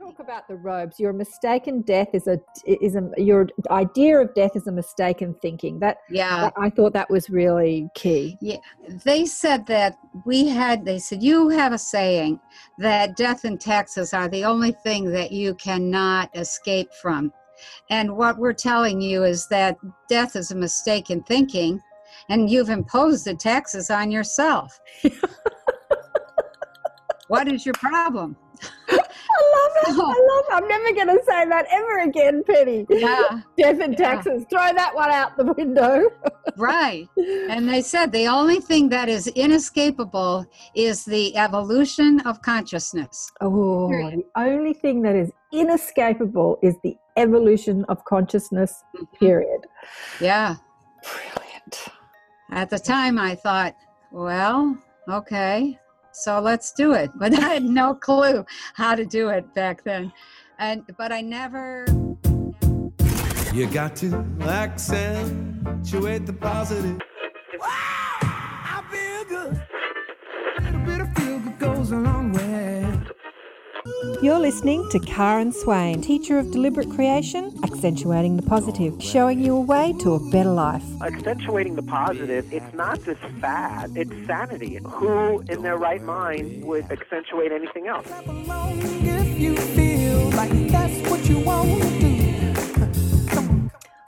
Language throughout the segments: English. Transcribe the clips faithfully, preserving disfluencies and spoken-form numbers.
Talk about the robes. Your mistaken death is a is a your idea of death is a mistaken thinking. That yeah, that, I thought that was really key. Yeah, they said that we had. They said you have a saying that death and taxes are the only thing that you cannot escape from, and what we're telling you is that death is a mistaken thinking, and you've imposed the taxes on yourself. What is your problem? I love it. So, I love it. I'm never going to say that ever again, Penny. Yeah, death and taxes. Yeah. Throw that one out the window. Right. And they said the only thing that is inescapable is the evolution of consciousness. Oh, period. The only thing that is inescapable is the evolution of consciousness, period. Yeah. Brilliant. At the time, I thought, well, okay. So let's do it. But I had no clue how to do it back then. And but I never... You got to accentuate the positive. Wow! I feel good. A little bit of feel good goes a long way. You're listening to Karen Swain, teacher of deliberate creation, accentuating the positive, showing you a way to a better life. Accentuating the positive, it's not just fad, it's sanity. Who in their right mind would accentuate anything else?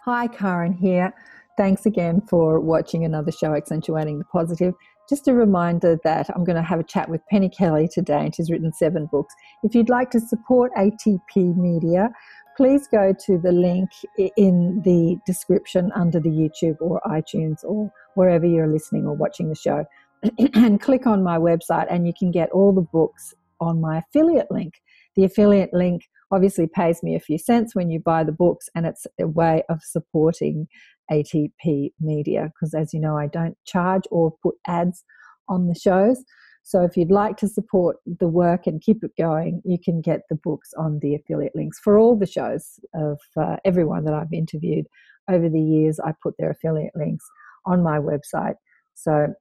Hi, Karen here. Thanks again for watching another show, Accentuating the Positive. Just a reminder that I'm going to have a chat with Penny Kelly today, and she's written seven books. If you'd like to support A T P Media, please go to the link in the description under the YouTube or iTunes or wherever you're listening or watching the show, and click on my website and you can get all the books on my affiliate link. The affiliate link obviously pays me a few cents when you buy the books, and it's a way of supporting A T P Media, because as you know, I don't charge or put ads on the shows. So if you'd like to support the work and keep it going, you can get the books on the affiliate links for all the shows of uh, everyone that I've interviewed over the years. I put their affiliate links on my website. So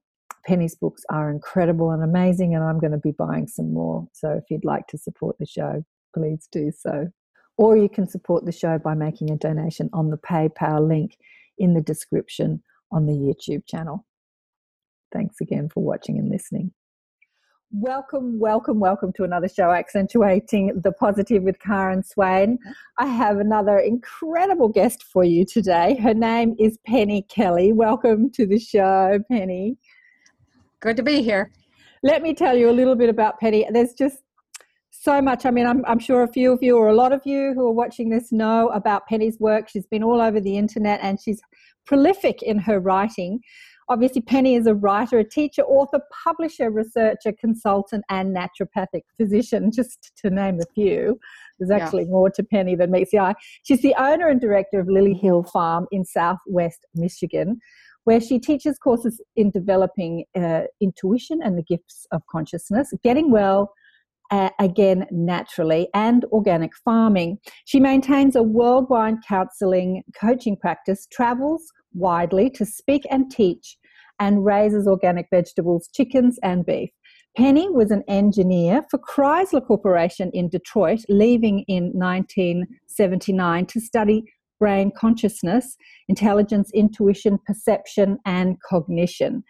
Penny's books are incredible and amazing, and I'm going to be buying some more. So if you'd like to support the show, please do so. Or you can support the show by making a donation on the PayPal link in the description on the YouTube channel. Thanks again for watching and listening. Welcome, welcome, welcome to another show, Accentuating the Positive with Karen Swain. I have another incredible guest for you today. Her name is Penny Kelly. Welcome to the show, Penny. Good to be here. Let me tell you a little bit about Penny. There's just so much. I mean, I'm, I'm sure a few of you or a lot of you who are watching this know about Penny's work. She's been all over the internet and she's prolific in her writing. Obviously, Penny is a writer, a teacher, author, publisher, researcher, consultant, and naturopathic physician, just to name a few. There's actually yeah. more to Penny than meets the eye. She's the owner and director of Lily Hill Farm in southwest Michigan, where she teaches courses in developing uh, intuition and the gifts of consciousness, getting well, Uh, again naturally, and organic farming. She maintains a worldwide counseling coaching practice, travels widely to speak and teach, and raises organic vegetables, chickens, and beef. Penny was an engineer for Chrysler Corporation in Detroit, leaving in nineteen seventy-nine to study brain consciousness, intelligence, intuition, perception, and cognition.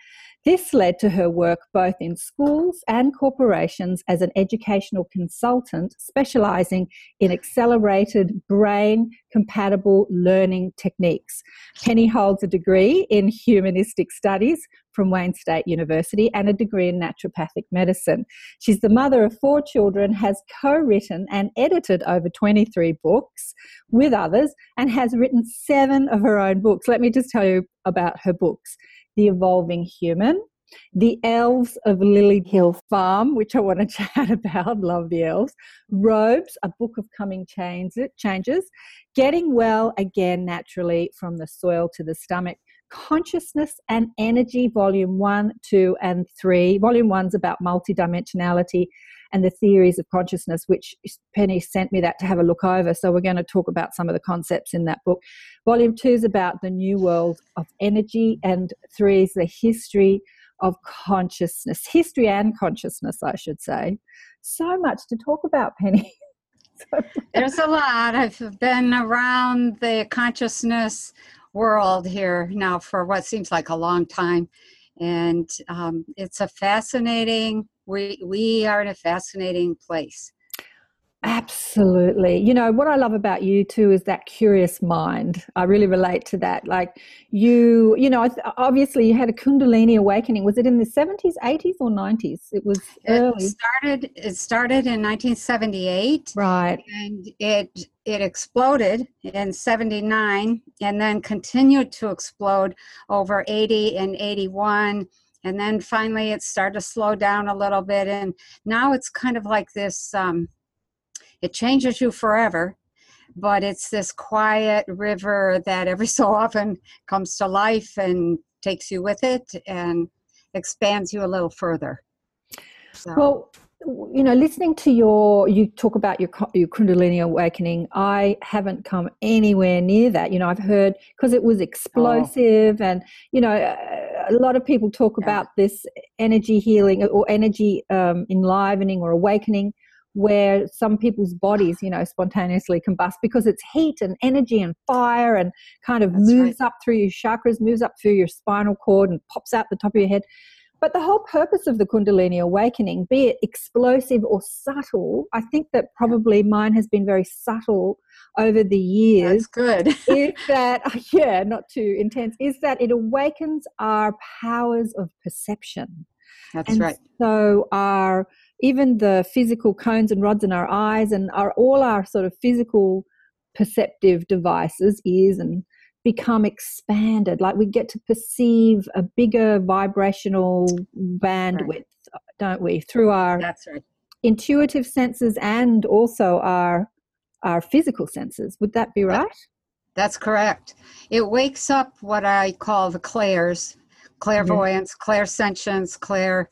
This led to her work both in schools and corporations as an educational consultant, specializing in accelerated brain-compatible learning techniques. Penny holds a degree in humanistic studies from Wayne State University and a degree in naturopathic medicine. She's the mother of four children, has co-written and edited over twenty-three books with others, and has written seven of her own books. Let me just tell you about her books. The Evolving Human, The Elves of Lily Hill Farm, which I want to chat about, love the elves, Robes, A Book of Coming Changes, Getting Well Again Naturally from the Soil to the Stomach, Consciousness and Energy, Volume one, two, and three. Volume one's about multidimensionality and the theories of consciousness, which Penny sent me that to have a look over. So we're going to talk about some of the concepts in that book. Volume two is about the new world of energy, and three is the history of consciousness, history and consciousness, I should say. So much to talk about, Penny. There's a lot. I've been around the consciousness world here now for what seems like a long time. And um, it's a fascinating, we, we are in a fascinating place. Absolutely. You know, what I love about you too is that curious mind. I really relate to that. Like you, you know, obviously you had a Kundalini awakening. Was it in the seventies, eighties or nineties? It was early. It started, it started in nineteen seventy-eight. Right. And it, it exploded in seventy-nine and then continued to explode over eighty and eighty-one. And then finally it started to slow down a little bit. And now it's kind of like this, um, it changes you forever, but it's this quiet river that every so often comes to life and takes you with it and expands you a little further. So. Well, you know, listening to your, you talk about your, your Kundalini awakening, I haven't come anywhere near that. You know, I've heard, because it was explosive oh. and, you know, a lot of people talk yeah. about this energy healing or energy um, enlivening or awakening, where some people's bodies, you know, spontaneously combust because it's heat and energy and fire and kind of That's moves right. up through your chakras, moves up through your spinal cord and pops out the top of your head. But the whole purpose of the Kundalini awakening, be it explosive or subtle, I think that probably mine has been very subtle over the years. That's good. is that, yeah, not too intense, is that it awakens our powers of perception. That's and right. So our... even the physical cones and rods in our eyes and our, all our sort of physical perceptive devices, ears, and become expanded. Like we get to perceive a bigger vibrational bandwidth, right. don't we, through our That's right. intuitive senses and also our, our physical senses. Would that be right? That's correct. It wakes up what I call the clairs, clairvoyance, yeah. clairsentience, clair...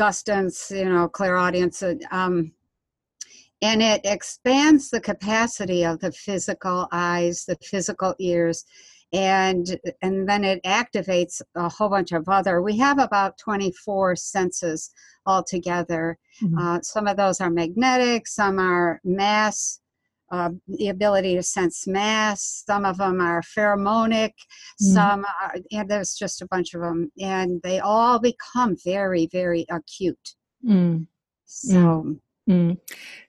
Augustans, you know, clairaudience, um, and it expands the capacity of the physical eyes, the physical ears, and and then it activates a whole bunch of other. We have about twenty-four senses altogether. Mm-hmm. Uh, some of those are magnetic, some are mass, uh, the ability to sense mass. Some of them are pheromonic. Mm-hmm. Some are, and there's just a bunch of them, and they all become very, very acute. Mm. So, mm.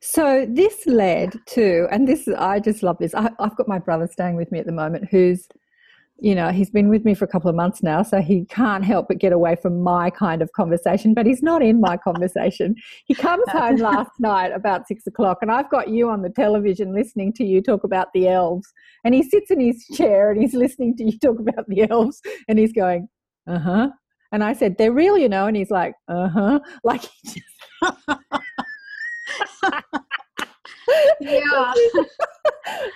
so this led to, and this I just love this. I, I've got my brother staying with me at the moment, who's, you know, he's been with me for a couple of months now, so he can't help but get away from my kind of conversation, but he's not in my conversation. He comes home last night about six o'clock and I've got you on the television listening to you talk about the elves, and he sits in his chair and he's listening to you talk about the elves and he's going, uh-huh. And I said, they're real, you know, and he's like, uh-huh. Like he just... Yeah.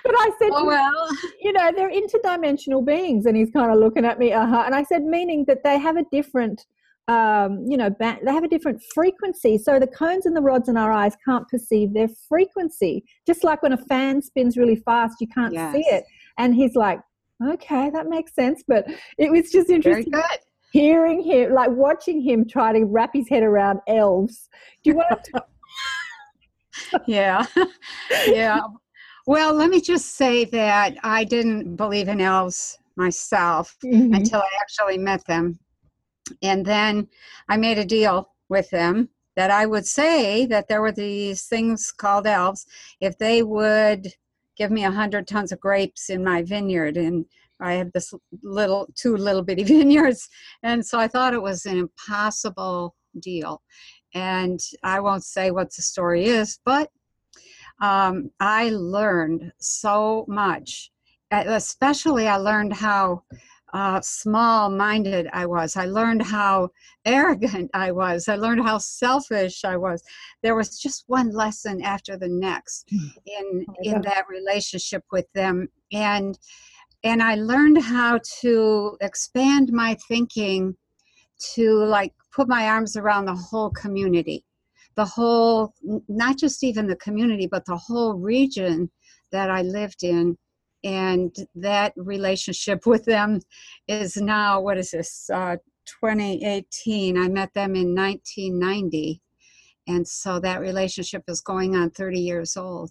But I said, oh, well. You know, they're interdimensional beings, and he's kind of looking at me, uh-huh. And I said, meaning that they have a different, um, you know, ba- they have a different frequency. So the cones and the rods in our eyes can't perceive their frequency. Just like when a fan spins really fast, you can't yes. see it. And he's like, okay, that makes sense. But it was just interesting. Very good. Hearing him, like watching him try to wrap his head around elves. Do you want to? Yeah. Yeah. Well, let me just say that I didn't believe in elves myself mm-hmm. until I actually met them. And then I made a deal with them that I would say that there were these things called elves if they would give me a hundred tons of grapes in my vineyard. And I have this little, two little bitty vineyards. And so I thought it was an impossible deal. And I won't say what the story is, but um, I learned so much. Especially I learned how uh, small-minded I was. I learned how arrogant I was. I learned how selfish I was. There was just one lesson after the next in, oh in that relationship with them. And, and I learned how to expand my thinking to, like, put my arms around the whole community, the whole, not just even the community, but the whole region that I lived in. And that relationship with them is now, what is this, uh, twenty eighteen. I met them in nineteen ninety. And so that relationship is going on thirty years old.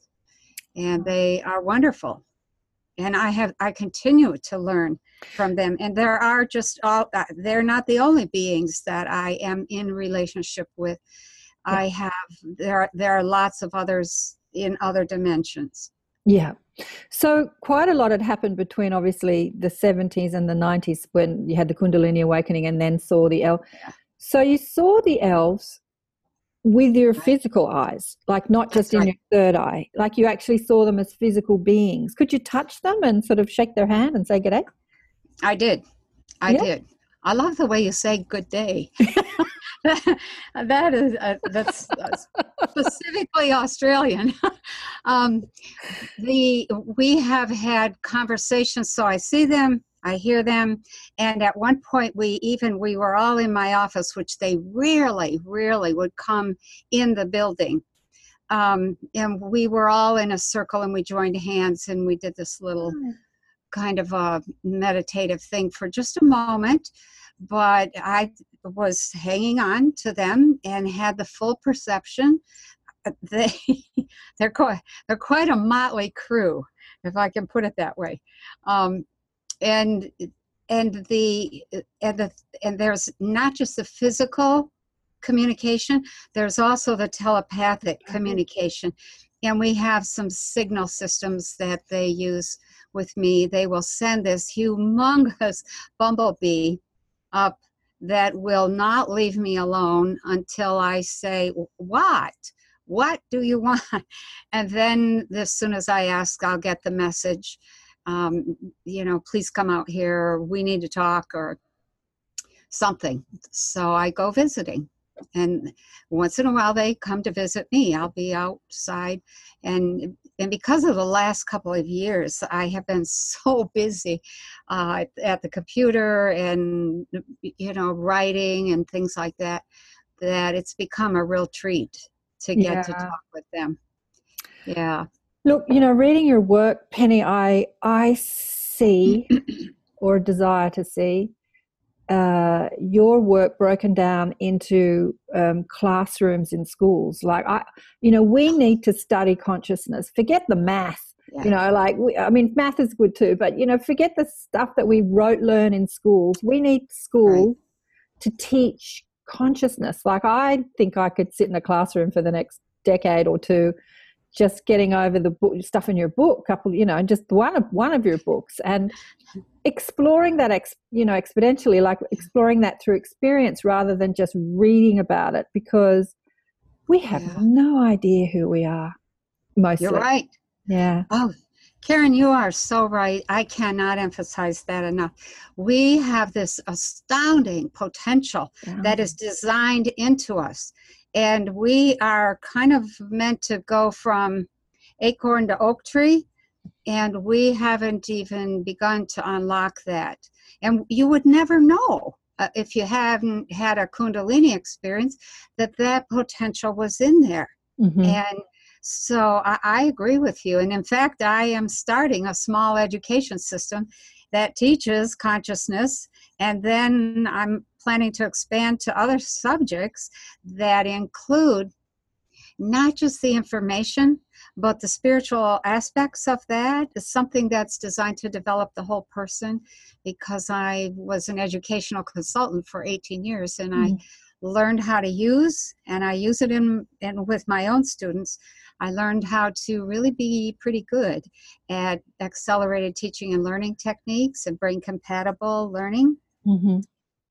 and they are wonderful. And I have, I continue to learn from them. And there are just all, they're not the only beings that I am in relationship with. Yeah. I have, there are, there are lots of others in other dimensions. Yeah. So quite a lot had happened between obviously the seventies and the nineties when you had the Kundalini awakening and then saw the elves. Yeah. So you saw the elves with your physical eyes, like not just That's in right. your third eye, like you actually saw them as physical beings. Could you touch them and sort of shake their hand and say good day? I did. I yeah. did. I love the way you say good day. that, that is, uh, that's specifically Australian. um, the, we have had conversations, so I see them, I hear them, and at one point we even, we were all in my office, which they rarely, rarely would come in the building. Um, and we were all in a circle and we joined hands and we did this little kind of a meditative thing for just a moment. But I was hanging on to them and had the full perception. They, they're, quite, they're quite a motley crew, if I can put it that way. Um, And and the and the and there's not just the physical communication. There's also the telepathic communication, and we have some signal systems that they use with me. They will send this humongous bumblebee up that will not leave me alone until I say what. What do you want? And then as soon as I ask, I'll get the message. Um, you know, please come out here, or we need to talk or something. So I go visiting, and once in a while they come to visit me. I'll be outside, and and because of the last couple of years, I have been so busy uh, at the computer and, you know, writing and things like that, that it's become a real treat to get yeah. to talk with them. Yeah. Look, you know, reading your work, Penny, I I see, or desire to see, uh, your work broken down into um, classrooms in schools. Like, I, you know, we need to study consciousness. Forget the math, yeah. you know, like, we, I mean, math is good too, but, you know, forget the stuff that we rote learn in schools. We need school right. to teach consciousness. Like, I think I could sit in a classroom for the next decade or two just getting over the book, stuff in your book, couple, you know, and just one of one of your books, and exploring that, ex, you know, exponentially, like exploring that through experience rather than just reading about it, because we have yeah. no idea who we are. Mostly, you're right. Yeah. Oh, Karen, you are so right. I cannot emphasize that enough. We have this astounding potential yeah. that is designed into us. And we are kind of meant to go from acorn to oak tree, and we haven't even begun to unlock that. And you would never know uh, if you haven't had a Kundalini experience that that potential was in there. Mm-hmm. And so I, I agree with you. And in fact, I am starting a small education system that teaches consciousness, and then I'm planning to expand to other subjects that include not just the information, but the spiritual aspects of that is something that's designed to develop the whole person, because I was an educational consultant for eighteen years, and mm. I learned how to use, and I use it in, in with my own students. I learned how to really be pretty good at accelerated teaching and learning techniques and brain compatible learning. Mm-hmm.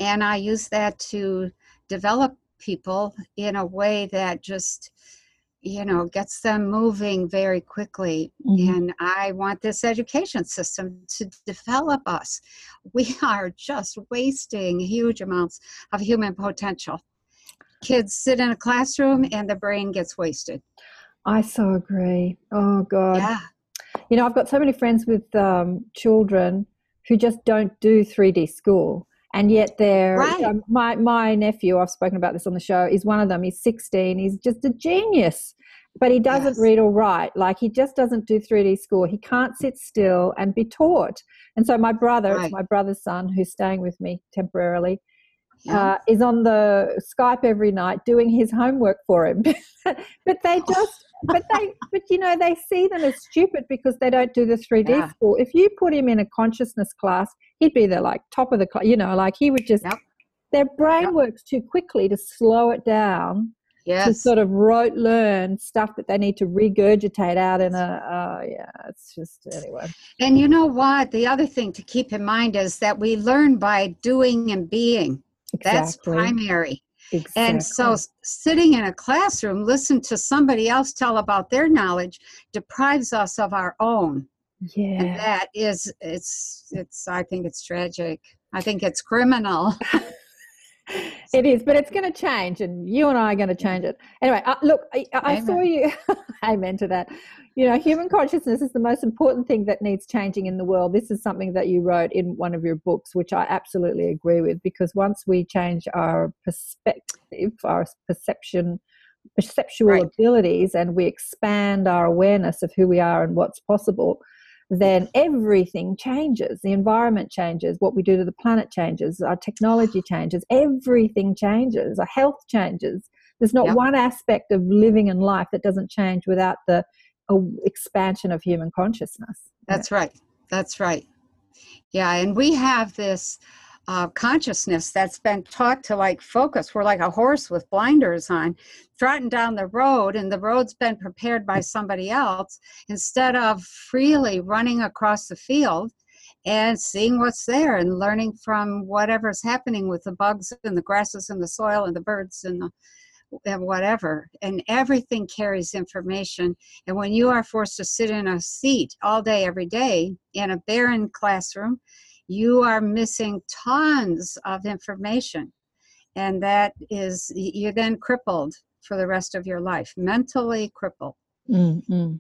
And I use that to develop people in a way that just, you know, gets them moving very quickly. Mm-hmm. And I want this education system to develop us. We are just wasting huge amounts of human potential. Kids sit in a classroom and the brain gets wasted. I so agree. Oh, God. Yeah. You know, I've got so many friends with um, children who just don't do three D school. And yet they're, right. you know, my, my nephew, I've spoken about this on the show, is one of them. He's sixteen. He's just a genius, but he doesn't yes. read or write. Like, he just doesn't do three D school. He can't sit still and be taught. And so my brother, right. it's my brother's son who's staying with me temporarily, yeah. uh, is on the Skype every night doing his homework for him. But they just, but they, but you know, they see them as stupid because they don't do the three D yeah. school. If you put him in a consciousness class, he'd be the like top of the class, you know, like he would just, yep. their brain yep. works too quickly to slow it down. Yes. To sort of rote learn stuff that they need to regurgitate out in a, oh yeah, it's just, anyway. And you know what? The other thing to keep in mind is that we learn by doing and being. Exactly. That's primary. Exactly. And so sitting in a classroom, listen to somebody else tell about their knowledge deprives us of our own. Yeah. And that is, it's, it's, I think it's tragic. I think it's criminal. It is, but it's going to change, and you and I are going to change it. Anyway, uh, look, I, I saw you, amen to that. You know, human consciousness is the most important thing that needs changing in the world. This is something that you wrote in one of your books, which I absolutely agree with, because once we change our perspective, our perception, perceptual right. abilities, and we expand our awareness of who we are and what's possible, then everything changes. The environment changes. What we do to the planet changes. Our technology changes. Everything changes. Our health changes. There's not yep. one aspect of living and life that doesn't change without the uh, expansion of human consciousness. That's yeah. right. That's right. Yeah, and we have this uh, consciousness that's been taught to like focus. We're like a horse with blinders on, trotting down the road, and the road's been prepared by somebody else instead of freely running across the field and seeing what's there and learning from whatever's happening with the bugs and the grasses and the soil and the birds and the, and whatever. And everything carries information. And when you are forced to sit in a seat all day, every day in a barren classroom, you are missing tons of information. And that is, you're then crippled for the rest of your life, mentally crippled. Mm-hmm.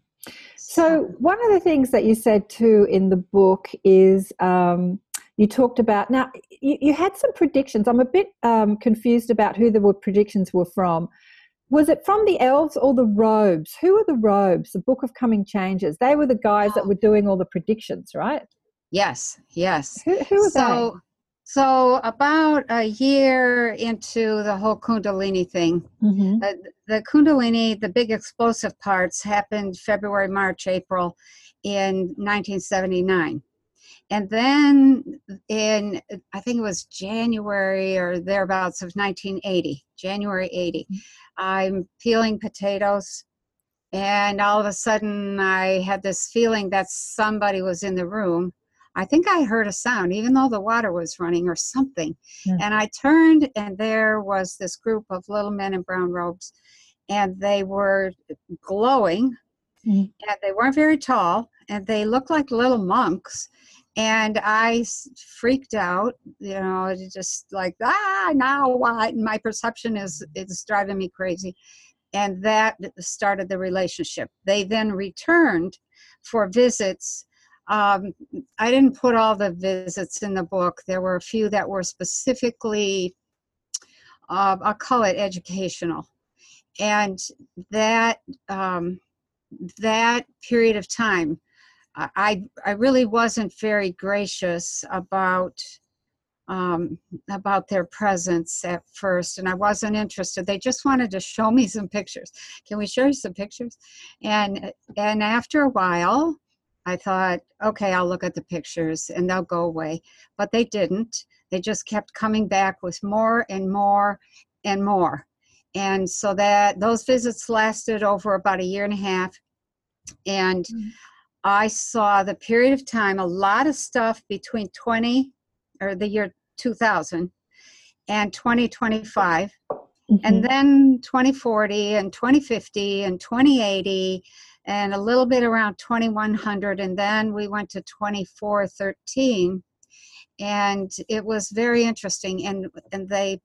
So one of the things that you said too in the book is um, you talked about, now you, you had some predictions. I'm a bit um, confused about who the predictions were from. Was it from the elves or the robes? Who are the robes? The Book of Coming Changes. They were the guys oh. that were doing all the predictions, right? Yes, yes. Who, who were so, they? So about a year into the whole Kundalini thing, mm-hmm. uh, the Kundalini, the big explosive parts happened February, March, April in nineteen seventy-nine. And then in, I think it was January or thereabouts of nineteen eighty, January eighty, mm-hmm. I'm peeling potatoes. And all of a sudden I had this feeling that somebody was in the room. I think I heard a sound, even though the water was running or something. Yeah. And I turned, and there was this group of little men in brown robes, and they were glowing, mm-hmm. and they weren't very tall, and they looked like little monks. And I freaked out, you know, just like, ah, now what? My perception is, it's driving me crazy. And that started the relationship. They then returned for visits. Um, I didn't put all the visits in the book. There were a few that were specifically, uh, I'll call it educational. And that, um, that period of time, I, I really wasn't very gracious about, um, about their presence at first. And I wasn't interested. They just wanted to show me some pictures. Can we show you some pictures? And, and after a while, I thought, okay, I'll look at the pictures and they'll go away. But they didn't. They just kept coming back with more and more and more. And so that those visits lasted over about a year and a half. And mm-hmm. I saw the period of time, a lot of stuff between twenty or the year two thousand and twenty twenty-five. Mm-hmm. And then twenty forty and twenty fifty and twenty eighty. And a little bit around twenty-one hundred, and then we went to twenty-four thirteen, and it was very interesting. And and they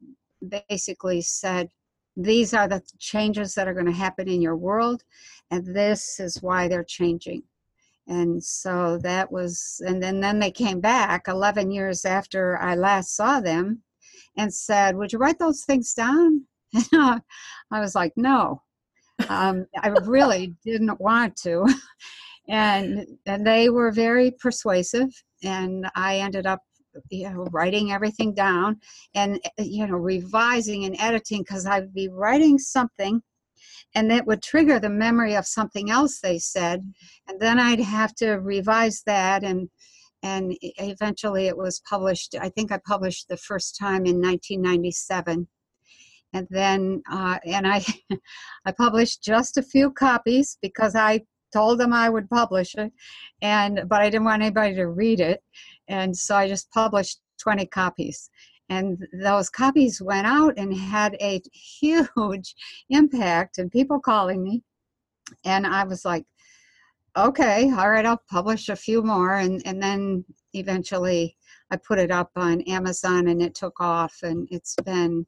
basically said, these are the changes that are going to happen in your world, and this is why they're changing. And so that was, and then, then they came back eleven years after I last saw them and said, would you write those things down? I was like, no. um, I really didn't want to. And, and they were very persuasive, and I ended up you know, writing everything down and, you know, revising and editing, because I'd be writing something and that would trigger the memory of something else they said. And then I'd have to revise that. And, and eventually it was published. I think I published the first time in nineteen ninety-seven. And then, uh, and I, I published just a few copies because I told them I would publish it, and but I didn't want anybody to read it, and so I just published twenty copies, and those copies went out and had a huge impact, and people calling me, and I was like, okay, all right, I'll publish a few more, and and then eventually I put it up on Amazon, and it took off, and it's been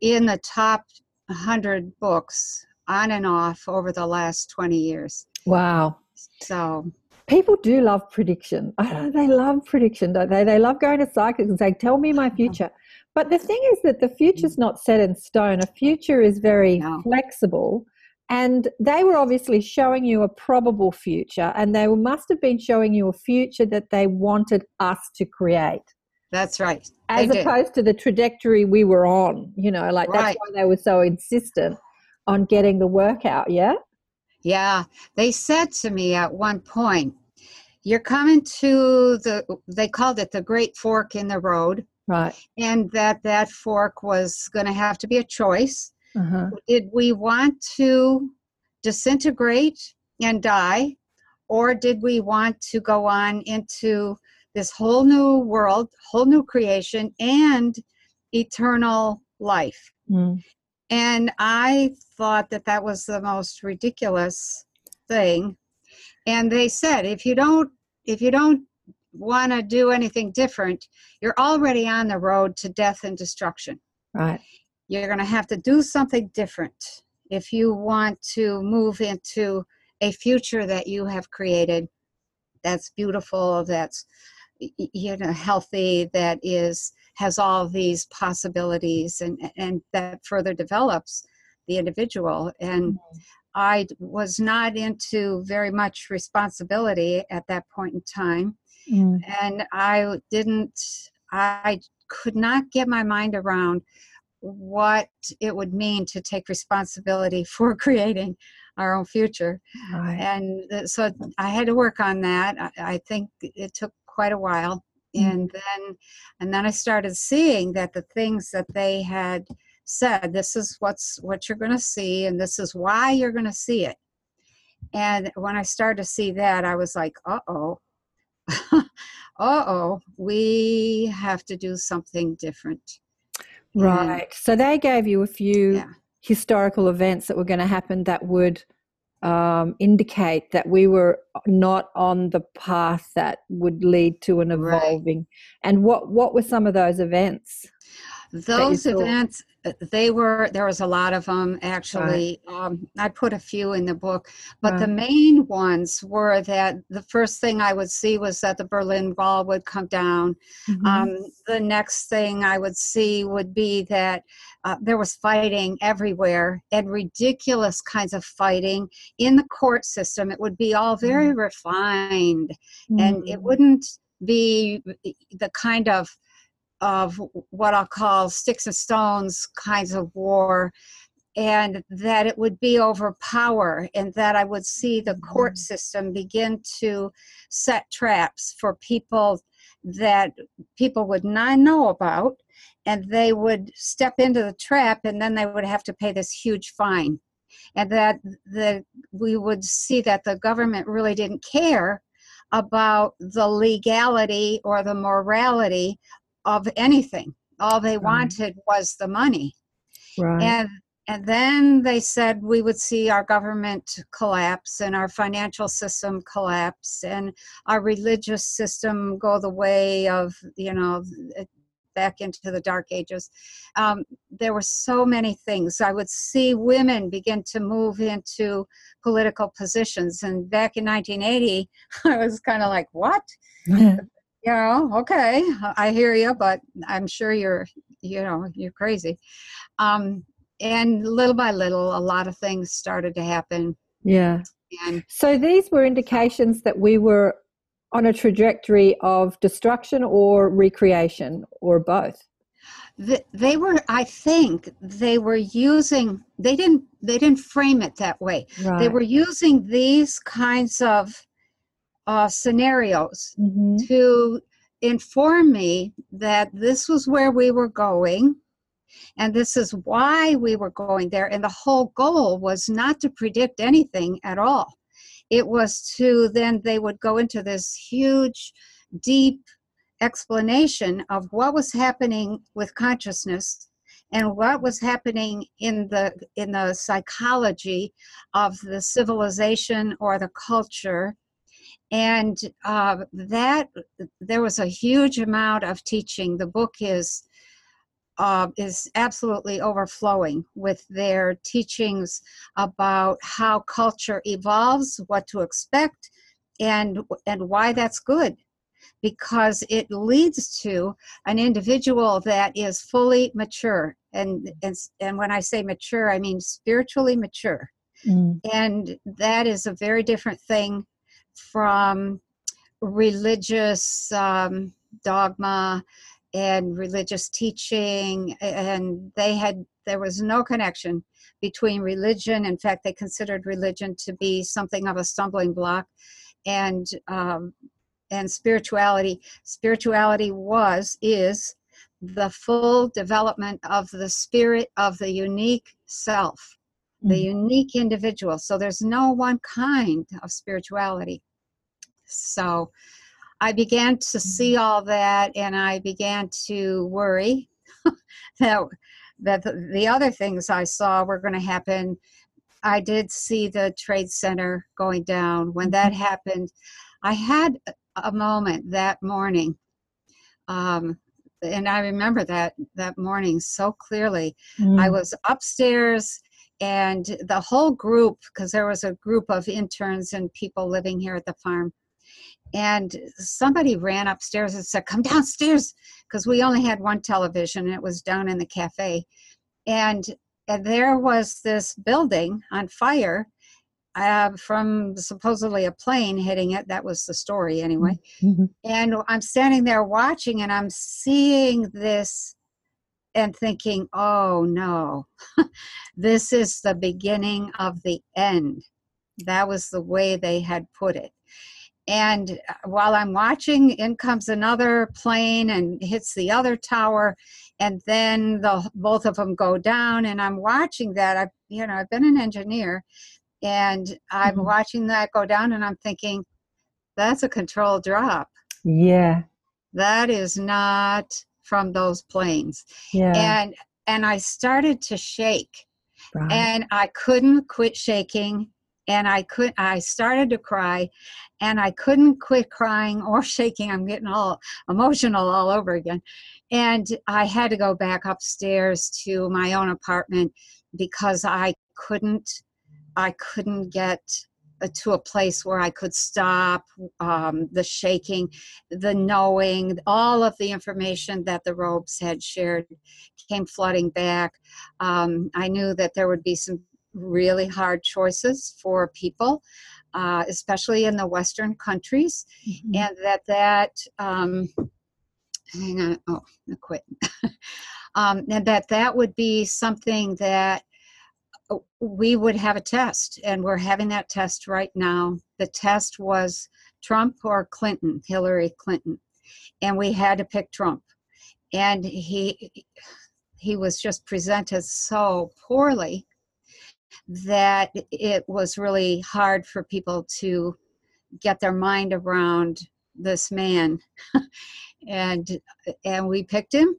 in the top one hundred books on and off over the last twenty years. Wow. So people do love prediction. I don't know, they love prediction, don't they? They love going to psychics and saying, tell me my future. But the thing is that the future's not set in stone. A future is very no. flexible. And they were obviously showing you a probable future, and they must have been showing you a future that they wanted us to create. That's right. As they opposed did. to the trajectory we were on, you know, like right. that's why they were so insistent on getting the work out, yeah? Yeah. They said to me at one point, you're coming to the, they called it the great fork in the road. Right. And that that fork was going to have to be a choice. Uh-huh. Did we want to disintegrate and die, or did we want to go on into this whole new world, whole new creation, and eternal life? Mm. And I thought that that was the most ridiculous thing. And they said, if you don't, if you don't want to do anything different, you're already on the road to death and destruction. Right. You're going to have to do something different if you want to move into a future that you have created that's beautiful, that's, you know, healthy, that is, has all these possibilities, and, and that further develops the individual. And mm-hmm. I was not into very much responsibility at that point in time. Mm-hmm. And I didn't, I could not get my mind around what it would mean to take responsibility for creating our own future. Right. And so I had to work on that. I, I think it took quite a while. And then, and then I started seeing that the things that they had said, this is what's what you're going to see, and this is why you're going to see it. And when I started to see that, I was like, uh-oh, uh-oh, we have to do something different. Right. And so they gave you a few yeah. historical events that were going to happen that would Um, indicate that we were not on the path that would lead to an evolving. Right. And what, what were some of those events? Those events, they were, there was a lot of them actually. Right. Um, I put a few in the book, but right. the main ones were that the first thing I would see was that the Berlin Wall would come down. Mm-hmm. Um, the next thing I would see would be that Uh, there was fighting everywhere, and ridiculous kinds of fighting in the court system. It would be all very mm. refined, mm. and it wouldn't be the kind of of what I'll call sticks and stones kinds of war, and that it would be over power, and that I would see the court mm. system begin to set traps for people that people would not know about, and they would step into the trap, and then they would have to pay this huge fine. And that the, we would see that the government really didn't care about the legality or the morality of anything. All they wanted was the money. Right. And, and then they said we would see our government collapse, and our financial system collapse, and our religious system go the way of, you know, back into the Dark Ages. Um, there were so many things. I would see women begin to move into political positions. And back in nineteen eighty, I was kind of like, what? Yeah. You know, okay, I hear you, but I'm sure you're, you know, you're crazy. Um, and little by little, a lot of things started to happen. Yeah. And so these were indications that we were on a trajectory of destruction or recreation or both? The, they were, I think they were using, they didn't, they didn't frame it that way. Right. They were using these kinds of uh, scenarios mm-hmm. to inform me that this was where we were going and this is why we were going there. And the whole goal was not to predict anything at all. It was to, then they would go into this huge, deep explanation of what was happening with consciousness and what was happening in the in the psychology of the civilization or the culture, and uh, that there was a huge amount of teaching. The book is uh, is absolutely overflowing with their teachings about how culture evolves, what to expect, and and why that's good. Because it leads to an individual that is fully mature. And, and, and when I say mature, I mean spiritually mature. Mm. And that is a very different thing from religious um, dogma and religious teaching. And they had, there was no connection between religion. In fact, they considered religion to be something of a stumbling block. And um, And spirituality. Spirituality was, is the full development of the spirit of the unique self, the mm-hmm. unique individual. So there's no one kind of spirituality. So I began to see all that, and I began to worry that, that the, the other things I saw were going to happen. I did see the Trade Center going down. When that happened, I had a moment that morning, um, and I remember that that morning so clearly. Mm. I was upstairs, and the whole group, because there was a group of interns and people living here at the farm, and somebody ran upstairs and said, "Come downstairs," because we only had one television, and it was down in the cafe, and and there was this building on fire. Uh, from supposedly a plane hitting it. That was the story anyway. Mm-hmm. And I'm standing there watching, and I'm seeing this and thinking, oh no, this is the beginning of the end. That was the way they had put it. And while I'm watching, in comes another plane and hits the other tower, and then the both of them go down, and I'm watching that. I, you know, I've been an engineer, and I'm mm-hmm. watching that go down, and I'm thinking, that's a controlled drop. Yeah. That is not from those planes. Yeah. And and I started to shake. Right. And I couldn't quit shaking. And I could I started to cry. And I couldn't quit crying or shaking. I'm getting all emotional all over again. And I had to go back upstairs to my own apartment because I couldn't I couldn't get to a place where I could stop um, the shaking, the knowing, all of the information that the Robes had shared came flooding back. Um, I knew that there would be some really hard choices for people, uh, especially in the Western countries, mm-hmm. and that that, um, hang on, oh, I quit. um, and that that would be something that we would have a test, and we're having that test right now. The test was Trump or Clinton, Hillary Clinton, and we had to pick Trump. And he he was just presented so poorly that it was really hard for people to get their mind around this man. and and we picked him.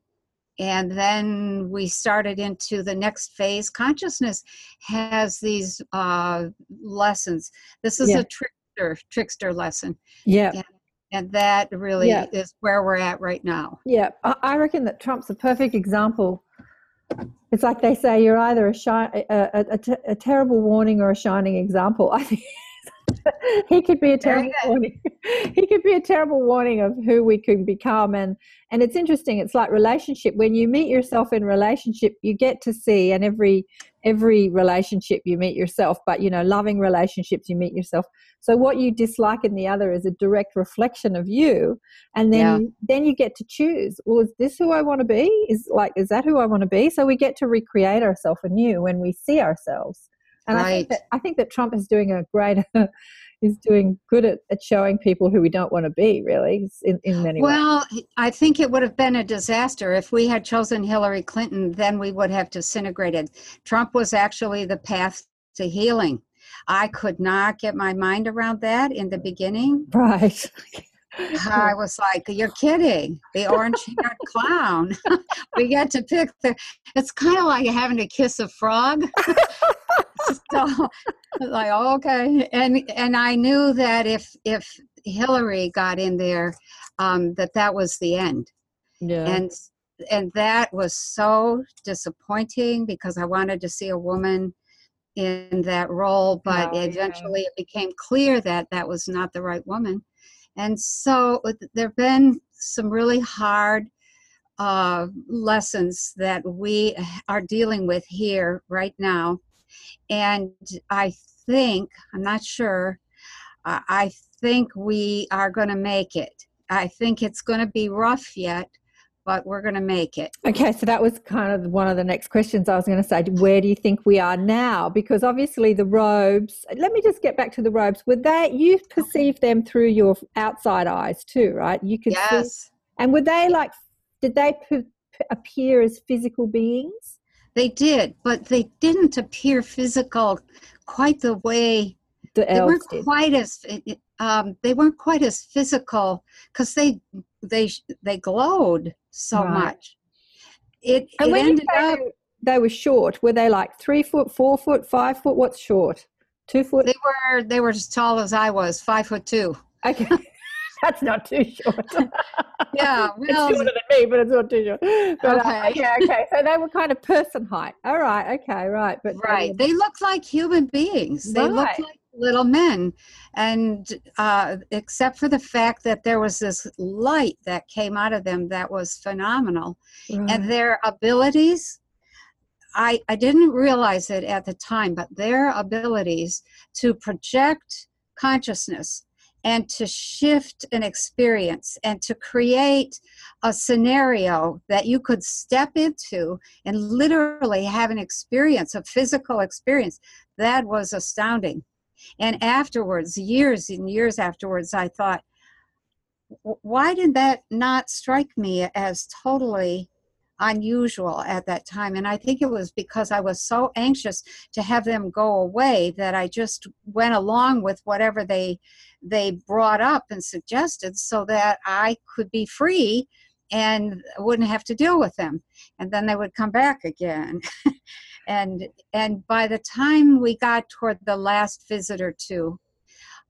And then we started into the next phase. Consciousness has these uh, lessons. This is yeah. a trickster, trickster lesson. Yeah. And, and that really yeah. is where we're at right now. Yeah. I reckon that Trump's a perfect example. It's like they say, you're either a, shi- a, a, t- a terrible warning or a shining example. I think he could be a terrible warning. He could be a terrible warning of who we can become. And, and it's interesting. It's like relationship. When you meet yourself in relationship, you get to see, and every, every relationship you meet yourself, but you know, loving relationships, you meet yourself. So what you dislike in the other is a direct reflection of you. And then, yeah. then you get to choose, well, is this who I want to be? Is like, is that who I want to be? So we get to recreate ourselves anew when we see ourselves. And right. I think that, I think that Trump is doing a great, is doing good at, at showing people who we don't want to be, really, in, in many well, ways. Well, I think it would have been a disaster if we had chosen Hillary Clinton. Then we would have disintegrated. Trump was actually the path to healing. I could not get my mind around that in the beginning. Right. I was like, you're kidding. The orange-haired clown. We get to pick the... It's kind of like having to kiss a frog. So, like, okay. And and I knew that if if Hillary got in there, um, that that was the end. Yeah. And, and that was so disappointing because I wanted to see a woman in that role. But oh, eventually yeah. it became clear that that was not the right woman. And so there have been some really hard uh, lessons that we are dealing with here right now. And I think, I'm not sure, uh, I think we are going to make it. I think it's going to be rough yet, but we're going to make it. Okay, so that was kind of one of the next questions I was going to say. Where do you think we are now? Because obviously the robes, let me just get back to the robes. Would they, you perceive them through your outside eyes too, right? You could yes. see, and would they like, did they p- appear as physical beings? They did, but they didn't appear physical quite the way the elves they weren't did. quite as um, they weren't quite as physical because they they they glowed so right. much. It, and it when ended you up they were short. Were they like three foot, four foot, five foot? What's short? Two foot? They were they were as tall as I was, five foot two. Okay. That's not too short. Yeah. Well, it's shorter than me, but it's not too short. But, okay. Uh, yeah, okay. So they were kind of person height. All right. Okay. Right. But Right. They, they looked like human beings. Right. They looked like little men. And uh, except for the fact that there was this light that came out of them that was phenomenal. Right. And their abilities, I, I didn't realize it at the time, but their abilities to project consciousness and to shift an experience and to create a scenario that you could step into and literally have an experience, a physical experience, that was astounding. And afterwards, years and years afterwards, I thought, why did that not strike me as totally unusual at that time? And I think it was because I was so anxious to have them go away that I just went along with whatever they they brought up and suggested so that I could be free and wouldn't have to deal with them. And then they would come back again. and and by the time we got toward the last visit or two,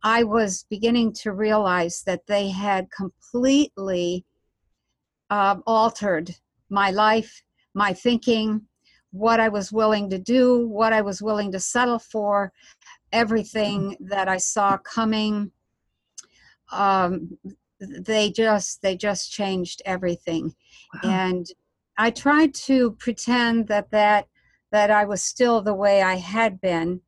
I was beginning to realize that they had completely uh, altered my life, my thinking, what I was willing to do, what I was willing to settle for, everything that I saw coming. Um, they just, they just changed everything. Wow. And I tried to pretend that, that, that I was still the way I had been.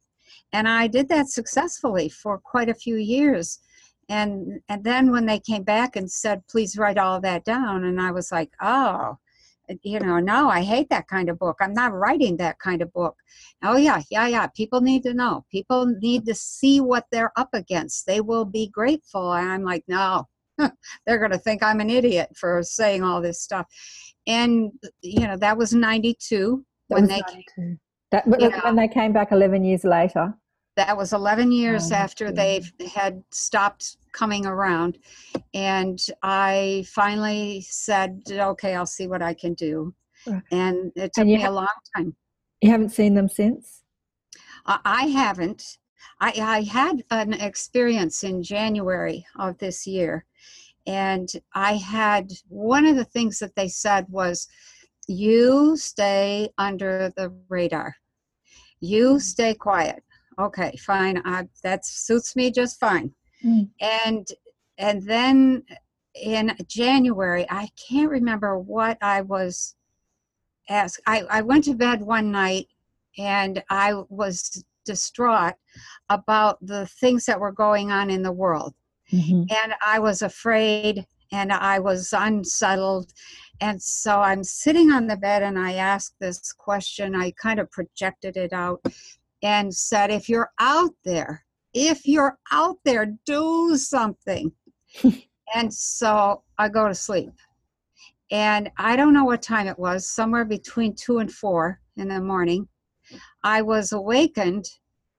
And I did that successfully for quite a few years. And, and then when they came back and said, please write all that down. And I was like, oh, you know, no, I hate that kind of book. I'm not writing that kind of book. Oh, yeah, yeah, yeah. People need to know. People need to see what they're up against. They will be grateful. And I'm like, no, they're going to think I'm an idiot for saying all this stuff. And, you know, that was ninety-two when they came, that, when they came back eleven years later. That was eleven years after they had stopped coming around. And I finally said, okay, I'll see what I can do. And it took and me ha- a long time. You haven't seen them since? Uh, I haven't. I, I had an experience in January of this year. And I had, one of the things that they said was, you stay under the radar. You stay quiet. Okay, fine. I, that suits me just fine. Mm. And and then in January, I can't remember what I was asked. I, I went to bed one night and I was distraught about the things that were going on in the world. Mm-hmm. And I was afraid and I was unsettled. And so I'm sitting on the bed and I asked this question. I kind of projected it out and said, if you're out there, if you're out there, do something. And so I go to sleep. And I don't know what time it was, somewhere between two and four in the morning. I was awakened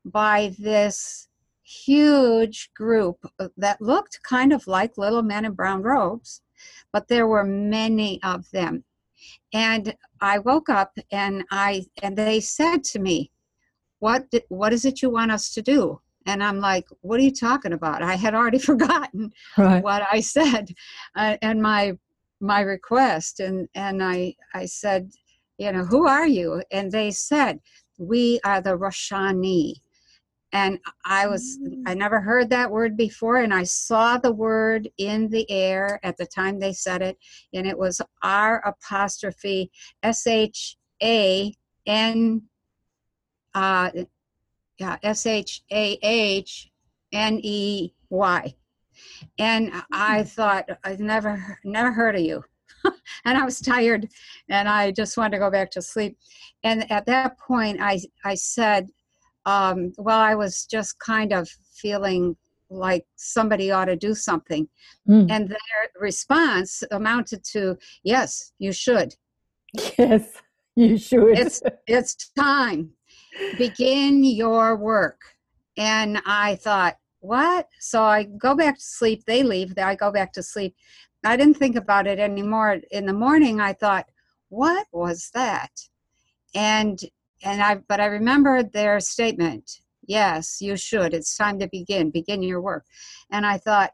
by this huge group that looked kind of like little men in brown robes, but there were many of them. And I woke up and I and they said to me, what did, what is it you want us to do? And I'm like, what are you talking about? I had already forgotten right. what I said uh, and my my request. And, and I, I said, you know, who are you? And they said, we are the Roshani. And I was, I never heard that word before. And I saw the word in the air at the time they said it. And it was R apostrophe S H A N uh yeah, S H A H N E Y. And I thought, I've never, never heard of you. And I was tired and I just wanted to go back to sleep. And at that point, I, I said, um, well, I was just kind of feeling like somebody ought to do something. Mm. And their response amounted to, yes, you should. Yes, you should. It's, it's time. Begin your work. And I thought, what? So I go back to sleep. They leave. I go back to sleep. I didn't think about it anymore. In the morning, I thought, what was that? And and I but I remembered their statement. Yes, you should. It's time to begin. Begin your work. And I thought,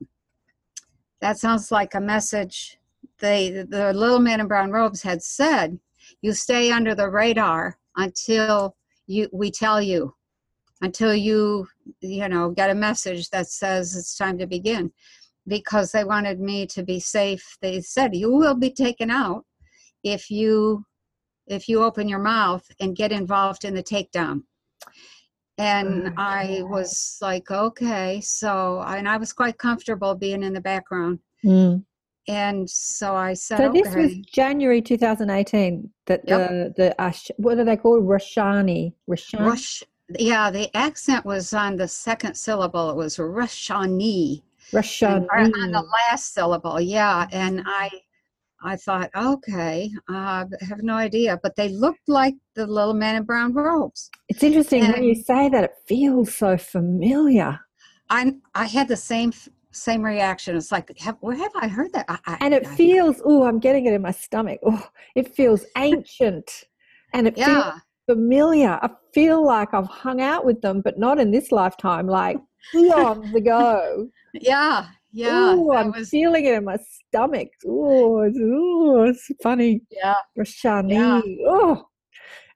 that sounds like a message they the little man in brown robes had said. You stay under the radar until you we tell you. Until you, you know, get a message that says it's time to begin. Because they wanted me to be safe. They said, you will be taken out if you if you open your mouth and get involved in the takedown. And oh, I was like, okay. So, and I was quite comfortable being in the background. Mm. And so I said, so okay. This was January two thousand eighteen that yep. the, the uh, what are they called? Roshani. Roshani. Rosh- yeah, the accent was on the second syllable. It was Roshani. Roshani. On the last syllable, yeah. And I I thought, okay, I uh, have no idea. But they looked like the little man in brown robes. It's interesting and when you say that, it feels so familiar. I I had the same same reaction. It's like, have, where have I heard that? I, I, and it I, feels, oh, I'm getting it in my stomach. Oh, it feels ancient. And it yeah. feels familiar. I feel like I've hung out with them, but not in this lifetime, like eons ago. Yeah, yeah. Ooh, I'm was... feeling it in my stomach. Ooh, it's, ooh, it's funny. Yeah. Roshani. Yeah. Oh,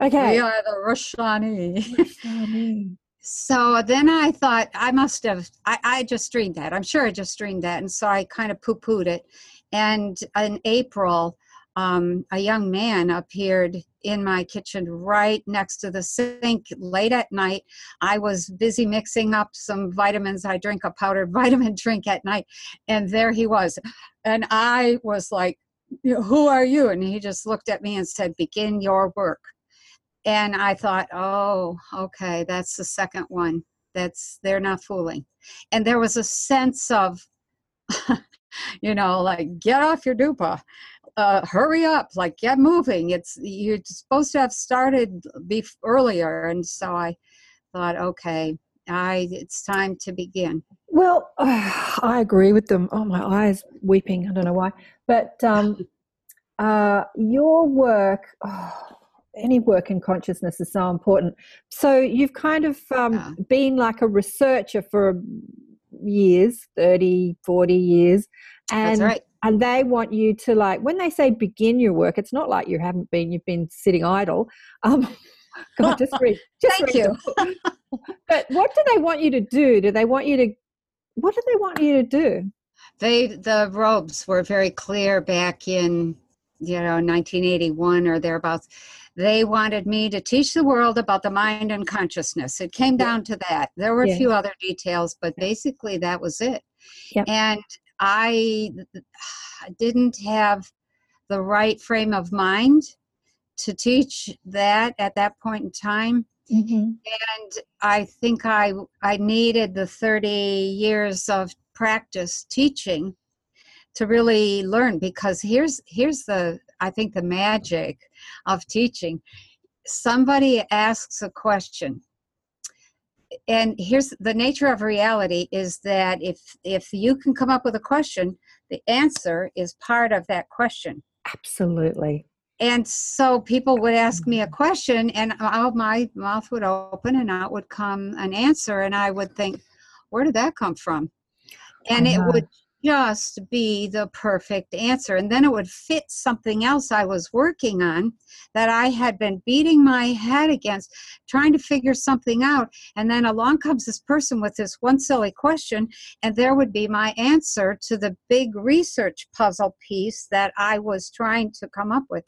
okay. We are the Roshani. Roshani. So then I thought I must have, I, I just dreamed that. I'm sure I just dreamed that. And so I kind of poo-pooed it. And in April, um, a young man appeared in my kitchen right next to the sink late at night. I was busy mixing up some vitamins. I drink a powdered vitamin drink at night. And there he was. And I was like, who are you? And he just looked at me and said, begin your work. And I thought, oh, okay, that's the second one. That's, they're not fooling. And there was a sense of, you know, like, get off your dupa. Uh, hurry up, like get moving. It's you're supposed to have started be earlier. And so I thought, okay, I it's time to begin. Well, uh, I agree with them. Oh, my eyes weeping. I don't know why. But um, uh, your work, oh, any work in consciousness is so important. So you've kind of um, uh, been like a researcher for years, thirty, forty years. And that's right. And they want you to, like, when they say begin your work, it's not like you haven't been, you've been sitting idle. Um, God, just read. Just Thank read you. But what do they want you to do? Do they want you to, what do they want you to do? They, the Robes were very clear back in, you know, nineteen eighty-one or thereabouts. They wanted me to teach the world about the mind and consciousness. It came down to that. There were yeah. a few other details, but basically that was it. Yep. And I didn't have the right frame of mind to teach that at that point in time. Mm-hmm. And I think I I needed the thirty years of practice teaching to really learn, because here's here's the, I think, the magic of teaching. Somebody asks a question, and here's the nature of reality, is that if if you can come up with a question, the answer is part of that question. Absolutely. And so people would ask me a question, and all my mouth would open, and out would come an answer, and I would think, where did that come from? And uh-huh. it would just be the perfect answer. And then it would fit something else I was working on that I had been beating my head against, trying to figure something out. And then along comes this person with this one silly question, and there would be my answer to the big research puzzle piece that I was trying to come up with.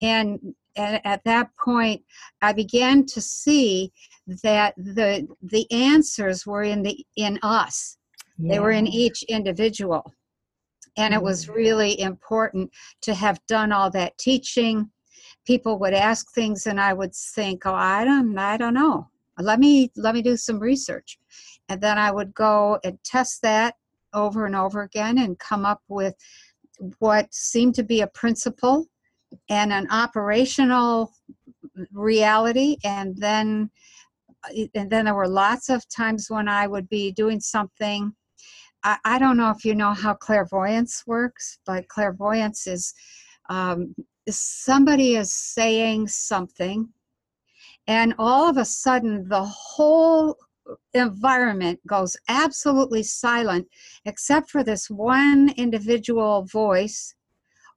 And, and at that point, I began to see that the the answers were in the in us. Yeah. They were in each individual. And it was really important to have done all that teaching. People would ask things, and I would think, oh, I don't, I don't know. Let me, let me do some research. And then I would go and test that over and over again and come up with what seemed to be a principle and an operational reality. And then, and then there were lots of times when I would be doing something. I don't know if you know how clairvoyance works, but clairvoyance is um, somebody is saying something, and all of a sudden the whole environment goes absolutely silent except for this one individual voice,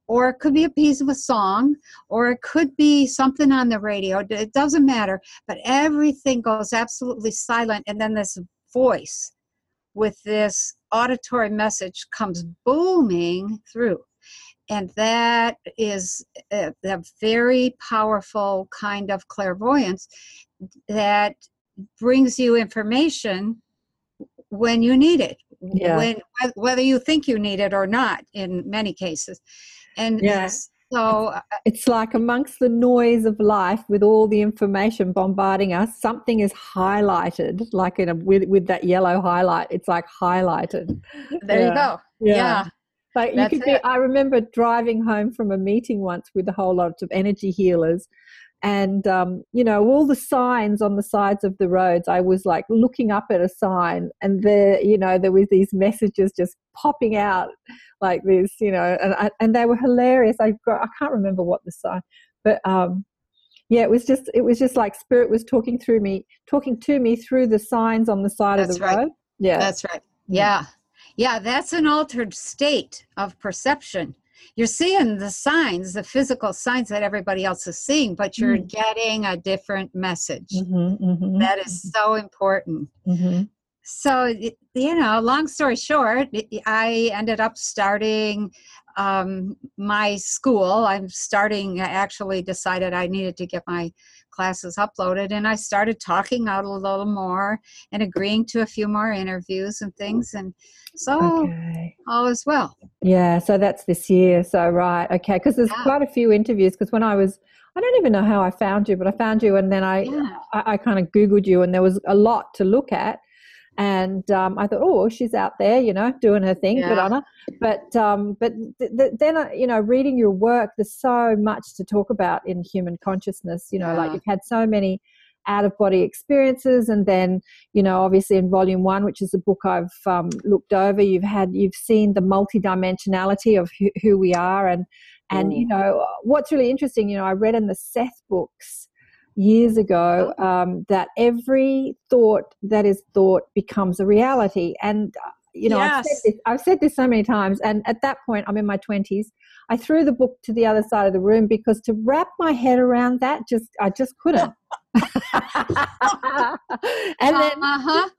or it could be a piece of a song, or it could be something on the radio. It doesn't matter, but everything goes absolutely silent, and then this voice with this auditory message comes booming through. And that is a, a very powerful kind of clairvoyance that brings you information when you need it, yeah. when, whether you think you need it or not, in many cases. And yeah. so it's, it's like amongst the noise of life, with all the information bombarding us, something is highlighted, like in a, with, with that yellow highlight. It's like highlighted. There yeah. you go. Yeah. yeah. But you could be, I remember driving home from a meeting once with a whole lot of energy healers, and um, you know, all the signs on the sides of the roads. I was like looking up at a sign, and there, you know, there was these messages just popping out like this, you know, and I, and they were hilarious. I got, I can't remember what the sign, but um, yeah, it was just it was just like Spirit was talking through me, talking to me through the signs on the side that's of the right. road. Yeah, that's right. Yeah. Yeah, that's an altered state of perception. You're seeing the signs, the physical signs that everybody else is seeing, but you're mm-hmm. getting a different message. Mm-hmm, mm-hmm. That is so important. Mm-hmm. So, you know, long story short, I ended up starting um, my school. I'm starting, I actually decided I needed to get my classes uploaded, and I started talking out a little more and agreeing to a few more interviews and things, and so okay. all is well. Yeah, so that's this year. So right, okay, because there's yeah. quite a few interviews, because when I was, I don't even know how I found you, but I found you, and then I, yeah. I, I kind of Googled you, and there was a lot to look at, and um, I thought, oh, she's out there, you know, doing her thing, yeah. good on her. But um, but th- th- then, uh, you know, reading your work, there's so much to talk about in human consciousness, you know, yeah. like you've had so many out-of-body experiences, and then, you know, obviously in Volume One, which is a book I've um, looked over, you've had, you've seen the multidimensionality of who, who we are, and and mm. you know, what's really interesting, you know, I read in the Seth books years ago um, that every thought that is thought becomes a reality, and you know, yes. I've said this, I've said this so many times. And at that point, I'm in my twenties. I threw the book to the other side of the room because to wrap my head around that, just I just couldn't. and then, uh-huh.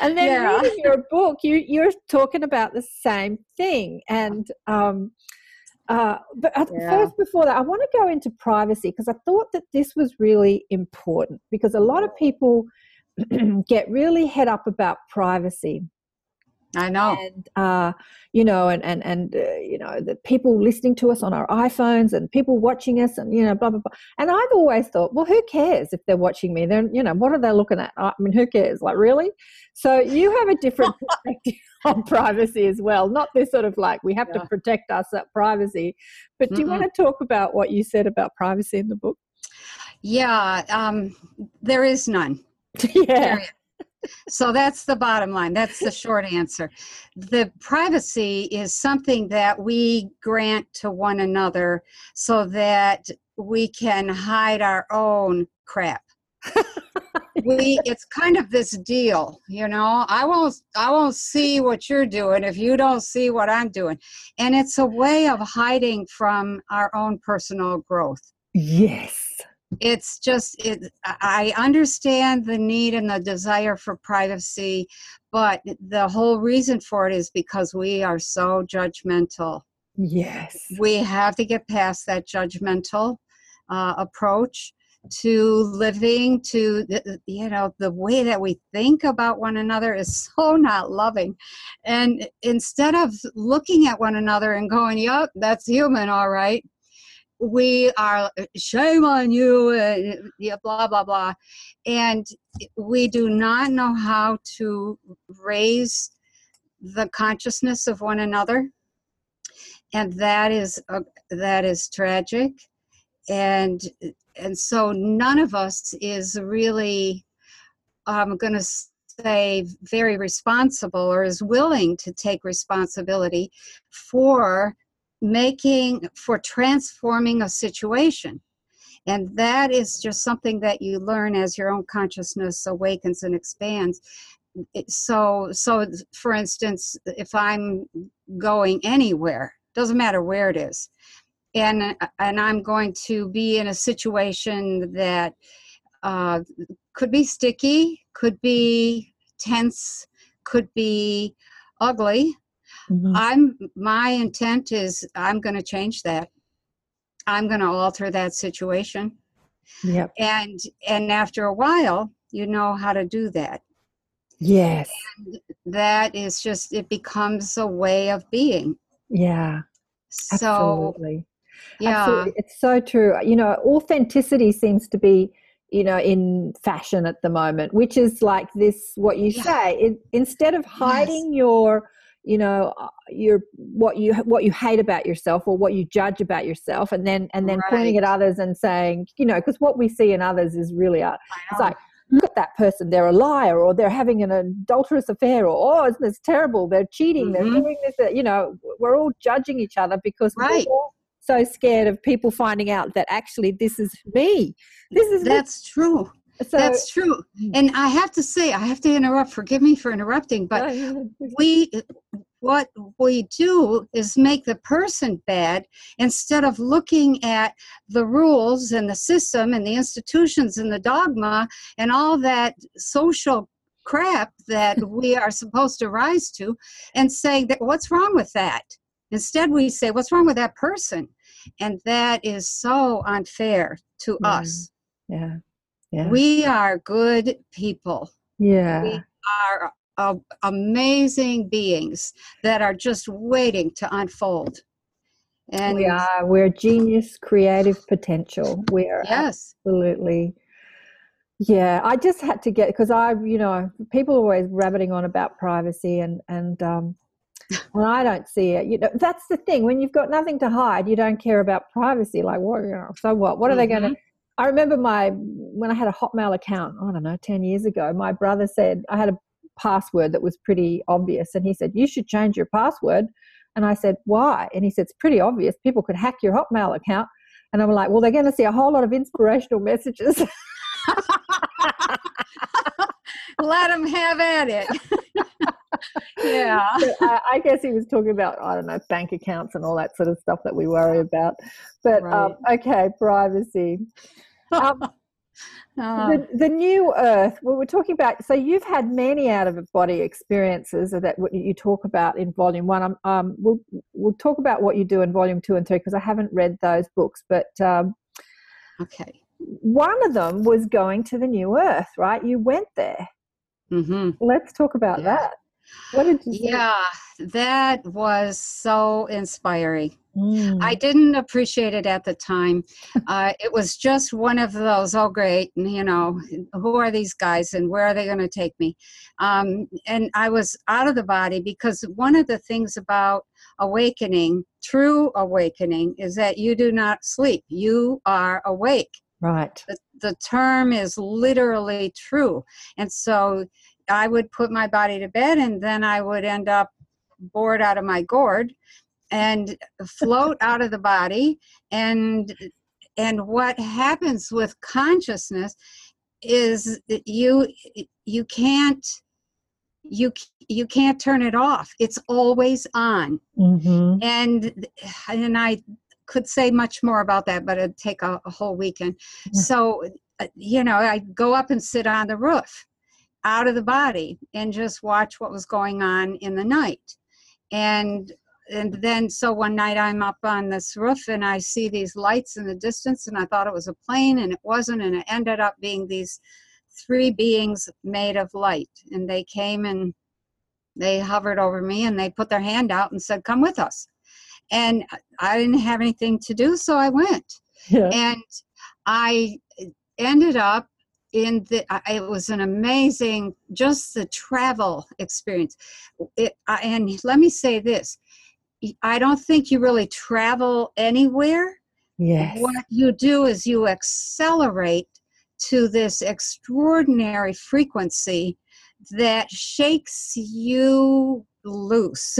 and then yeah. reading your book, you, you're talking about the same thing. And um, uh, but yeah. first, before that, I want to go into privacy because I thought that this was really important because a lot of people get really head up about privacy. I know. And, uh, you know, and, and, and uh, you know, the people listening to us on our iPhones and people watching us and, you know, blah, blah, blah. And I've always thought, well, who cares if they're watching me? They're, you know, what are they looking at? I mean, who cares? Like, really? So you have a different perspective on privacy as well. Not this sort of like we have yeah. to protect our privacy. But do mm-hmm. you want to talk about what you said about privacy in the book? Yeah. Um, there is none. yeah. So that's the bottom line. That's the short answer. The privacy is something that we grant to one another so that we can hide our own crap. we it's kind of this deal, you know. I won't I won't see what you're doing if you don't see what I'm doing. And it's a way of hiding from our own personal growth. Yes. It's just, it, I understand the need and the desire for privacy, but the whole reason for it is because we are so judgmental. Yes. We have to get past that judgmental uh, approach to living, to, you know, the way that we think about one another is so not loving. And instead of looking at one another and going, yep, that's human, all right. We are, shame on you, and blah, blah, blah. And we do not know how to raise the consciousness of one another. And that is, uh, that is tragic. And, and so none of us is really, I'm going to say, very responsible or is willing to take responsibility for making for transforming a situation. And that is just something that you learn as your own consciousness awakens and expands. So, so for instance, if I'm going anywhere, doesn't matter where it is, and and I'm going to be in a situation that uh, could be sticky, could be tense, could be ugly, Mm-hmm. I'm, my intent is I'm going to change that. I'm going to alter that situation. Yep. And, and after a while, you know how to do that. Yes. And that is just, it becomes a way of being. Yeah. Absolutely. So, yeah. Absolutely. It's so true. You know, authenticity seems to be, you know, in fashion at the moment, which is like this, what you yeah. say, it, instead of hiding yes. your, you know, your what you what you hate about yourself or what you judge about yourself, and then and then right. pointing at others and saying, you know, because what we see in others is really our, it's like, look at that person, they're a liar, or they're having an adulterous affair, or oh, isn't this terrible? They're cheating, mm-hmm. they're doing this. You know, we're all judging each other because right. we're all so scared of people finding out that actually this is me. This is that's me. True. So, that's true. And I have to say, I have to interrupt, forgive me for interrupting, but we, what we do is make the person bad instead of looking at the rules and the system and the institutions and the dogma and all that social crap that we are supposed to rise to and say that what's wrong with that? Instead, we say, what's wrong with that person? And that is so unfair to yeah. us. Yeah. Yeah. We are good people. Yeah. We are uh, amazing beings that are just waiting to unfold. And we are. We're genius, creative potential. We are yes. absolutely. Yeah. I just had to get, because I, you know, people are always rabbiting on about privacy and, and, um, well, I don't see it. You know, that's the thing. When you've got nothing to hide, you don't care about privacy. Like, what, you know, so what, what are mm-hmm. they going to, I remember my when I had a Hotmail account, I don't know, ten years ago, my brother said, I had a password that was pretty obvious. And he said, you should change your password. And I said, why? And he said, it's pretty obvious. People could hack your Hotmail account. And I'm like, well, they're going to see a whole lot of inspirational messages. Let them have at it. Yeah. So I, I guess he was talking about, I don't know, bank accounts and all that sort of stuff that we worry about. But right. um, okay, privacy. Um, uh, the, the new earth, well, we're talking about, so you've had many out-of-body experiences that you talk about in volume one. Um, um, we'll, we'll talk about what you do in volume two and three because I haven't read those books. But um, okay. One of them was going to the new earth, right? You went there. Mm-hmm. Let's talk about yeah. that. What did you think? Yeah, that was so inspiring. Mm. I didn't appreciate it at the time. Uh, it was just one of those, oh, great, you know, who are these guys and where are they going to take me? Um, and I was out of the body because one of the things about awakening, true awakening, is that you do not sleep. You are awake. Right. The, the term is literally true. And so I would put my body to bed and then I would end up bored out of my gourd and float out of the body. And, and what happens with consciousness is that you, you can't, you, you can't turn it off. It's always on. Mm-hmm. And, and I could say much more about that, but it'd take a, a whole weekend. Yeah. So, you know, I'd go up and sit on the roof out of the body and just watch what was going on in the night. And and then so one night I'm up on this roof and I see these lights in the distance and I thought it was a plane and it wasn't, and it ended up being these three beings made of light. And they came and they hovered over me and they put their hand out and said, come with us. And I didn't have anything to do, so I went. Yeah. And I ended up in the, it was an amazing, just the travel experience. It, and let me say this, I don't think you really travel anywhere. Yes. What you do is you accelerate to this extraordinary frequency that shakes you loose.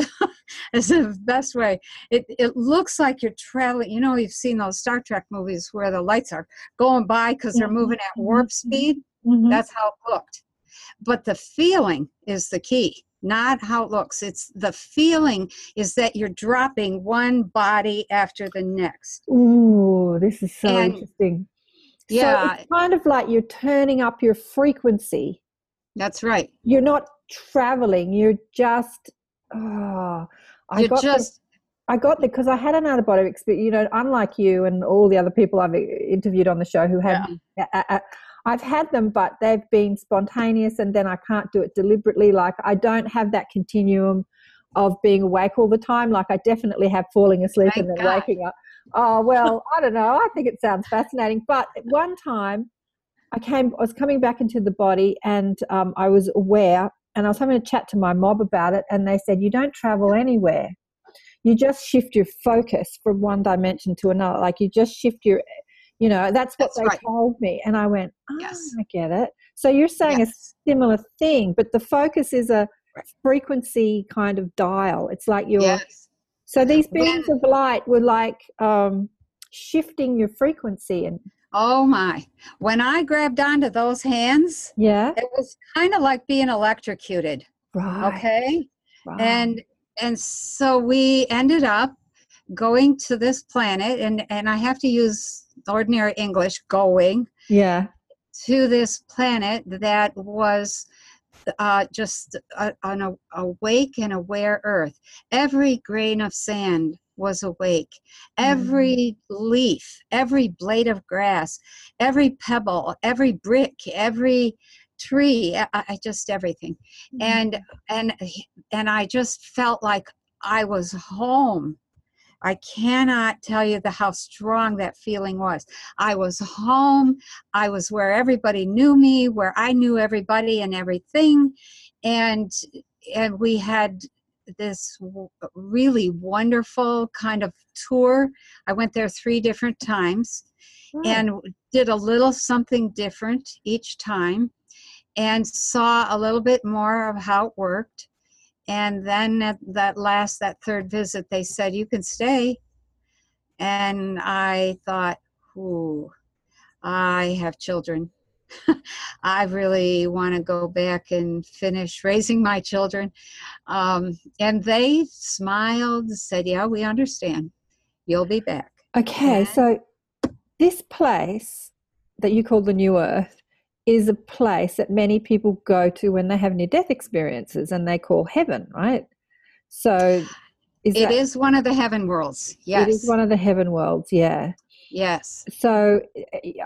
It's the best way. It it looks like you're traveling. You know, you've seen those Star Trek movies where the lights are going by because they're moving at warp speed. Mm-hmm. That's how it looked. But the feeling is the key, not how it looks. It's the feeling is that you're dropping one body after the next. Ooh, this is so and, interesting. Yeah. So it's kind of like you're turning up your frequency. That's right. You're not traveling. You're just, oh, I you're got just, this, I got because I had an out of body experience. You know, unlike you and all the other people I've interviewed on the show who have, yeah. uh, uh, I've had them, but they've been spontaneous, and then I can't do it deliberately. Like I don't have that continuum of being awake all the time. Like I definitely have falling asleep Thank and then God. waking up. Oh well, I don't know. I think it sounds fascinating, but at one time. I came. I was coming back into the body, and um, I was aware. And I was having a chat to my mob about it, and they said, "You don't travel anywhere. You just shift your focus from one dimension to another. Like you just shift your, you know." That's what that's they right. told me, and I went, oh, "Yes, I get it." So you're saying yes. a similar thing, but the focus is a right. frequency kind of dial. It's like you're. Yes. So these beams yeah. of light were like um, shifting your frequency and. Oh my, when I grabbed onto those hands, yeah, it was kind of like being electrocuted. Right. Okay. Right. And and so we ended up going to this planet, and, and I have to use ordinary English, going yeah. to this planet that was uh, just a, an awake and aware earth. Every grain of sand was awake. Every mm. leaf, every blade of grass, every pebble, every brick, every tree, I, I just everything. Mm. And and and I just felt like I was home. I cannot tell you the how strong that feeling was. I was home. I was where everybody knew me, where I knew everybody and everything. And and we had this really wonderful kind of tour. I went there three different times right. and did a little something different each time and saw a little bit more of how it worked. And then at that last, that third visit, they said, you can stay. And I thought, ooh, I have children. I really want to go back and finish raising my children. Um, and they smiled and said, yeah, we understand. You'll be back. Okay, and so this place that you call the New Earth is a place that many people go to when they have near-death experiences and they call heaven, right? So is it that, is one of the heaven worlds, yes. It is one of the heaven worlds, yeah. Yes. So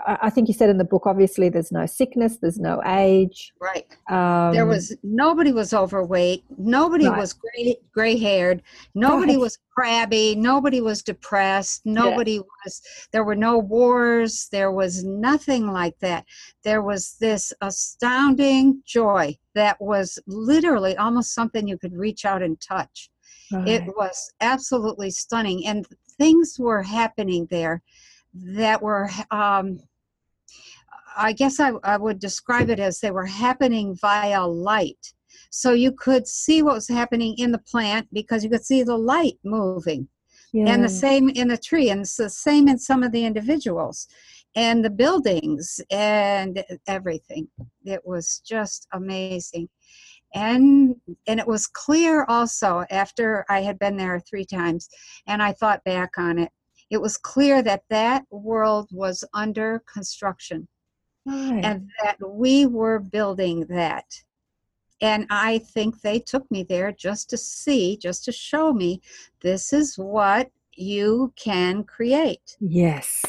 I think you said in the book, obviously there's no sickness, there's no age. Right. Um, there was, nobody was overweight. Nobody right. was gray, gray-haired. Nobody right. was crabby. Nobody was depressed. Nobody yeah. was, there were no wars. There was nothing like that. There was this astounding joy that was literally almost something you could reach out and touch. Right. It was absolutely stunning. And things were happening there that were, um, I guess I, I would describe it as they were happening via light. So you could see what was happening in the plant because you could see the light moving. Yeah. And the same in the tree, and it's the same in some of the individuals and the buildings and everything. It was just amazing. And and it was clear also, after I had been there three times and I thought back on it, it was clear that that world was under construction. Right. And that we were building that. And I think they took me there just to see, just to show me, this is what you can create. Yes.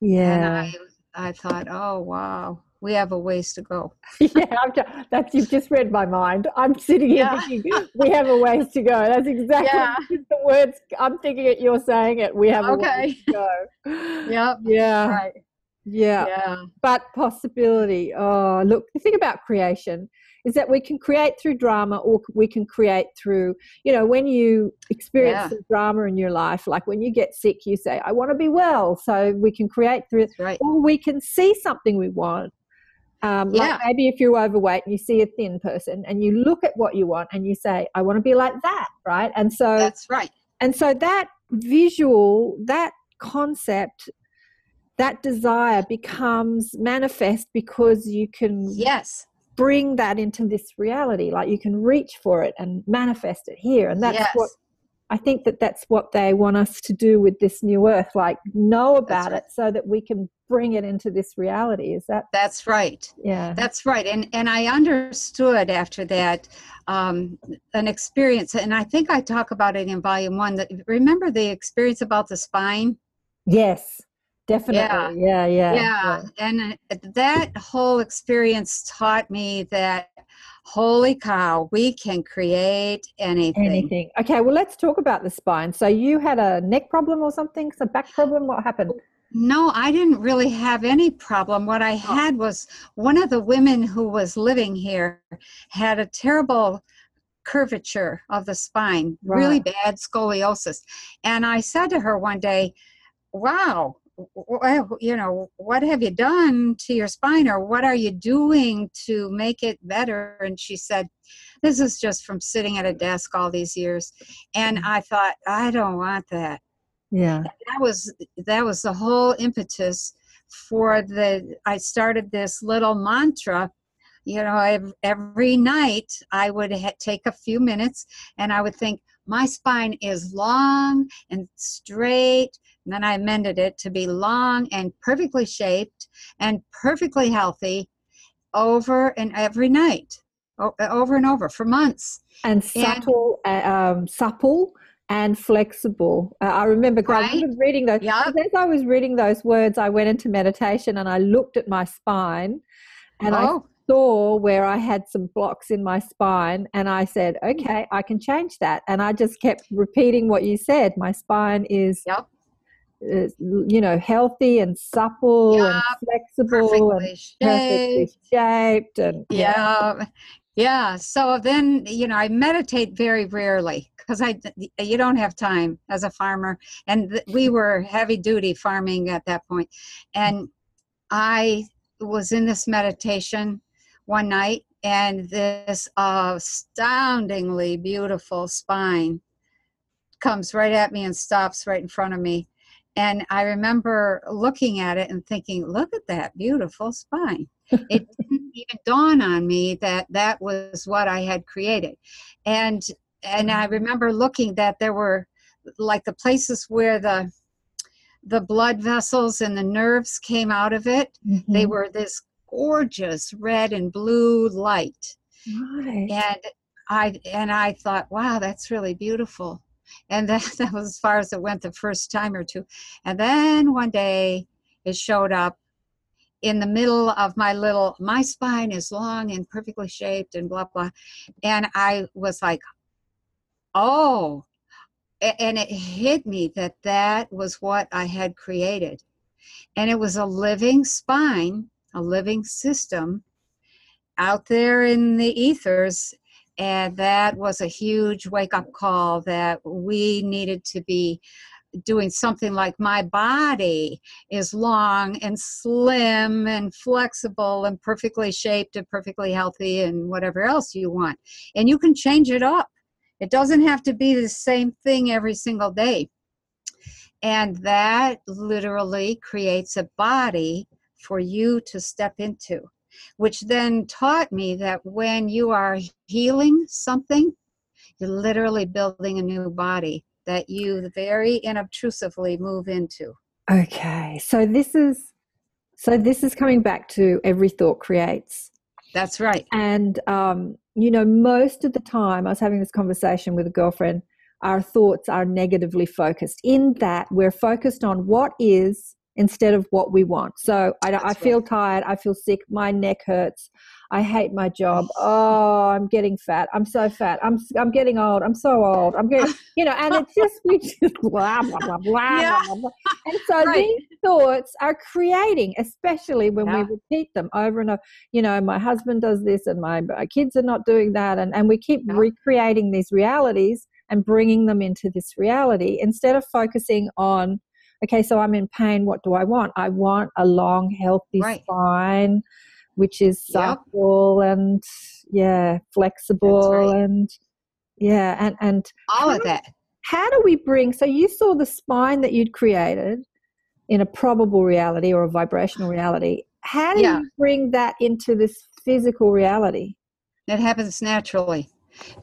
Yeah. And I, I thought, oh, wow. We have a ways to go. yeah, I'm just, that's, you've just read my mind. I'm sitting here yeah. thinking, we have a ways to go. That's exactly yeah. the words. I'm thinking it, you're saying it. We have okay. a ways to go. yep. Yeah. Right. yeah. Yeah. But possibility. Oh, look, the thing about creation is that we can create through drama, or we can create through, you know, when you experience yeah. some drama in your life, like when you get sick, you say, I want to be well. So we can create through it. Right. Or we can see something we want. Um, yeah. Like maybe if you're overweight and you see a thin person and you look at what you want and you say, I want to be like that, right? And so that's right. And so that visual, that concept, that desire becomes manifest because you can yes. bring that into this reality. Like you can reach for it and manifest it here. And that's yes. what I think that that's what they want us to do with this New Earth, like know about right. it so that we can bring it into this reality. Is that? That's right. Yeah, that's right. And and I understood after that um, an experience, and I think I talk about it in volume one. That, remember the experience about the spine? Yes, definitely. Yeah. Yeah, yeah, yeah. Yeah. And that whole experience taught me that, holy cow, we can create anything. Anything. Okay, well, let's talk about the spine. So you had a neck problem or something, some back problem. What happened? No, I didn't really have any problem. What I had was one of the women who was living here had a terrible curvature of the spine, right. really bad scoliosis. And I said to her one day, wow, you know, what have you done to your spine, or what are you doing to make it better? And she said, this is just from sitting at a desk all these years. And I thought, I don't want that. Yeah. And that was, that was the whole impetus for the, I started this little mantra. You know, every, every night I would ha- take a few minutes and I would think, my spine is long and straight. And then I amended it to be long and perfectly shaped and perfectly healthy, over and every night, over and over for months. And supple, and, um, supple and flexible. Uh, I remember right? I was reading those. Yep. As I was reading those words, I went into meditation and I looked at my spine, and oh. I saw where I had some blocks in my spine, and I said, "Okay, I can change that." And I just kept repeating what you said. My spine is. Yep. You know, healthy and supple yeah, and flexible perfectly and shaped. perfectly shaped. And yeah. yeah, yeah. So then, you know, I meditate very rarely because I, you don't have time as a farmer, and th- we were heavy duty farming at that point. And I was in this meditation one night, and this astoundingly beautiful spine comes right at me and stops right in front of me. And I remember looking at it and thinking, look at that beautiful spine. It didn't even dawn on me that that was what I had created. And and I remember looking that there were like the places where the the blood vessels and the nerves came out of it. Mm-hmm. They were this gorgeous red and blue light. Right. And I and I thought, wow, that's really beautiful. And that, that was as far as it went the first time or two. And then one day it showed up in the middle of my little, my spine is long and perfectly shaped and blah, blah. And I was like, oh, and it hit me that that was what I had created. And it was a living spine, a living system out there in the ethers. And that was a huge wake-up call that we needed to be doing something like, my body is long and slim and flexible and perfectly shaped and perfectly healthy and whatever else you want. And you can change it up. It doesn't have to be the same thing every single day. And that literally creates a body for you to step into, which then taught me that when you are healing something, you're literally building a new body that you very unobtrusively move into. Okay. So this is, so this is coming back to every thought creates. That's right. And, um, you know, most of the time I was having this conversation with a girlfriend, our thoughts are negatively focused in that we're focused on what is instead of what we want. So I, I feel right. tired. I feel sick. My neck hurts. I hate my job. Oh, I'm getting fat. I'm so fat. I'm I'm getting old. I'm so old. I'm getting, you know, and it's just, we just blah, blah, blah, blah, yeah. blah, blah. And so right. these thoughts are creating, especially when yeah. we repeat them over and over. You know, my husband does this and my, my kids are not doing that. And, and we keep yeah. recreating these realities and bringing them into this reality instead of focusing on, okay, so I'm in pain. What do I want? I want a long, healthy right. spine, which is supple yep. and yeah, flexible right. and yeah, and and all of that. How do we bring? So you saw the spine that you'd created in a probable reality or a vibrational reality. How do yeah. you bring that into this physical reality? It happens naturally.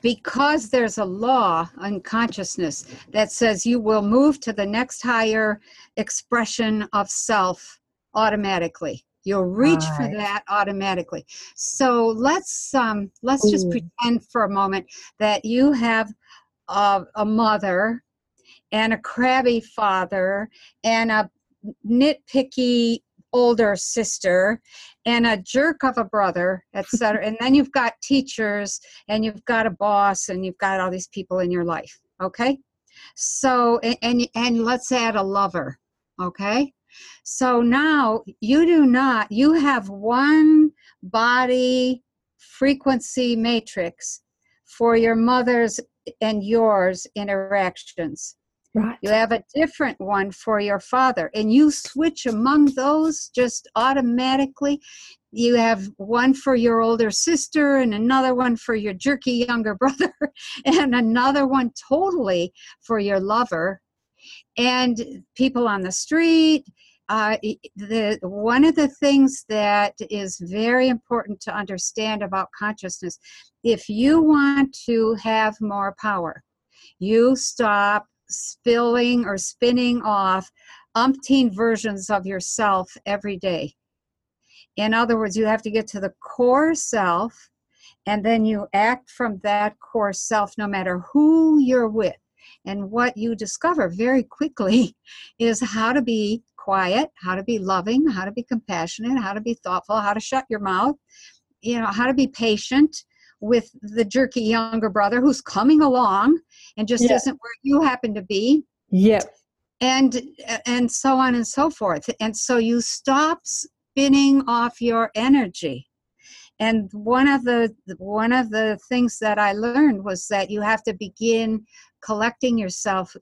Because there's a law in consciousness that says you will move to the next higher expression of self automatically. You'll reach right. for that automatically. So let's um, let's Ooh. just pretend for a moment that you have a, a mother and a crabby father and a nitpicky older sister and a jerk of a brother, et cetera. And then you've got teachers and you've got a boss and you've got all these people in your life. Okay. So, and, and, and let's add a lover. Okay. So now you do not, you have one body frequency matrix for your mother's and yours interactions. Right. You have a different one for your father, and you switch among those just automatically. You have one for your older sister and another one for your jerky younger brother and another one totally for your lover and people on the street. Uh, the, one of the things that is very important to understand about consciousness, if you want to have more power, you stop spilling or spinning off umpteen versions of yourself every day. In other words, you have to get to the core self, and then you act from that core self no matter who you're with. And what you discover very quickly is how to be quiet, how to be loving, how to be compassionate, how to be thoughtful, how to shut your mouth, you know, how to be patient with the jerky younger brother who's coming along and just yeah. isn't where you happen to be. Yeah. And, and so on and so forth. And so you stop spinning off your energy. And one of the, one of the things that I learned was that you have to begin collecting yourself.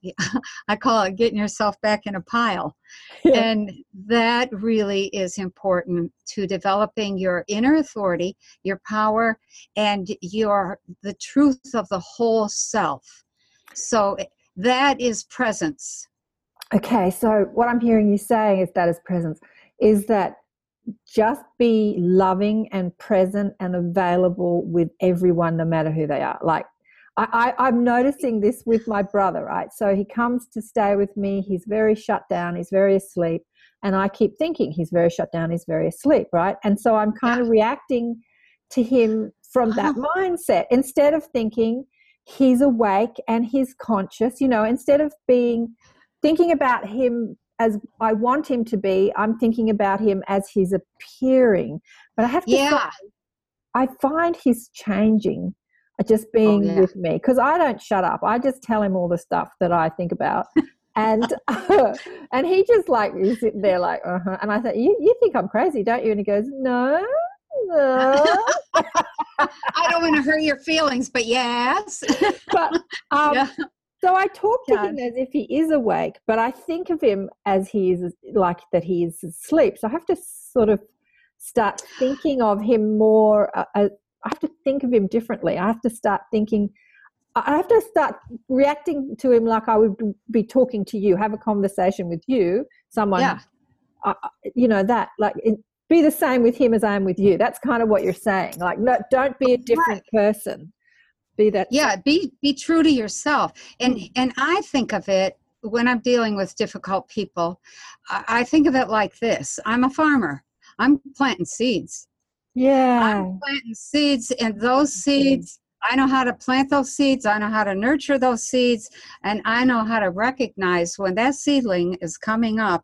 I call it getting yourself back in a pile. Yeah. And that really is important to developing your inner authority, your power, and your the truth of the whole self. So that is presence. Okay, so what I'm hearing you saying is that is presence, is that just be loving and present and available with everyone, no matter who they are. Like I, I, I'm noticing this with my brother, right? So he comes to stay with me. He's very shut down. He's very asleep. And I keep thinking he's very shut down. He's very asleep, right? And so I'm kind of reacting to him from that mindset instead of thinking he's awake and he's conscious, you know, instead of being thinking about him as I want him to be, I'm thinking about him as he's appearing. But I have to yeah. say, I find he's changing just being oh, yeah. with me, because I don't shut up. I just tell him all the stuff that I think about. And uh, and he just like is sitting there like, uh-huh. And I thought, you, you think I'm crazy, don't you? And he goes, no, no. I don't want to hurt your feelings, but yes. but um, yeah. So I talk to him as if he is awake, but I think of him as he is, like that he is asleep. So I have to sort of start thinking of him more. Uh, I have to think of him differently. I have to start thinking, I have to start reacting to him like I would be talking to you, have a conversation with you, someone, yeah. uh, you know, that like it, be the same with him as I am with you. That's kind of what you're saying. Like, no, don't be a different right. person. Be that yeah be be true to yourself. And mm. and I think of it when I'm dealing with difficult people, I think of it like this. I'm a farmer. I'm planting seeds. Yeah. I'm planting seeds, and those seeds, I know how to plant those seeds. I know how to nurture those seeds, and I know how to recognize when that seedling is coming up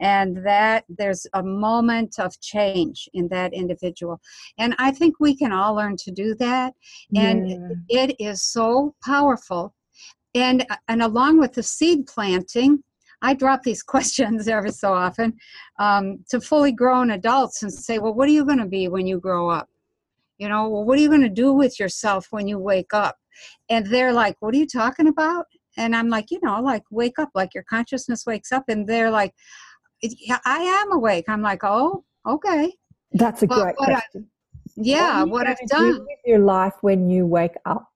and that there's a moment of change in that individual. And I think we can all learn to do that. And yeah. it is so powerful. And, and along with the seed planting, I drop these questions every so often um, to fully grown adults and say, well, what are you going to be when you grow up? You know, well, what are you going to do with yourself when you wake up? And they're like, what are you talking about? And I'm like, you know, like wake up, like your consciousness wakes up. And they're like, I am awake. I'm like, oh, okay. That's a great well, question. I, yeah, what, what I've done do with your life when you wake up.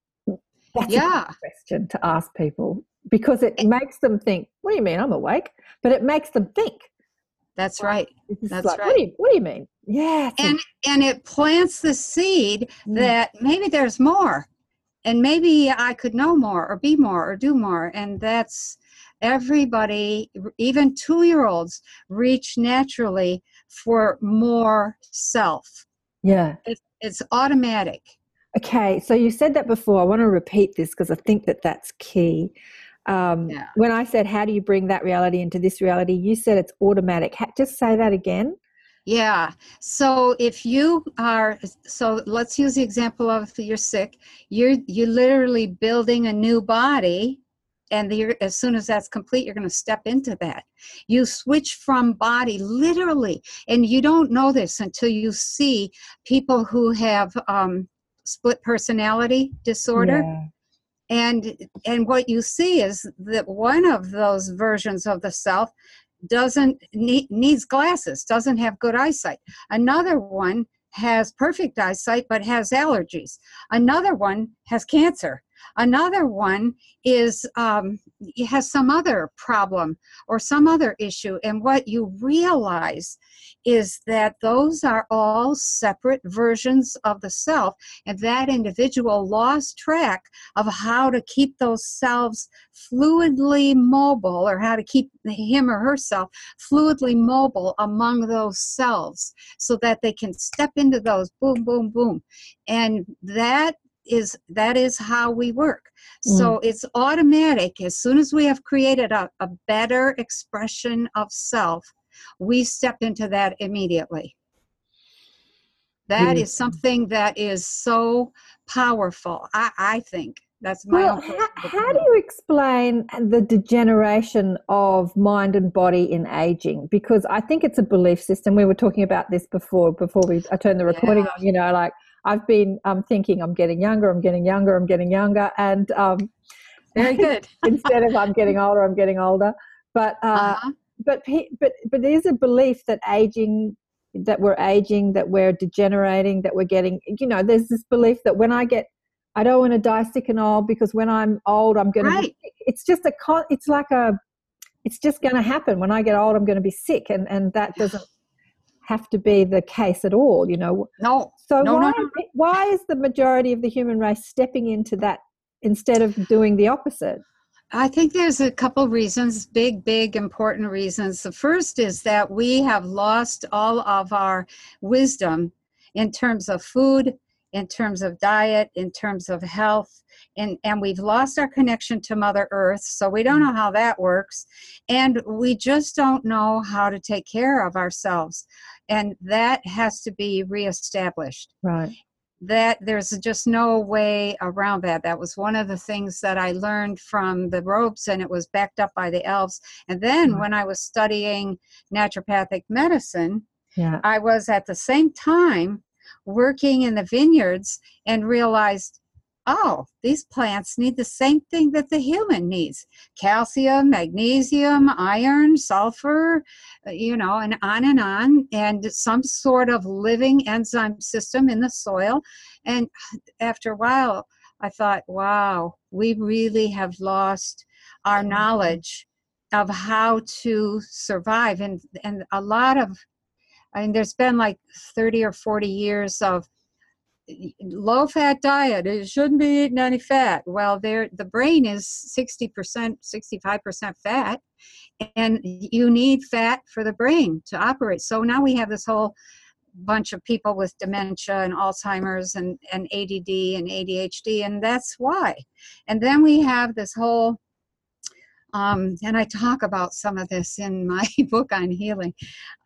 That's yeah. a good question to ask people, because it, it makes them think, what do you mean I'm awake? But it makes them think. That's well, right. That's like, right. What do you, what do you mean? Yeah. And a- and it plants the seed that maybe there's more, and maybe I could know more or be more or do more. And that's everybody, even two-year-olds, reach naturally for more self. Yeah. It, it's automatic. Okay. So you said that before. I want to repeat this because I think that that's key. Um, yeah. When I said, how do you bring that reality into this reality? You said it's automatic. Just say that again. Yeah. So if you are, so let's use the example of you're sick. You're, you're literally building a new body. And the, as soon as that's complete, you're going to step into that. You switch from body, literally. And you don't know this until you see people who have um, split personality disorder. Yeah. And and what you see is that one of those versions of the self doesn't need, needs glasses, doesn't have good eyesight. Another one has perfect eyesight but has allergies. Another one has cancer. Another one is um, has some other problem or some other issue. And what you realize is that those are all separate versions of the self, and that individual lost track of how to keep those selves fluidly mobile, or how to keep him or herself fluidly mobile among those selves so that they can step into those boom, boom, boom. And that is that is how we work. So mm. it's automatic. As soon as we have created a, a better expression of self, we step into that immediately. That mm. is something that is so powerful. I, I think that's my well, own how, how do you explain the degeneration of mind and body in aging? Because I think it's a belief system. We were talking about this before, before we I turned the recording yeah. on, you know, like, I've been um, thinking I'm getting younger, I'm getting younger, I'm getting younger. And um, very good. Instead of I'm getting older, I'm getting older. But uh, uh-huh. but but but there's a belief that aging, that we're aging, that we're degenerating, that we're getting, you know, there's this belief that when I get, I don't want to die sick and old, because when I'm old, I'm going right. to be sick. It's just a, it's like a, it's just going to happen. When I get old, I'm going to be sick. And, and that doesn't have to be the case at all, you know. No. So no, why, no, no. why is the majority of the human race stepping into that instead of doing the opposite? I think there's a couple reasons, big, big, important reasons. The first is that we have lost all of our wisdom in terms of food, in terms of diet, in terms of health, and, and we've lost our connection to Mother Earth, so we don't know how that works, and we just don't know how to take care of ourselves, and that has to be reestablished. Right. That there's just no way around that. That was one of the things that I learned from the Robes, and it was backed up by the Elves. And then mm-hmm. when I was studying naturopathic medicine, yeah. I was at the same time working in the vineyards and realized, oh, these plants need the same thing that the human needs. Calcium, magnesium, iron, sulfur, you know, and on and on. And some sort of living enzyme system in the soil. And after a while, I thought, wow, we really have lost our knowledge of how to survive. And, and a lot of, I mean, there's been like thirty or forty years of low-fat diet, it shouldn't be eating any fat. Well, there, the brain is sixty percent, sixty-five percent fat, and you need fat for the brain to operate. So now we have this whole bunch of people with dementia and Alzheimer's and, and A D D and A D H D, and that's why. And then we have this whole, um, and I talk about some of this in my book on healing.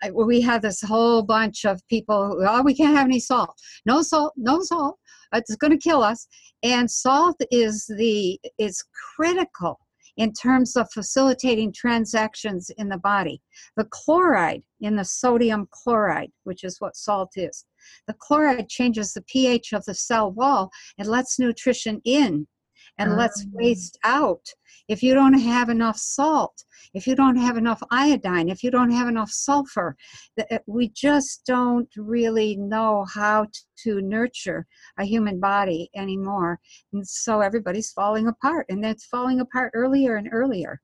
I, we have this whole bunch of people who, oh, we can't have any salt. No salt, no salt. It's going to kill us. And salt is the, is critical in terms of facilitating transactions in the body. The chloride in the sodium chloride, which is what salt is. The chloride changes the pH of the cell wall and lets nutrition in and um. lets waste out. If you don't have enough salt, if you don't have enough iodine, if you don't have enough sulfur, we just don't really know how to nurture a human body anymore. And so everybody's falling apart, and that's falling apart earlier and earlier.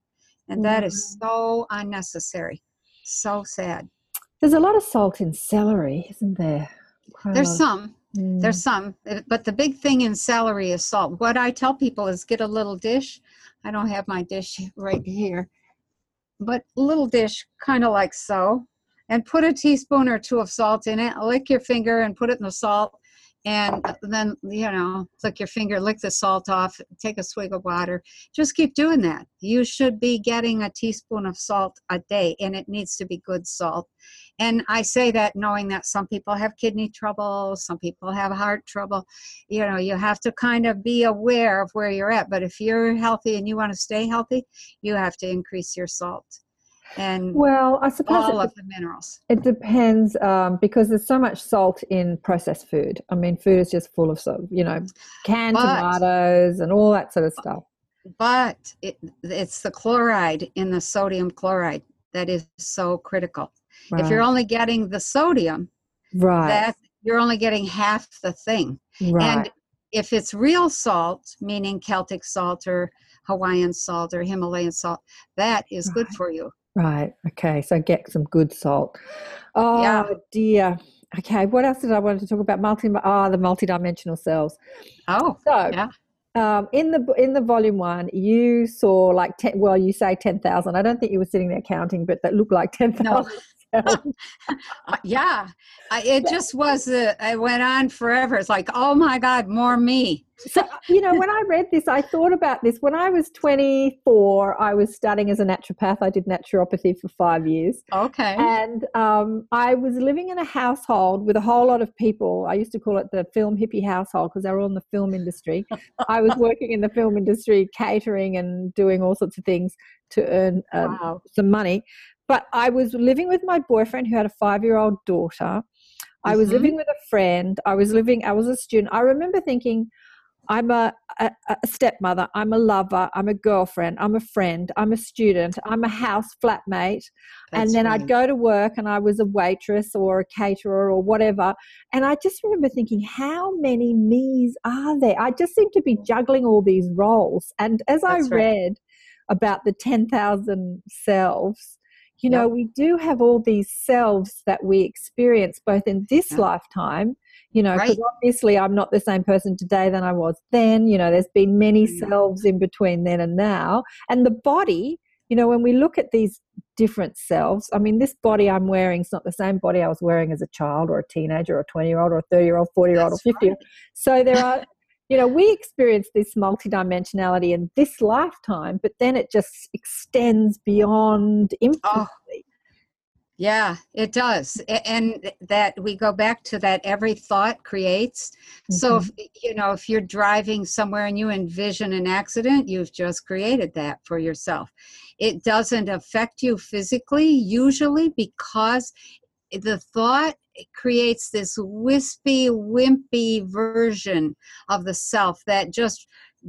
And that is so unnecessary, so sad. There's a lot of salt in celery, isn't there? Quite There's some. Mm. There's some, but the big thing in celery is salt. What I tell people is get a little dish. I don't have my dish right here, but a little dish kind of like so, and put a teaspoon or two of salt in it, lick your finger and put it in the salt, and then, you know, lick your finger, lick the salt off, take a swig of water. Just keep doing that. You should be getting a teaspoon of salt a day, and it needs to be good salt. And I say that knowing that some people have kidney trouble, some people have heart trouble. You know, you have to kind of be aware of where you're at. But if you're healthy and you want to stay healthy, you have to increase your salt and well, I suppose all of the minerals. It depends um, because there's so much salt in processed food. I mean, food is just full of, you know, canned tomatoes and all that sort of stuff. But it, it's the chloride in the sodium chloride that is so critical. Right. If you're only getting the sodium, right, that you're only getting half the thing. Right. And if it's real salt, meaning Celtic salt or Hawaiian salt or Himalayan salt, that is right. good for you. Right. Okay. So get some good salt. Oh yeah. dear. Okay. What else did I want to talk about? Multi. Ah, the multidimensional cells. Oh. So. Yeah. Um, in the in the volume one, you saw like ten, well, you say ten thousand. I don't think you were sitting there counting, but that looked like ten thousand. No. yeah, I, it just was. Uh, it went on forever. It's like, oh my God, more me. So you know, when I read this, I thought about this. When I was twenty-four, I was studying as a naturopath. I did naturopathy for five years. Okay. And um, I was living in a household with a whole lot of people. I used to call it the film hippie household because they were all in the film industry. I was working in the film industry, catering and doing all sorts of things to earn um, wow. some money. But I was living with my boyfriend who had a five-year-old daughter. I was mm-hmm. living with a friend. I was living, I was a student. I remember thinking, I'm a, a, a stepmother, I'm a lover, I'm a girlfriend, I'm a friend, I'm a student, I'm a house flatmate. That's and then right. I'd go to work and I was a waitress or a caterer or whatever. And I just remember thinking, how many me's are there? I just seem to be juggling all these roles. And as That's I read, right. about the ten thousand selves. You know, yep. we do have all these selves that we experience both in this yep. lifetime, you know, because right. obviously I'm not the same person today than I was then. You know, there's been many yeah. selves in between then and now. And the body, you know, when we look at these different selves, I mean, this body I'm wearing is not the same body I was wearing as a child or a teenager or a twenty-year-old or a thirty-year-old, forty-year-old That's or fifty-year-old. Right. So there are... You know, we experience this multidimensionality in this lifetime, but then it just extends beyond infinity. Oh, yeah, it does. And that we go back to that every thought creates. Mm-hmm. So, if, you know, if you're driving somewhere and you envision an accident, you've just created that for yourself. It doesn't affect you physically, usually, because the thought it creates this wispy, wimpy version of the self that just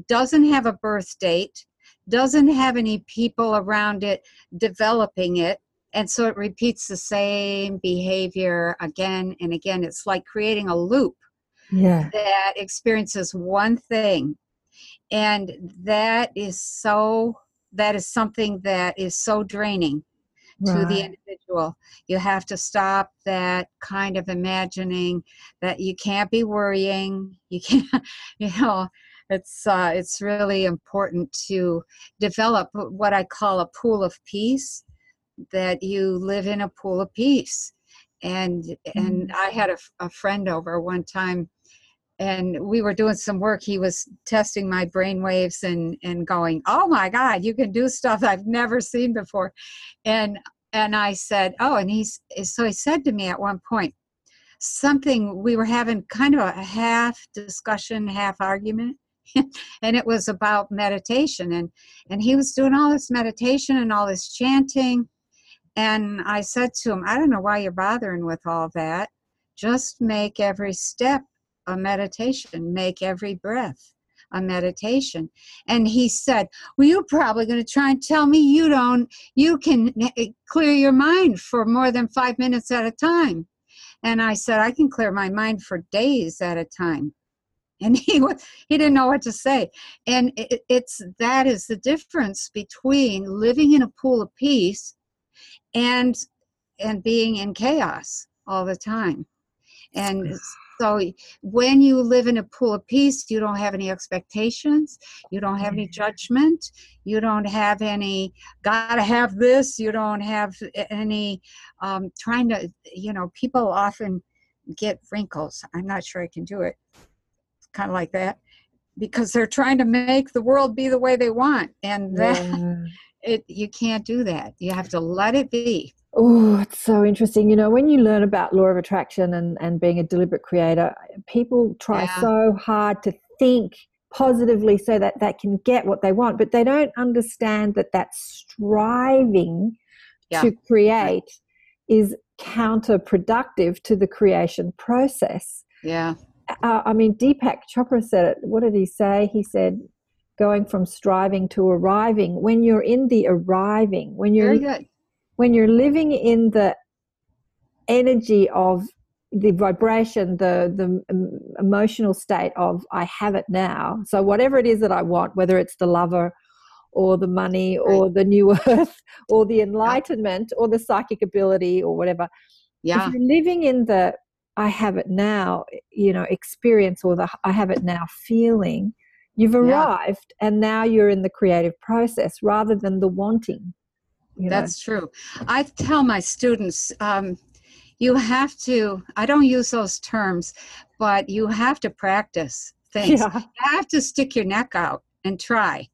doesn't have a birth date, doesn't have any people around it developing it, and so it repeats the same behavior again and again. It's like creating a loop yeah. that experiences one thing, and that is so that is something that is so draining right. to the individual. You have to stop that kind of imagining. That you can't be worrying. You can't, you know, it's uh, it's really important to develop what I call a pool of peace, that you live in a pool of peace. And mm-hmm. and I had a, a friend over one time, and we were doing some work. He was testing my brain waves and, and going, oh my God, you can do stuff I've never seen before. And and I said, oh, and he's, so he said to me at one point, something, we were having kind of a half discussion, half argument. And it was about meditation. And, and he was doing all this meditation and all this chanting. And I said to him, I don't know why you're bothering with all that. Just make every step a meditation, make every breath a meditation. And he said, well, you're probably going to try and tell me you don't, you can clear your mind for more than five minutes at a time. And I said, I can clear my mind for days at a time. And he was, he didn't know what to say. And it, it's, that is the difference between living in a pool of peace and, and being in chaos all the time. And yeah. So when you live in a pool of peace, you don't have any expectations. You don't have any judgment. You don't have any, gotta have this. You don't have any um, trying to, you know, people often get wrinkles. I'm not sure I can do it. It's kind of like that. Because they're trying to make the world be the way they want. And that, yeah. it, you can't do that. You have to let it be. Oh, it's so interesting. You know, when you learn about law of attraction and, and being a deliberate creator, people try yeah. so hard to think positively so that they can get what they want, but they don't understand that that striving yeah. to create is counterproductive to the creation process. Yeah. Uh, I mean, Deepak Chopra said it. What did he say? He said, going from striving to arriving. When you're in the arriving, when you're... Very good. When you're living in the energy of the vibration, the, the emotional state of I have it now, so whatever it is that I want, whether it's the lover or the money or right. the new earth or the enlightenment or the psychic ability or whatever, yeah. if you're living in the I have it now, you know, experience or the I have it now feeling, you've arrived yeah. and now you're in the creative process rather than the wanting. You know. That's true. I tell my students, um, you have to, I don't use those terms, but you have to practice things. Yeah. You have to stick your neck out and try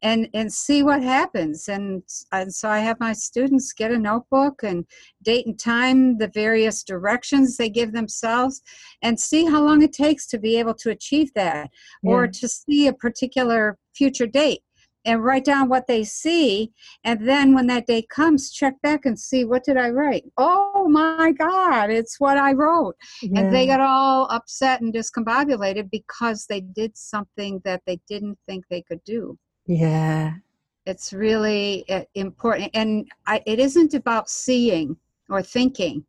and, and see what happens. And, and so I have my students get a notebook and date and time the various directions they give themselves and see how long it takes to be able to achieve that yeah. or to see a particular future date. And write down what they see, and then when that day comes, check back and see, what did I write? Oh my God, it's what I wrote. Yeah. And they got all upset and discombobulated because they did something that they didn't think they could do. Yeah. It's really important. And I, it isn't about seeing or thinking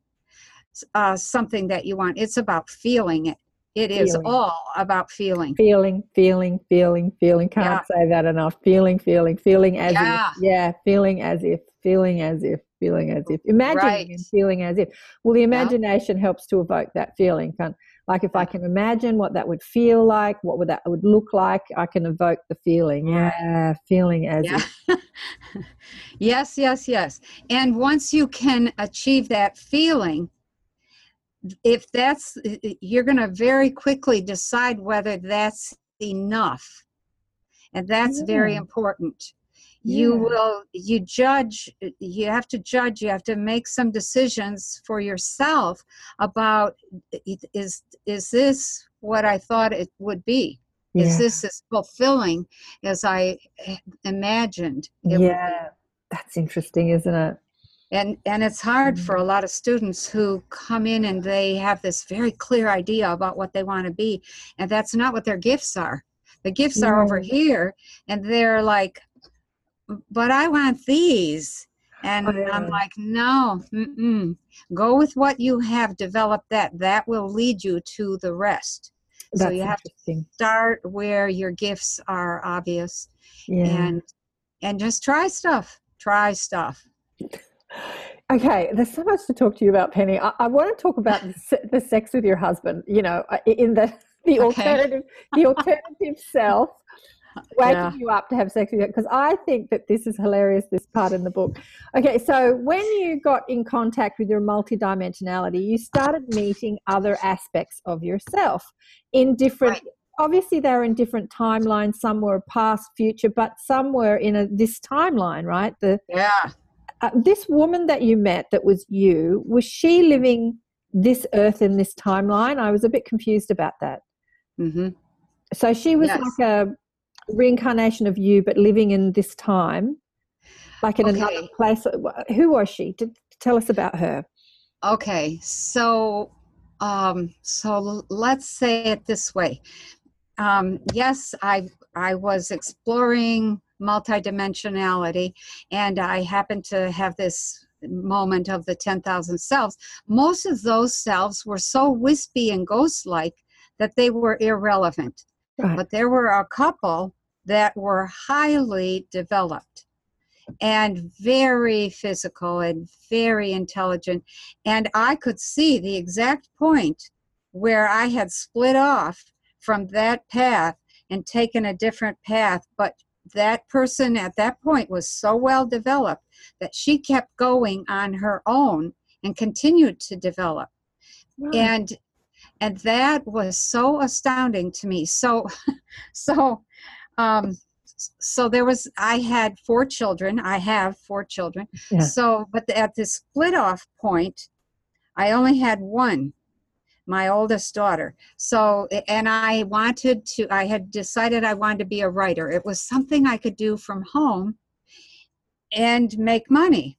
uh, something that you want. It's about feeling it. It feeling. is all about feeling. Feeling, feeling, feeling, feeling. Can't yeah. say that enough. Feeling, feeling, feeling as yeah. if. Yeah, feeling as if, feeling as if, feeling as if. Imagining right. and feeling as if. Well, the imagination yeah. helps to evoke that feeling. Like if I can imagine what that would feel like, what would that would look like, I can evoke the feeling. Yeah, yeah. feeling as yeah. if. Yes, yes, yes. And once you can achieve that feeling, if that's, you're going to very quickly decide whether that's enough. And that's yeah. very important. Yeah. You will, you judge, you have to judge, you have to make some decisions for yourself about, is, is this what I thought it would be? Yeah. Is this as fulfilling as I imagined it yeah. would be? That's interesting, isn't it? And and it's hard for a lot of students who come in and they have this very clear idea about what they want to be. And that's not what their gifts are. The gifts yeah. are over here. And they're like, but I want these. And oh, yeah. I'm like, no, mm-mm. Go with what you have developed. That. That will lead you to the rest. That's so you have to start where your gifts are obvious. Yeah. And, and just try stuff. Try stuff. Okay, there's so much to talk to you about, Penny. I, I want to talk about the, the sex with your husband, you know, in the, the alternative okay. the alternative self, waking yeah. you up to have sex with you, because I think that this is hilarious, this part in the book. Okay, so when you got in contact with your multidimensionality, you started meeting other aspects of yourself in different right. Obviously, they're in different timelines. Some were past, future, but some were in a, this timeline, right? The, yeah. Uh, this woman that you met that was you, was she living this earth in this timeline? I was a bit confused about that. Mm-hmm. So she was yes. like a reincarnation of you but living in this time, like in okay. another place. Who was she? Did, tell us about her. Okay, so, um, so let's say it this way. Um, yes, I, I was exploring multidimensionality, and I happen to have this moment of the ten thousand selves. Most of those selves were so wispy and ghost-like that they were irrelevant. Right. But there were a couple that were highly developed and very physical and very intelligent. And I could see the exact point where I had split off from that path and taken a different path, but that person at that point was so well developed that she kept going on her own and continued to develop. Wow. And and that was so astounding to me. So so um so there was I had four children. I have four children. Yeah. So but at the split off point, I only had one, my oldest daughter. So, and I wanted to, I had decided I wanted to be a writer. It was something I could do from home and make money.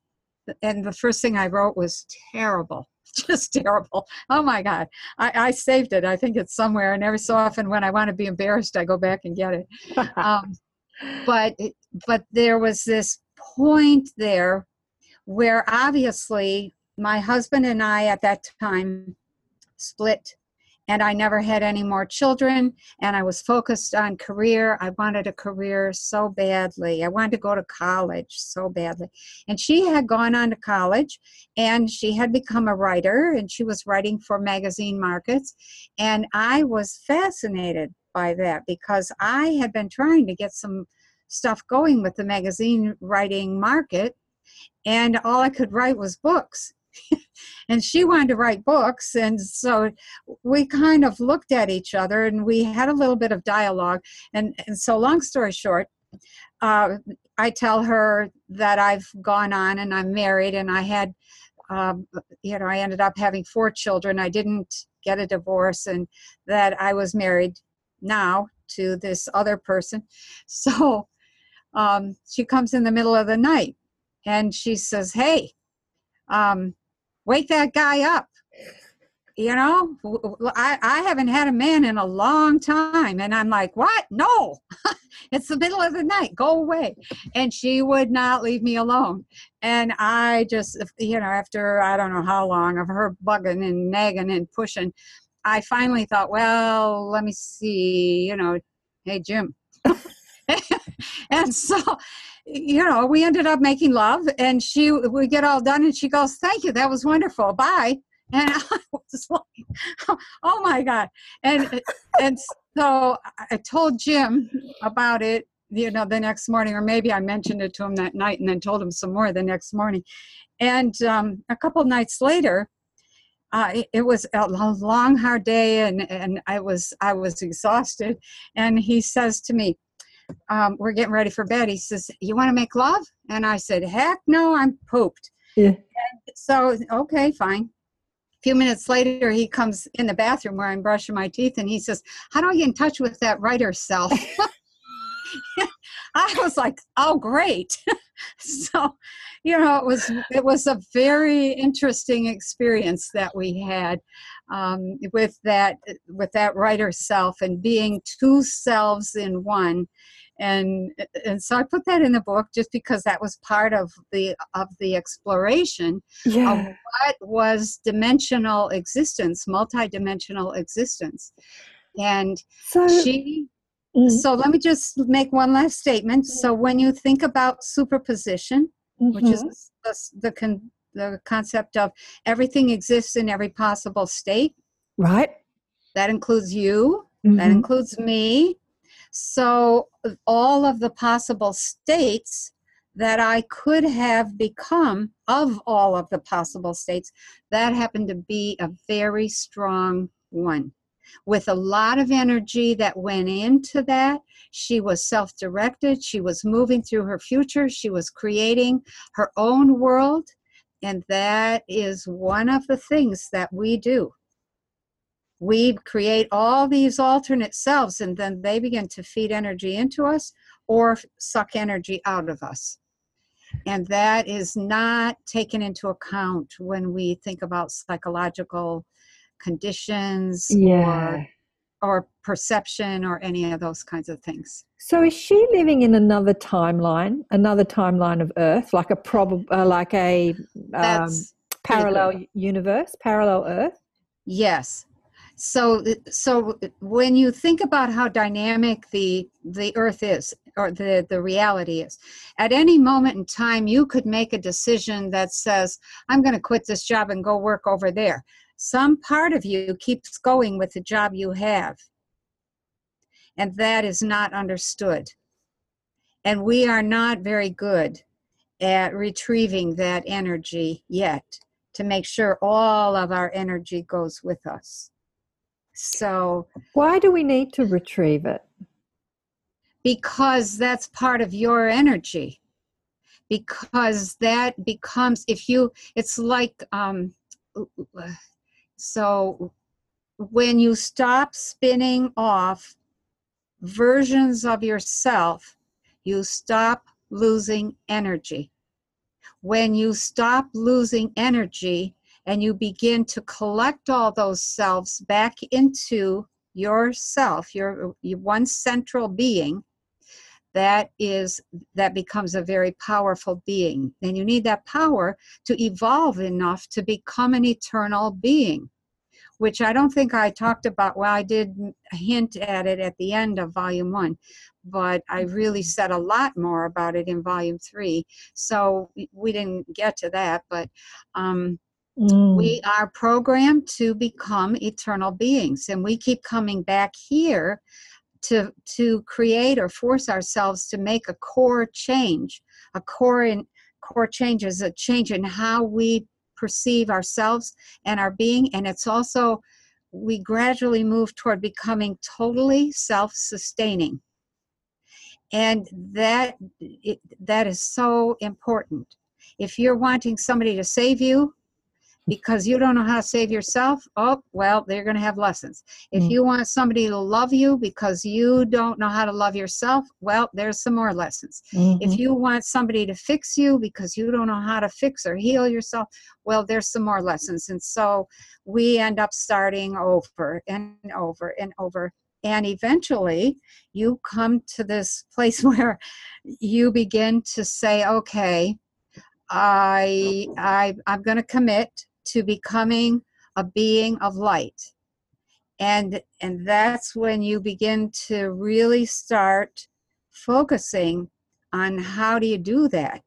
And the first thing I wrote was terrible, just terrible. Oh my God. I, I saved it. I think it's somewhere. And every so often when I want to be embarrassed, I go back and get it. um, but, but there was this point there where obviously my husband and I at that time split, and I never had any more children, and I was focused on career. I wanted a career so badly. I wanted to go to college so badly. And she had gone on to college, and she had become a writer, and she was writing for magazine markets. And I was fascinated by that because I had been trying to get some stuff going with the magazine writing market, and all I could write was books. And she wanted to write books, and so we kind of looked at each other, and we had a little bit of dialogue. And, and so long story short, uh, I tell her that I've gone on and I'm married, and I had, um, you know, I ended up having four children. I didn't get a divorce, and that I was married now to this other person. So um, she comes in the middle of the night, and she says, hey, um, wake that guy up. You know, I, I haven't had a man in a long time. And I'm like, what? No, it's the middle of the night. Go away. And she would not leave me alone. And I just, you know, after I don't know how long of her bugging and nagging and pushing, I finally thought, well, let me see, you know, hey, Jim. And so, you know, we ended up making love, and she, we get all done, and she goes, thank you, that was wonderful, bye. And I was like, oh my God. And, and so I told Jim about it, you know, the next morning, or maybe I mentioned it to him that night and then told him some more the next morning. And um, a couple of nights later, Uh, it, it was a long, hard day, and, and I was I was exhausted. And he says to me, um, we're getting ready for bed. He says, you want to make love? And I said, heck no, I'm pooped. Yeah. And so, okay, fine. A few minutes later, he comes in the bathroom where I'm brushing my teeth, and he says, how do I get in touch with that writer self? I was like, oh, great. So, you know, it was it was a very interesting experience that we had um, with that with that writer self and being two selves in one. And and so I put that in the book just because that was part of the of the exploration yeah. of what was dimensional existence, multidimensional existence. And so she So let me just make one last statement. So when you think about superposition, mm-hmm. which is the, the, con, the concept of everything exists in every possible state. Right. That includes you. Mm-hmm. That includes me. So all of the possible states that I could have become, of all of the possible states, that happened to be a very strong one. With a lot of energy that went into that. She was self-directed. She was moving through her future. She was creating her own world. And that is one of the things that we do. We create all these alternate selves, and then they begin to feed energy into us or suck energy out of us. And that is not taken into account when we think about psychological conditions yeah. or, or perception or any of those kinds of things. So is she living in another timeline, another timeline of Earth, like a prob- uh, like a um, parallel universe, parallel Earth? Yes. So so when you think about how dynamic the the Earth is, or the, the reality is, at any moment in time, you could make a decision that says, I'm going to quit this job and go work over there. Some part of you keeps going with the job you have, and that is not understood. And we are not very good at retrieving that energy yet to make sure all of our energy goes with us. So why do we need to retrieve it? Because that's part of your energy. Because that becomes, if you, it's like, um, so when you stop spinning off versions of yourself, you stop losing energy. When you stop losing energy and you begin to collect all those selves back into yourself, your, your one central being, that is, that becomes a very powerful being. And you need that power to evolve enough to become an eternal being, which I don't think I talked about. Well, I did hint at it at the end of volume one, but I really said a lot more about it in volume three. So we didn't get to that, but um, mm. we are programmed to become eternal beings, and we keep coming back here to to create or force ourselves to make a core change. A core in, core change is a change in how we perceive ourselves and our being, and it's also, we gradually move toward becoming totally self-sustaining. And that it, that is so important. If you're wanting somebody to save you, because you don't know how to save yourself, oh, well, they're going to have lessons. If mm. you want somebody to love you because you don't know how to love yourself, well, there's some more lessons. Mm-hmm. If you want somebody to fix you because you don't know how to fix or heal yourself, well, there's some more lessons. And so we end up starting over and over and over. And eventually you come to this place where you begin to say, okay, I, I, I'm going to commit to becoming a being of light. And, and that's when you begin to really start focusing on how do you do that.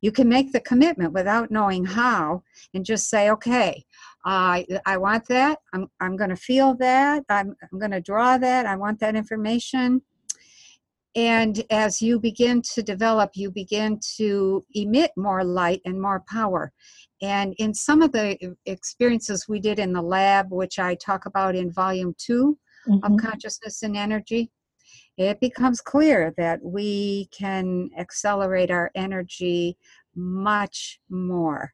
You can make the commitment without knowing how and just say, okay, uh, I want that. I'm, I'm going to feel that. I'm, I'm going to draw that. I want that information. And as you begin to develop, you begin to emit more light and more power. And in some of the experiences we did in the lab, which I talk about in volume two mm-hmm. of Consciousness and Energy, it becomes clear that we can accelerate our energy much more.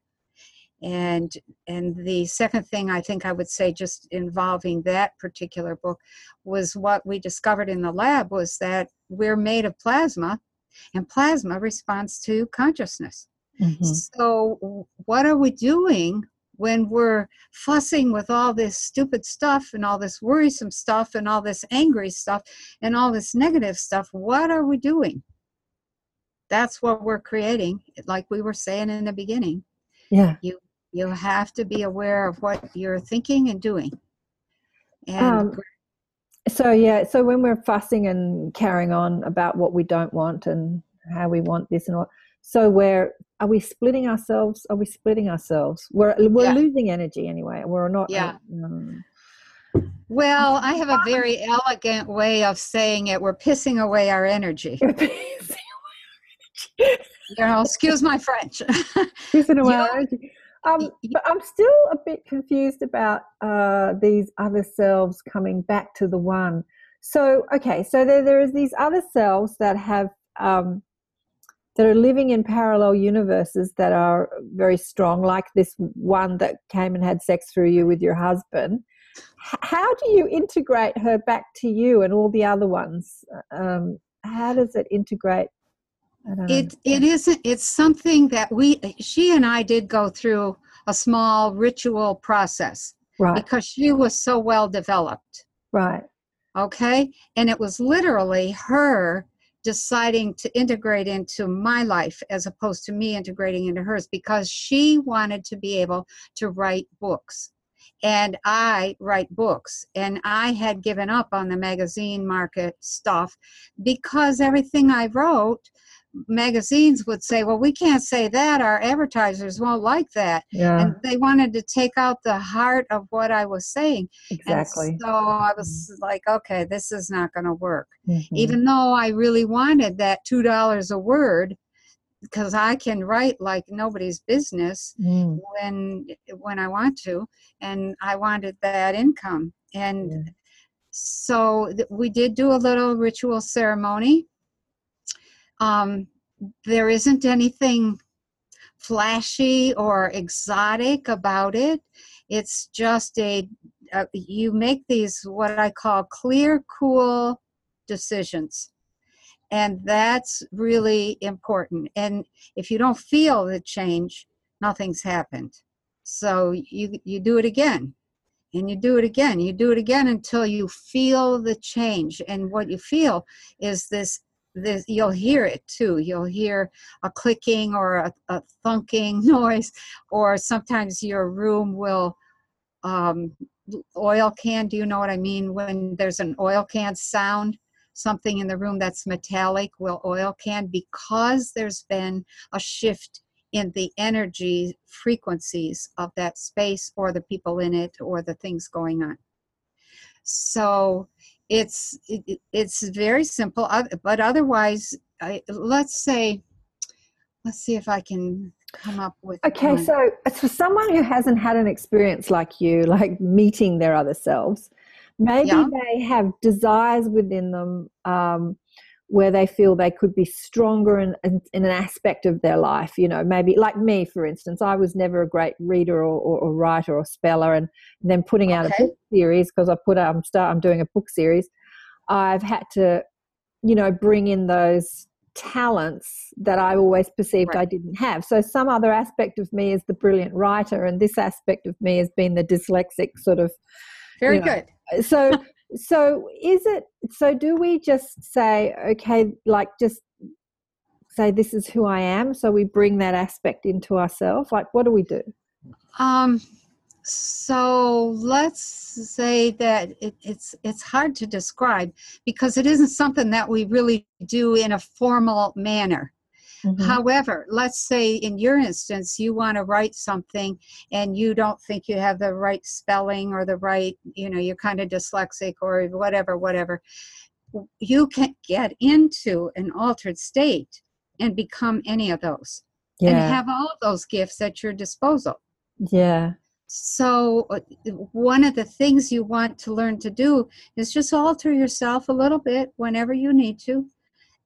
And and the second thing I think I would say just involving that particular book was what we discovered in the lab was that we're made of plasma, and plasma responds to consciousness. Mm-hmm. So what are we doing when we're fussing with all this stupid stuff and all this worrisome stuff and all this angry stuff and all this negative stuff? What are we doing? That's what we're creating, like we were saying in the beginning. Yeah. You You have to be aware of what you're thinking and doing. And um, so, yeah, so when we're fussing and carrying on about what we don't want and how we want this and all, so we're, are we splitting ourselves? Are we splitting ourselves? We're, we're yeah. losing energy anyway. We're not. Yeah. Um, well, I have a very elegant way of saying it. We're pissing away our energy. You're pissing away our energy. You know, excuse my French. Pissing away our energy. Um, but I'm still a bit confused about uh, these other selves coming back to the one. So, okay, so there there is these other selves that have um, that are living in parallel universes that are very strong, like this one that came and had sex through you with your husband. H- how do you integrate her back to you and all the other ones? Um, how does it integrate? It it isn't. It's something that we she and I did go through a small ritual process, right? Because she was so well developed, right? Okay, and it was literally her deciding to integrate into my life as opposed to me integrating into hers, because she wanted to be able to write books, and I write books, and I had given up on the magazine market stuff because everything I wrote. Magazines would say, well, we can't say that. Our advertisers won't like that. Yeah. And they wanted to take out the heart of what I was saying. Exactly. And so I was like, okay, this is not going to work. Mm-hmm. Even though I really wanted that two dollars a word, because I can write like nobody's business mm. when when I want to, and I wanted that income. And yeah. so th- we did do a little ritual ceremony. Um, there isn't anything flashy or exotic about it. It's just a, uh, you make these what I call clear, cool decisions. And that's really important. And if you don't feel the change, nothing's happened. So you, you do it again. And you do it again. You do it again until you feel the change. And what you feel is this This, you'll hear it too. You'll hear a clicking or a, a thunking noise, or sometimes your room will um, oil can. Do you know what I mean? When there's an oil can sound, something in the room that's metallic will oil can, because there's been a shift in the energy frequencies of that space or the people in it or the things going on. So It's it, it's very simple, but otherwise, I, let's say, let's see if I can come up with. Okay, one. So it's for someone who hasn't had an experience like you, like meeting their other selves, maybe yeah. they have desires within them um, where they feel they could be stronger in, in, in an aspect of their life. You know, maybe like me, for instance, I was never a great reader or, or, or writer or speller, and then putting out okay. a book series, because I put out, I'm start, I'm doing a book series. I've had to, you know, bring in those talents that I always perceived right. I didn't have. So some other aspect of me is the brilliant writer, and this aspect of me has been the dyslexic sort of. Very you know. Good. So. So is it, so do we just say, okay, like just say this is who I am, so we bring that aspect into ourselves? Like what do we do? Um, So let's say that it, it's it's hard to describe because it isn't something that we really do in a formal manner. Mm-hmm. However, let's say in your instance, you want to write something and you don't think you have the right spelling or the right, you know, you're kind of dyslexic or whatever, whatever. You can get into an altered state and become any of those. Yeah. And have all those gifts at your disposal. Yeah. So one of the things you want to learn to do is just alter yourself a little bit whenever you need to.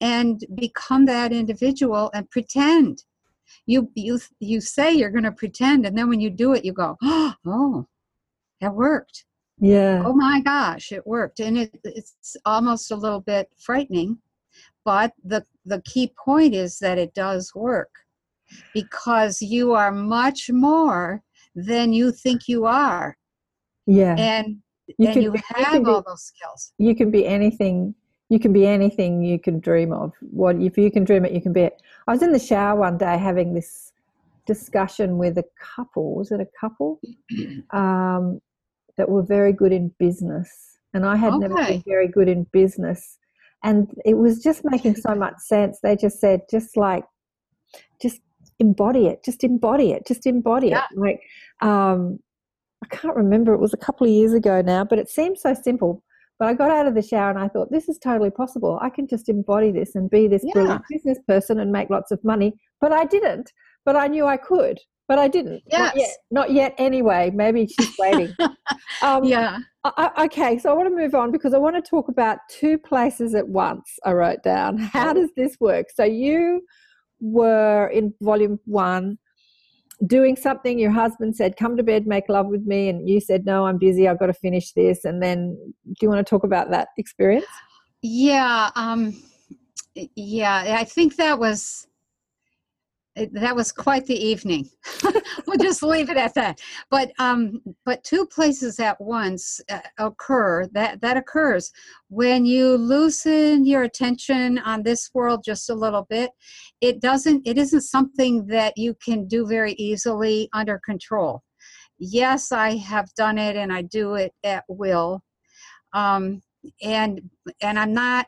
And become that individual and pretend. You you you say you're going to pretend, and then when you do it, you go, oh, it worked. Yeah. Oh my gosh, it worked, and it, it's almost a little bit frightening, but the the key point is that it does work, because you are much more than you think you are. Yeah. And you, and can, you have you be, all those skills. You can be anything. You can be anything you can dream of. What if you can dream it, you can be it. I was in the shower one day having this discussion with a couple. Was it a couple um, that were very good in business, and I had okay. never been very good in business, and it was just making so much sense. They just said, just like, just embody it, just embody it, just embody yeah. it. Like um, I can't remember. It was a couple of years ago now, but it seemed so simple. But I got out of the shower and I thought, this is totally possible. I can just embody this and be this yeah. brilliant business person and make lots of money. But I didn't. But I knew I could. But I didn't. Yes. Not yet. Not yet anyway. Maybe she's waiting. um, yeah. I, okay, so I want to move on because I want to talk about two places at once, I wrote down. How does this work? So you were in volume one doing something. Your husband said, come to bed, make love with me, and you said, no, I'm busy, I've got to finish this. And then, do you want to talk about that experience? Yeah, um, yeah, I think that was that was quite the evening. We'll just leave it at that. But um, but two places at once uh, occur. That that occurs when you loosen your attention on this world just a little bit. It doesn't. It isn't something that you can do very easily under control. Yes, I have done it, and I do it at will. Um, and and I'm not.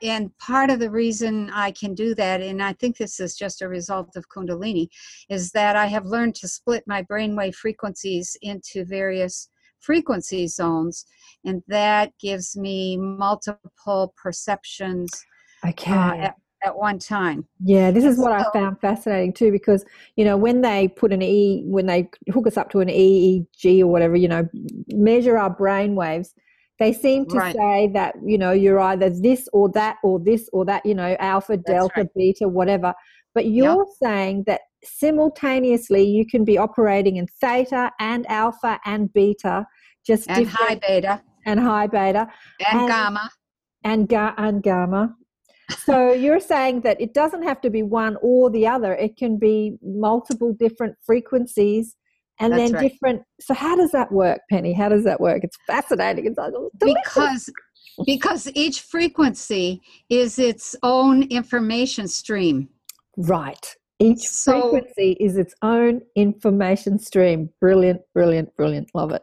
And part of the reason I can do that, and I think this is just a result of Kundalini, is that I have learned to split my brainwave frequencies into various frequency zones, and that gives me multiple perceptions okay. uh, at, at one time. Yeah, this is what so, I found fascinating too, because, you know, when they put an E, when they hook us up to an E E G or whatever, you know, measure our brainwaves, they seem to right. say that, you know, you're either this or that or this or that, you know, alpha, That's delta, right. beta, whatever. But you're yep. saying that simultaneously you can be operating in theta and alpha and beta. just And high beta. And high beta. And, and gamma. And, ga- and gamma. So you're saying that it doesn't have to be one or the other. It can be multiple different frequencies. And That's then different. Right. So how does that work, Penny? How does that work? It's fascinating. It's like, oh, because because each frequency is its own information stream. Right. Each so, frequency is its own information stream. Brilliant, brilliant, brilliant. Love it.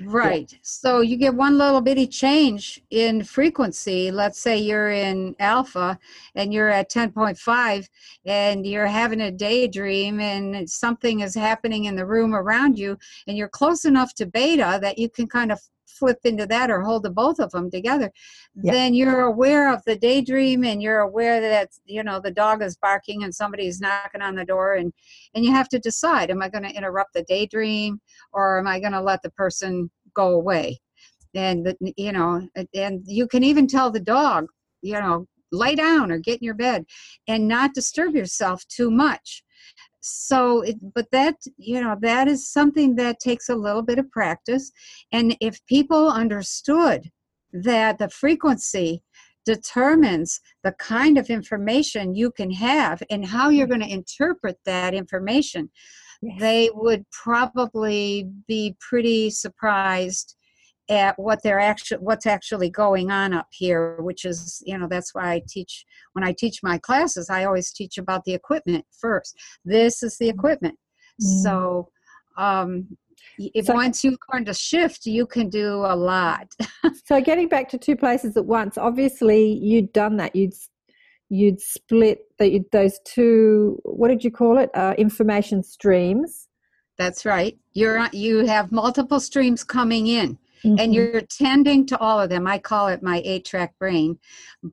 Right. Yeah. So you get one little bitty change in frequency. Let's say you're in alpha and you're at ten point five and you're having a daydream and something is happening in the room around you, and you're close enough to beta that you can kind of flip into that or hold the both of them together, yeah. then you're aware of the daydream and you're aware that, you know, the dog is barking and somebody's knocking on the door, and, and you have to decide, am I going to interrupt the daydream or am I going to let the person go away? And, the, you know, and you can even tell the dog, you know, lay down or get in your bed and not disturb yourself too much. So, it, but that, you know, that is something that takes a little bit of practice. And if people understood that the frequency determines the kind of information you can have and how you're going to interpret that information, yes. they would probably be pretty surprised at what they're actually, what's actually going on up here, which is, you know, that's why I teach, when I teach my classes, I always teach about the equipment first. This is the equipment. Mm. So, um, If so, once you learn to shift, you can do a lot. So getting back to two places at once, obviously you'd done that. You'd you'd split the, those two, what did you call it, uh, information streams. That's right. You're you have multiple streams coming in, mm-hmm. and you're tending to all of them. I call it my eight-track brain,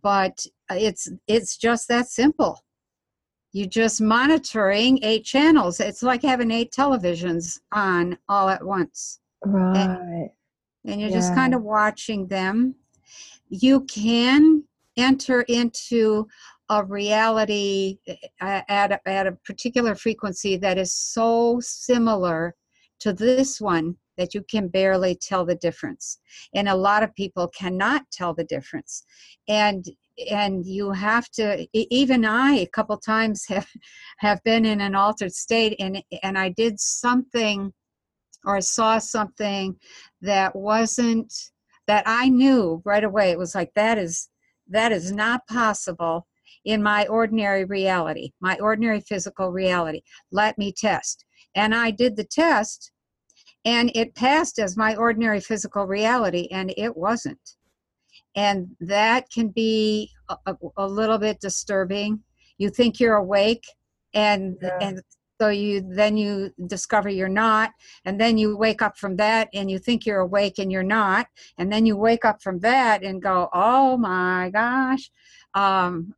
but it's it's just that simple. You're just monitoring eight channels. It's like having eight televisions on all at once. Right. And, and you're yeah. just kind of watching them. You can enter into a reality at a, at a particular frequency that is so similar to this one that you can barely tell the difference. And a lot of people cannot tell the difference. And And you have to, even I a couple times have, have been in an altered state and, and I did something or saw something that wasn't, that I knew right away. It was like, that is, that is not possible in my ordinary reality, my ordinary physical reality. Let me test. And I did the test and it passed as my ordinary physical reality and it wasn't. And that can be a, a, a little bit disturbing. You think you're awake, and yeah. and so you then you discover you're not, and then you wake up from that, and you think you're awake, and you're not, and then you wake up from that and go, oh my gosh, um,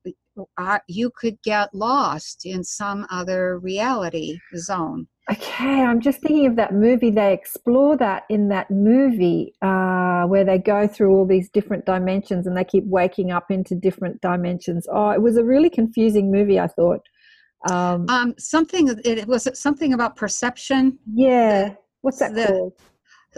I, you could get lost in some other reality zone. Okay, I'm just thinking of that movie. They explore that in that movie uh, where they go through all these different dimensions and they keep waking up into different dimensions. Oh, it was a really confusing movie, I thought. Um, um, something it was it something about perception. Yeah, the, what's that the, called?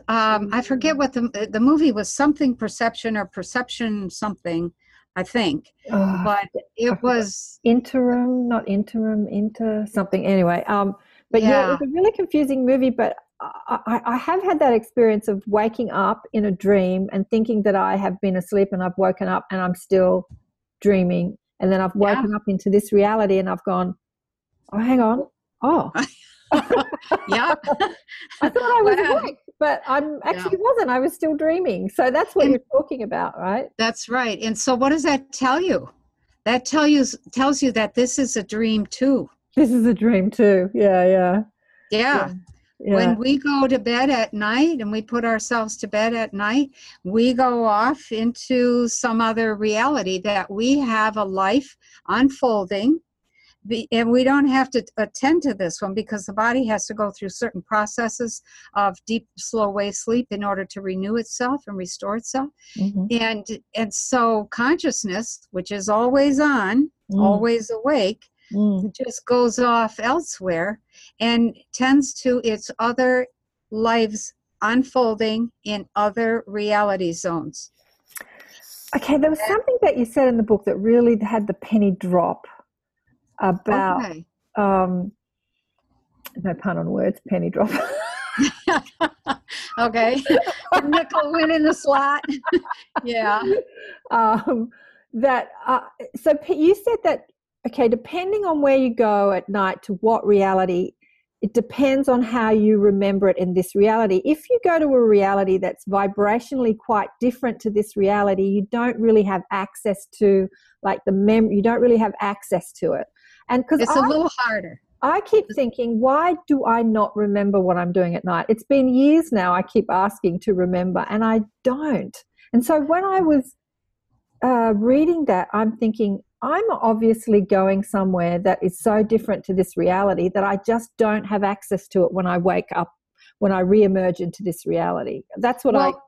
Um, I forget what the the movie was. Something perception or perception something, I think. Oh, but it was interim, not interim, inter something. Anyway. Um, But yeah. yeah, it was a really confusing movie, but I, I have had that experience of waking up in a dream and thinking that I have been asleep and I've woken up and I'm still dreaming. And then I've woken yeah. up into this reality and I've gone, oh, hang on. Oh. yeah. I thought I was wow. awake, but I'm actually yeah. wasn't. I was still dreaming. So that's what and, you're talking about, right? That's right. And so what does that tell you? That tell you, tells you that this is a dream too. This is a dream too. Yeah, yeah, yeah. Yeah. When we go to bed at night and we put ourselves to bed at night, we go off into some other reality that we have a life unfolding, and we don't have to attend to this one because the body has to go through certain processes of deep, slow wave sleep in order to renew itself and restore itself. Mm-hmm. And, and so consciousness, which is always on, mm. always awake, Mm. just goes off elsewhere and tends to its other lives unfolding in other reality zones. Okay, there was something that you said in the book that really had the penny drop about, okay. um, no pun on words, penny drop. Okay, the nickel went in the slot. Yeah. Um, that, uh, so you said that, okay, depending on where you go at night to what reality, it depends on how you remember it in this reality. If you go to a reality that's vibrationally quite different to this reality, you don't really have access to, like, the memory, you don't really have access to it. And because it's I, a little harder. I keep thinking, why do I not remember what I'm doing at night? It's been years now I keep asking to remember, and I don't. And so when I was uh, reading that, I'm thinking, I'm obviously going somewhere that is so different to this reality that I just don't have access to it when I wake up, when I reemerge into this reality. That's what well,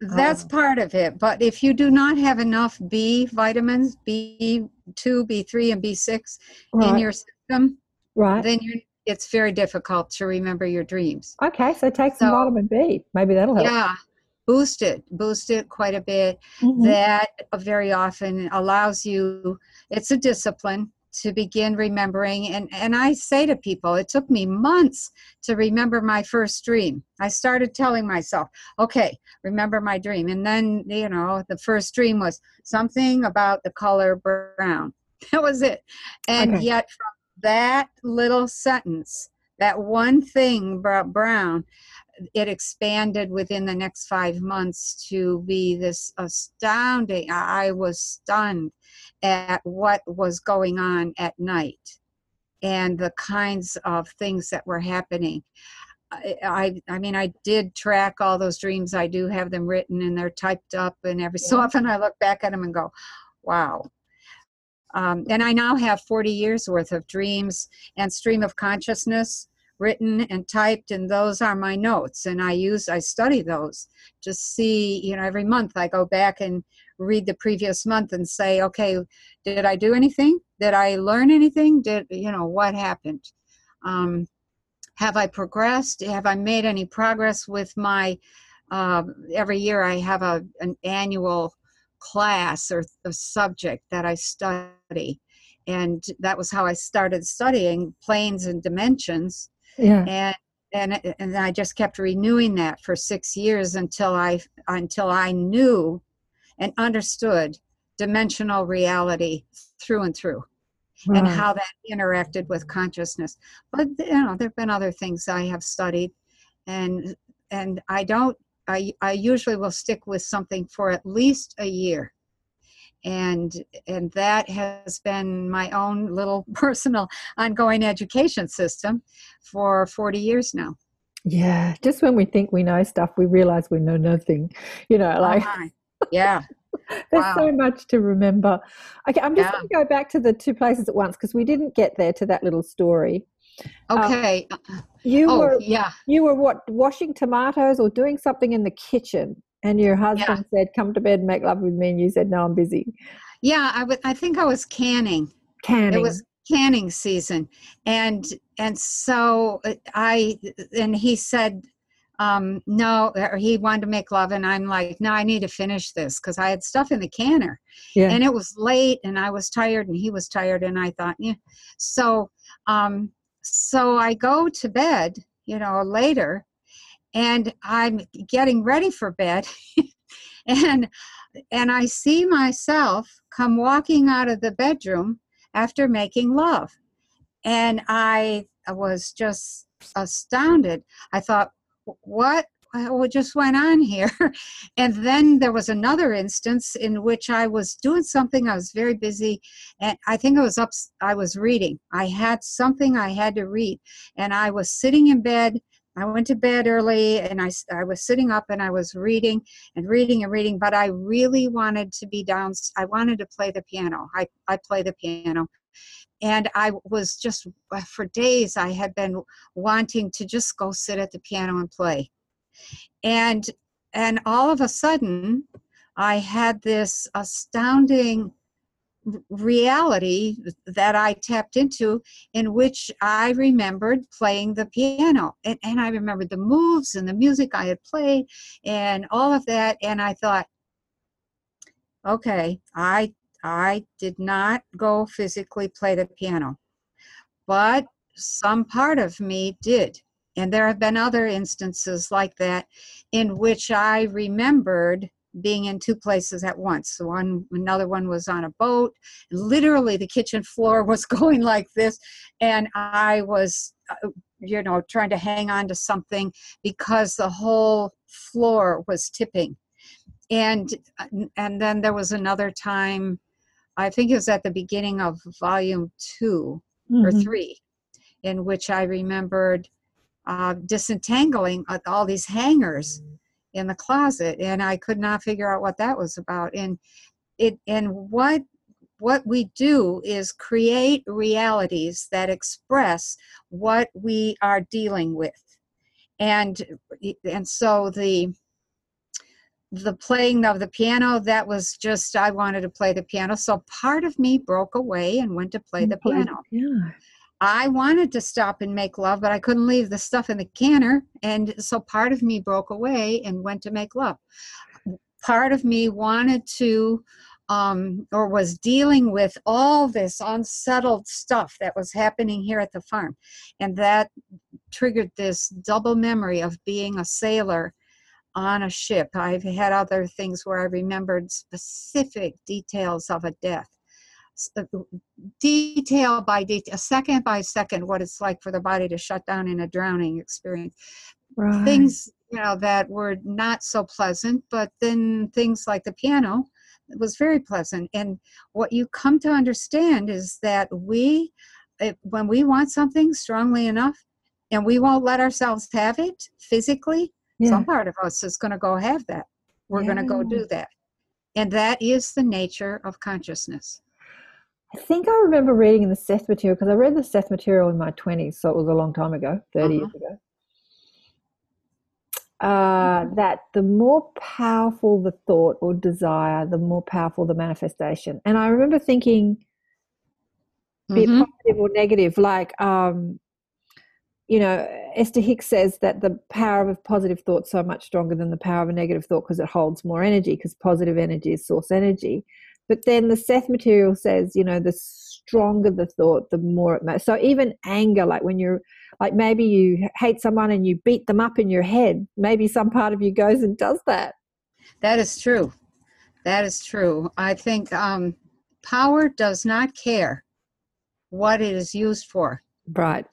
I... That's um, part of it. But if you do not have enough B vitamins, B two, B three, and B six right. in your system, right. then you're, it's very difficult to remember your dreams. Okay, so take so, some vitamin B. Maybe that'll help. Yeah. Boost it, boost it quite a bit. Mm-hmm. That very often allows you, it's a discipline to begin remembering. And, and I say to people, it took me months to remember my first dream. I started telling myself, okay, remember my dream. And then, you know, the first dream was something about the color brown. That was it. And okay. yet from that little sentence, that one thing about brown, it expanded within the next five months to be this astounding, I was stunned at what was going on at night and the kinds of things that were happening. I, I, I mean, I did track all those dreams. I do have them written and they're typed up, and every so often I look back at them and go, wow. Um, and I now have forty years worth of dreams and stream of consciousness written and typed, and those are my notes. And I use, I study those to see, you know, every month I go back and read the previous month and say, okay, did I do anything? Did I learn anything? Did, you know, what happened? Um, have I progressed? Have I made any progress with my, uh, every year I have a, an annual class or a subject that I study. And that was how I started studying planes and dimensions. Yeah. And, and, and I just kept renewing that for six years until I, until I knew and understood dimensional reality through and through. Right. And how that interacted with consciousness. But, you know, there've been other things I have studied, and, and I don't, I, I usually will stick with something for at least a year. And, and that has been my own little personal ongoing education system for forty years now. Yeah. Just when we think we know stuff, we realize we know nothing, you know, like, uh-huh. Yeah. There's wow. so much to remember. Okay, I'm just yeah. going to go back to the two places at once because we didn't get there to that little story. Okay. Um, you oh, were yeah. You were what washing tomatoes or doing something in the kitchen, and your husband yeah. said, "Come to bed, and make love with me," and you said, "No, I'm busy." Yeah, I would. I think I was canning. Canning. It was canning season, and and so I and he said. Um, no, he wanted to make love, and I'm like, no, I need to finish this because I had stuff in the canner, yeah. and it was late, and I was tired, and he was tired, and I thought, yeah. So, um, so I go to bed, you know, later, and I'm getting ready for bed, and and I see myself come walking out of the bedroom after making love, and I was just astounded. I thought, what what just went on here? And then there was another instance in which I was doing something. I was very busy, and I think I was up. I was reading. I had something I had to read, and I was sitting in bed. I went to bed early, and I I was sitting up, and I was reading and reading and reading. But I really wanted to be down. I wanted to play the piano. I I play the piano. And I was just, for days, I had been wanting to just go sit at the piano and play. And and all of a sudden, I had this astounding reality that I tapped into, in which I remembered playing the piano. And, and I remembered the moves and the music I had played and all of that. And I thought, okay, I... I did not go physically play the piano, but some part of me did. And there have been other instances like that in which I remembered being in two places at once. One, another one was on a boat. Literally the kitchen floor was going like this, and I was, you know, trying to hang on to something because the whole floor was tipping. And, and then there was another time, I think it was at the beginning of volume two mm-hmm. or three, in which I remembered uh, disentangling all these hangers in the closet, and I could not figure out what that was about. And it and what what we do is create realities that express what we are dealing with, and and so the. The playing of the piano, that was just, I wanted to play the piano. So part of me broke away and went to play the piano. Yeah. I wanted to stop and make love, but I couldn't leave the stuff in the canner. And so part of me broke away and went to make love. Part of me wanted to, um, or was dealing with all this unsettled stuff that was happening here at the farm. And that triggered this double memory of being a sailor on a ship. I've had other things where I remembered specific details of a death, detail by detail, second by second, what it's like for the body to shut down in a drowning experience. Right. Things, you know, that were not so pleasant, but then things like the piano was very pleasant. And what you come to understand is that we, it, when we want something strongly enough and we won't let ourselves have it physically, yeah. some part of us is going to go have that. We're yeah. going to go do that. And that is the nature of consciousness. I think I remember reading the Seth material, because I read the Seth material in my twenties, so it was a long time ago, thirty uh-huh. years ago. Uh, that the more powerful the thought or desire, the more powerful the manifestation. And I remember thinking, be mm-hmm. it positive or negative, like, um, you know, Esther Hicks says that the power of a positive thought is so much stronger than the power of a negative thought because it holds more energy, because positive energy is source energy. But then the Seth material says, you know, the stronger the thought, the more it matters. So even anger, like when you're, like maybe you hate someone and you beat them up in your head, maybe some part of you goes and does that. That is true. That is true. I think um, power does not care what it is used for. Right.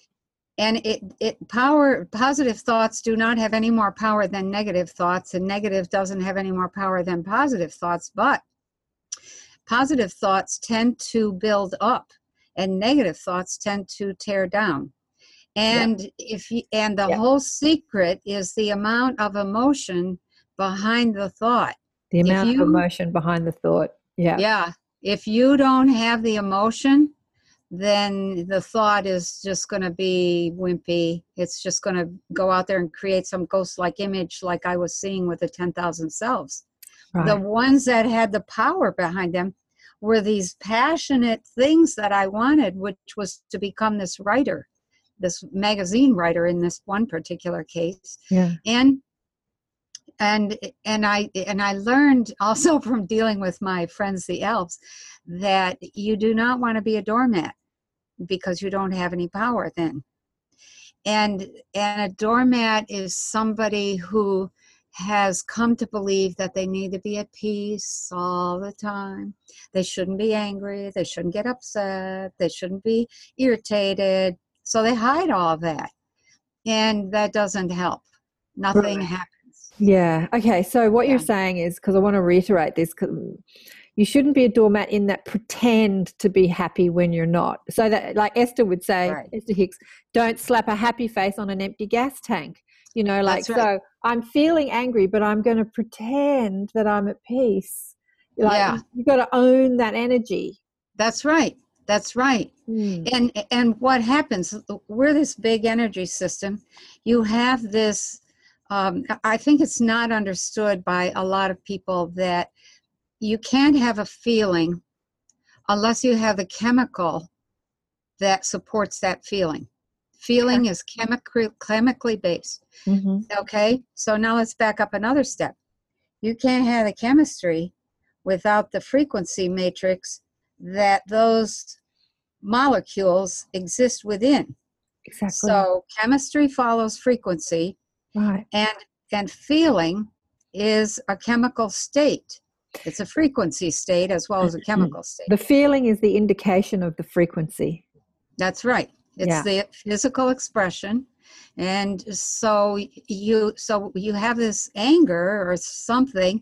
And it, it power, positive thoughts do not have any more power than negative thoughts, and negative doesn't have any more power than positive thoughts, but positive thoughts tend to build up and negative thoughts tend to tear down. And yep. if you, and the yep. whole secret is the amount of emotion behind the thought. The amount you, of emotion behind the thought. Yeah. Yeah. If you don't have the emotion, then the thought is just going to be wimpy. It's just going to go out there and create some ghost-like image like I was seeing with the ten thousand selves. Right. The ones that had the power behind them were these passionate things that I wanted, which was to become this writer, this magazine writer in this one particular case. Yeah. And and and I and I learned also from dealing with my friends, the elves, that you do not want to be a doormat because you don't have any power then. And and a doormat is somebody who has come to believe that they need to be at peace all the time. They shouldn't be angry. They shouldn't get upset. They shouldn't be irritated. So they hide all that. And that doesn't help. Nothing right. happens. Yeah. Okay. So what yeah. you're saying is, because I want to reiterate this, because you shouldn't be a doormat in that pretend to be happy when you're not. So that, like Esther would say, right. Esther Hicks, don't slap a happy face on an empty gas tank. You know, like, right. so I'm feeling angry, but I'm going to pretend that I'm at peace. Like, yeah. you've got to own that energy. That's right. That's right. Mm. And and what happens, we're this big energy system. You have this, um, I think it's not understood by a lot of people that you can't have a feeling unless you have the chemical that supports that feeling. Feeling is chemically, chemically based. Mm-hmm. Okay, so now let's back up another step. You can't have the chemistry without the frequency matrix that those molecules exist within. Exactly. So chemistry follows frequency, right. and and feeling is a chemical state. It's a frequency state as well as a chemical state. The feeling is the indication of the frequency. That's right. It's yeah. the physical expression. And so you so you have this anger or something.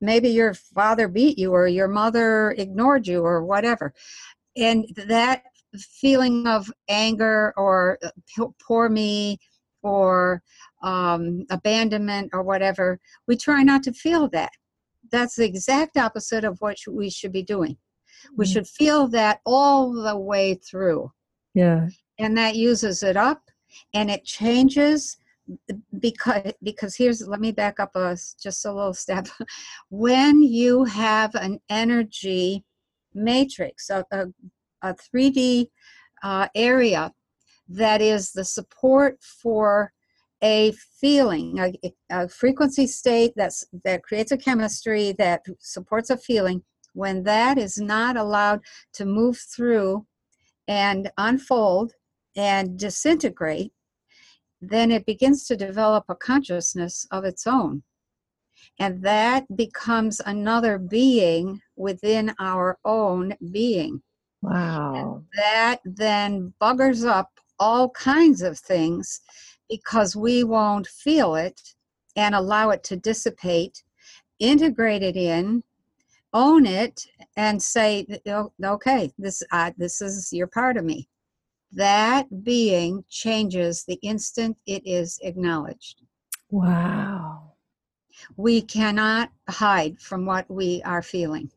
Maybe your father beat you or your mother ignored you or whatever. And that feeling of anger or poor me or um, abandonment or whatever, we try not to feel that. That's the exact opposite of what we should be doing. We mm. should feel that all the way through. Yeah. And that uses it up and it changes because, because here's, let me back up a, just a little step. When you have an energy matrix, a, a, a three D uh, area that is the support for a feeling, a, a frequency state that's, that creates a chemistry that supports a feeling, when that is not allowed to move through and unfold and disintegrate, then it begins to develop a consciousness of its own. And that becomes another being within our own being. Wow. And that then buggers up all kinds of things because we won't feel it and allow it to dissipate. Integrate it in, own it, and say, okay, this uh, this is your part of me. That being changes the instant it is acknowledged. Wow. We cannot hide from what we are feeling.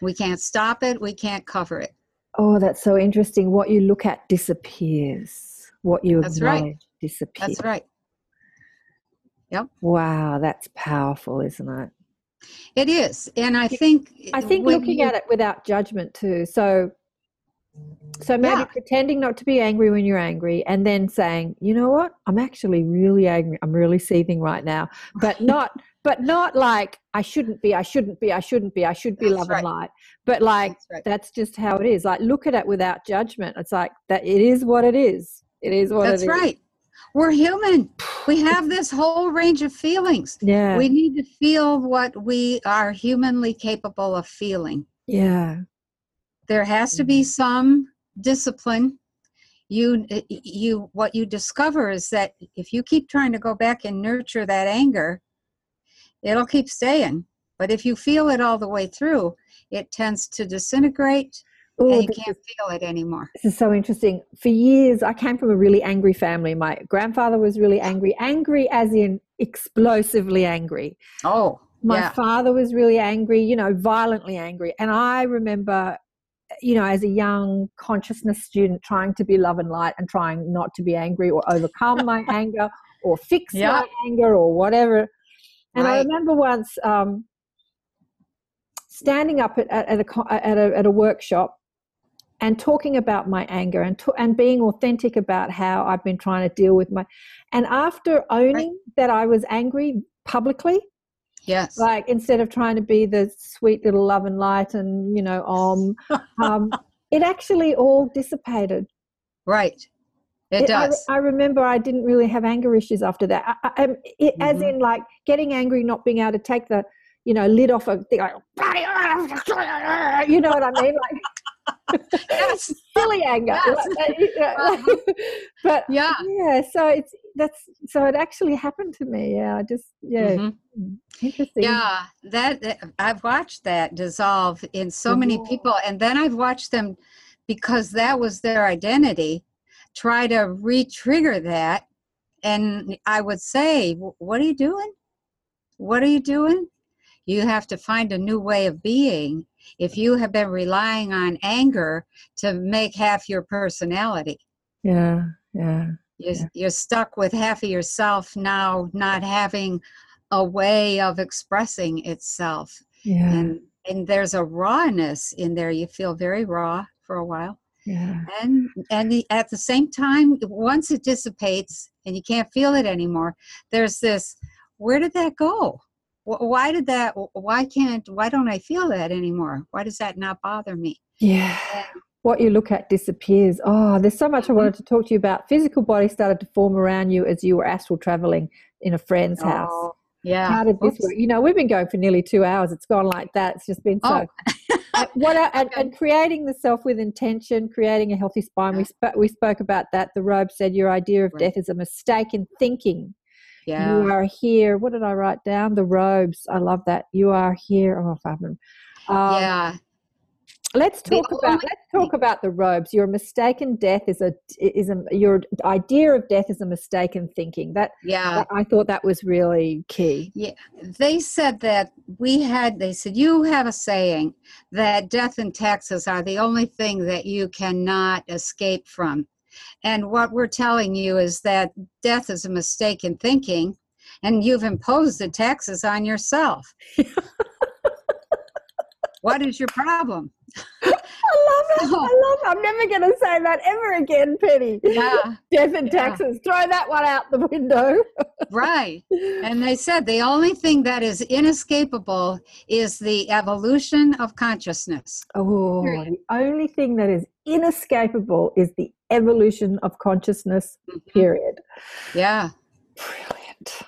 We can't stop it. We can't cover it. Oh, that's so interesting. What you look at disappears. What you acknowledge that's right. disappears. That's right. Yep. Wow, that's powerful, isn't it? It is. And I think... I think looking you, at it without judgment too. So so maybe yeah. pretending not to be angry when you're angry, and then saying, you know what, I'm actually really angry. I'm really seething right now. But not but not like I shouldn't be, I shouldn't be, I shouldn't be, I should be that's love right. and light. But like that's, right. that's just how it is. Like look at it without judgment. It's like that it is what it is. It is what that's it is. That's right. We're human. We have this whole range of feelings. Yeah. We need to feel what we are humanly capable of feeling. Yeah. There has to be some discipline. You, you, what you discover is that if you keep trying to go back and nurture that anger, it'll keep staying. But if you feel it all the way through, it tends to disintegrate. Ooh, and you can't feel it anymore. This is so interesting. For years, I came from a really angry family. My grandfather was really angry, angry as in explosively angry. Oh, my yeah. father was really angry, you know, violently angry. And I remember, you know, as a young consciousness student, trying to be love and light and trying not to be angry or overcome my anger or fix yeah. my anger or whatever. And right. I remember once um, standing up at, at, at, a, at, a, at a workshop and talking about my anger and to, and being authentic about how I've been trying to deal with my, and after owning right. that I was angry publicly, yes, like instead of trying to be the sweet little love and light and you know um, um it actually all dissipated. Right, it, it does. I, I remember I didn't really have anger issues after that. I, I, it, mm-hmm. As in like getting angry, not being able to take the you know lid off a thing. Like, you know what I mean, like. That's silly anger, yes. but yeah, yeah. So it's that's so it actually happened to me. Yeah, I just yeah, mm-hmm. interesting. Yeah, that I've watched that dissolve in so mm-hmm. many people, and then I've watched them because that was their identity. Try to re-trigger that, and I would say, "What are you doing? What are you doing? You have to find a new way of being." If you have been relying on anger to make half your personality. Yeah, yeah. You're, yeah. you're stuck with half of yourself now not having a way of expressing itself. Yeah. And, and there's a rawness in there. You feel very raw for a while. Yeah. And, and the, at the same time, once it dissipates and you can't feel it anymore, there's this, where did that go? Why did that, why can't, why don't I feel that anymore? Why does that not bother me? Yeah. Um, what you look at disappears. Oh, there's so much I wanted to talk to you about. Physical body started to form around you as you were astral traveling in a friend's oh, house. Yeah. How did this Oops. work? You know, we've been going for nearly two hours. It's gone like that. It's just been so. Oh. uh, what are, and, and creating the self with intention, creating a healthy spine. Yeah. We, sp- we spoke about that. The robe said your idea of right. death is a mistake in thinking. Yeah. You are here. What did I write down? The robes. I love that. You are here. Oh, I haven't. Um, yeah. Let's talk the about. Let's talk about the robes. Your mistaken death is a is a your idea of death is a mistaken thinking. That yeah. That, I thought that was really key. Yeah. They said that we had. They said you have a saying that death and taxes are the only thing that you cannot escape from. And what we're telling you is that death is a mistaken thinking, and you've imposed the taxes on yourself. What is your problem? I love it. So, I love it. I'm never going to say that ever again, Penny. Yeah, death and yeah. taxes. Throw that one out the window. Right. And they said the only thing that is inescapable is the evolution of consciousness. Oh, period. The only thing that is inescapable is the evolution of consciousness, period. Yeah. Brilliant.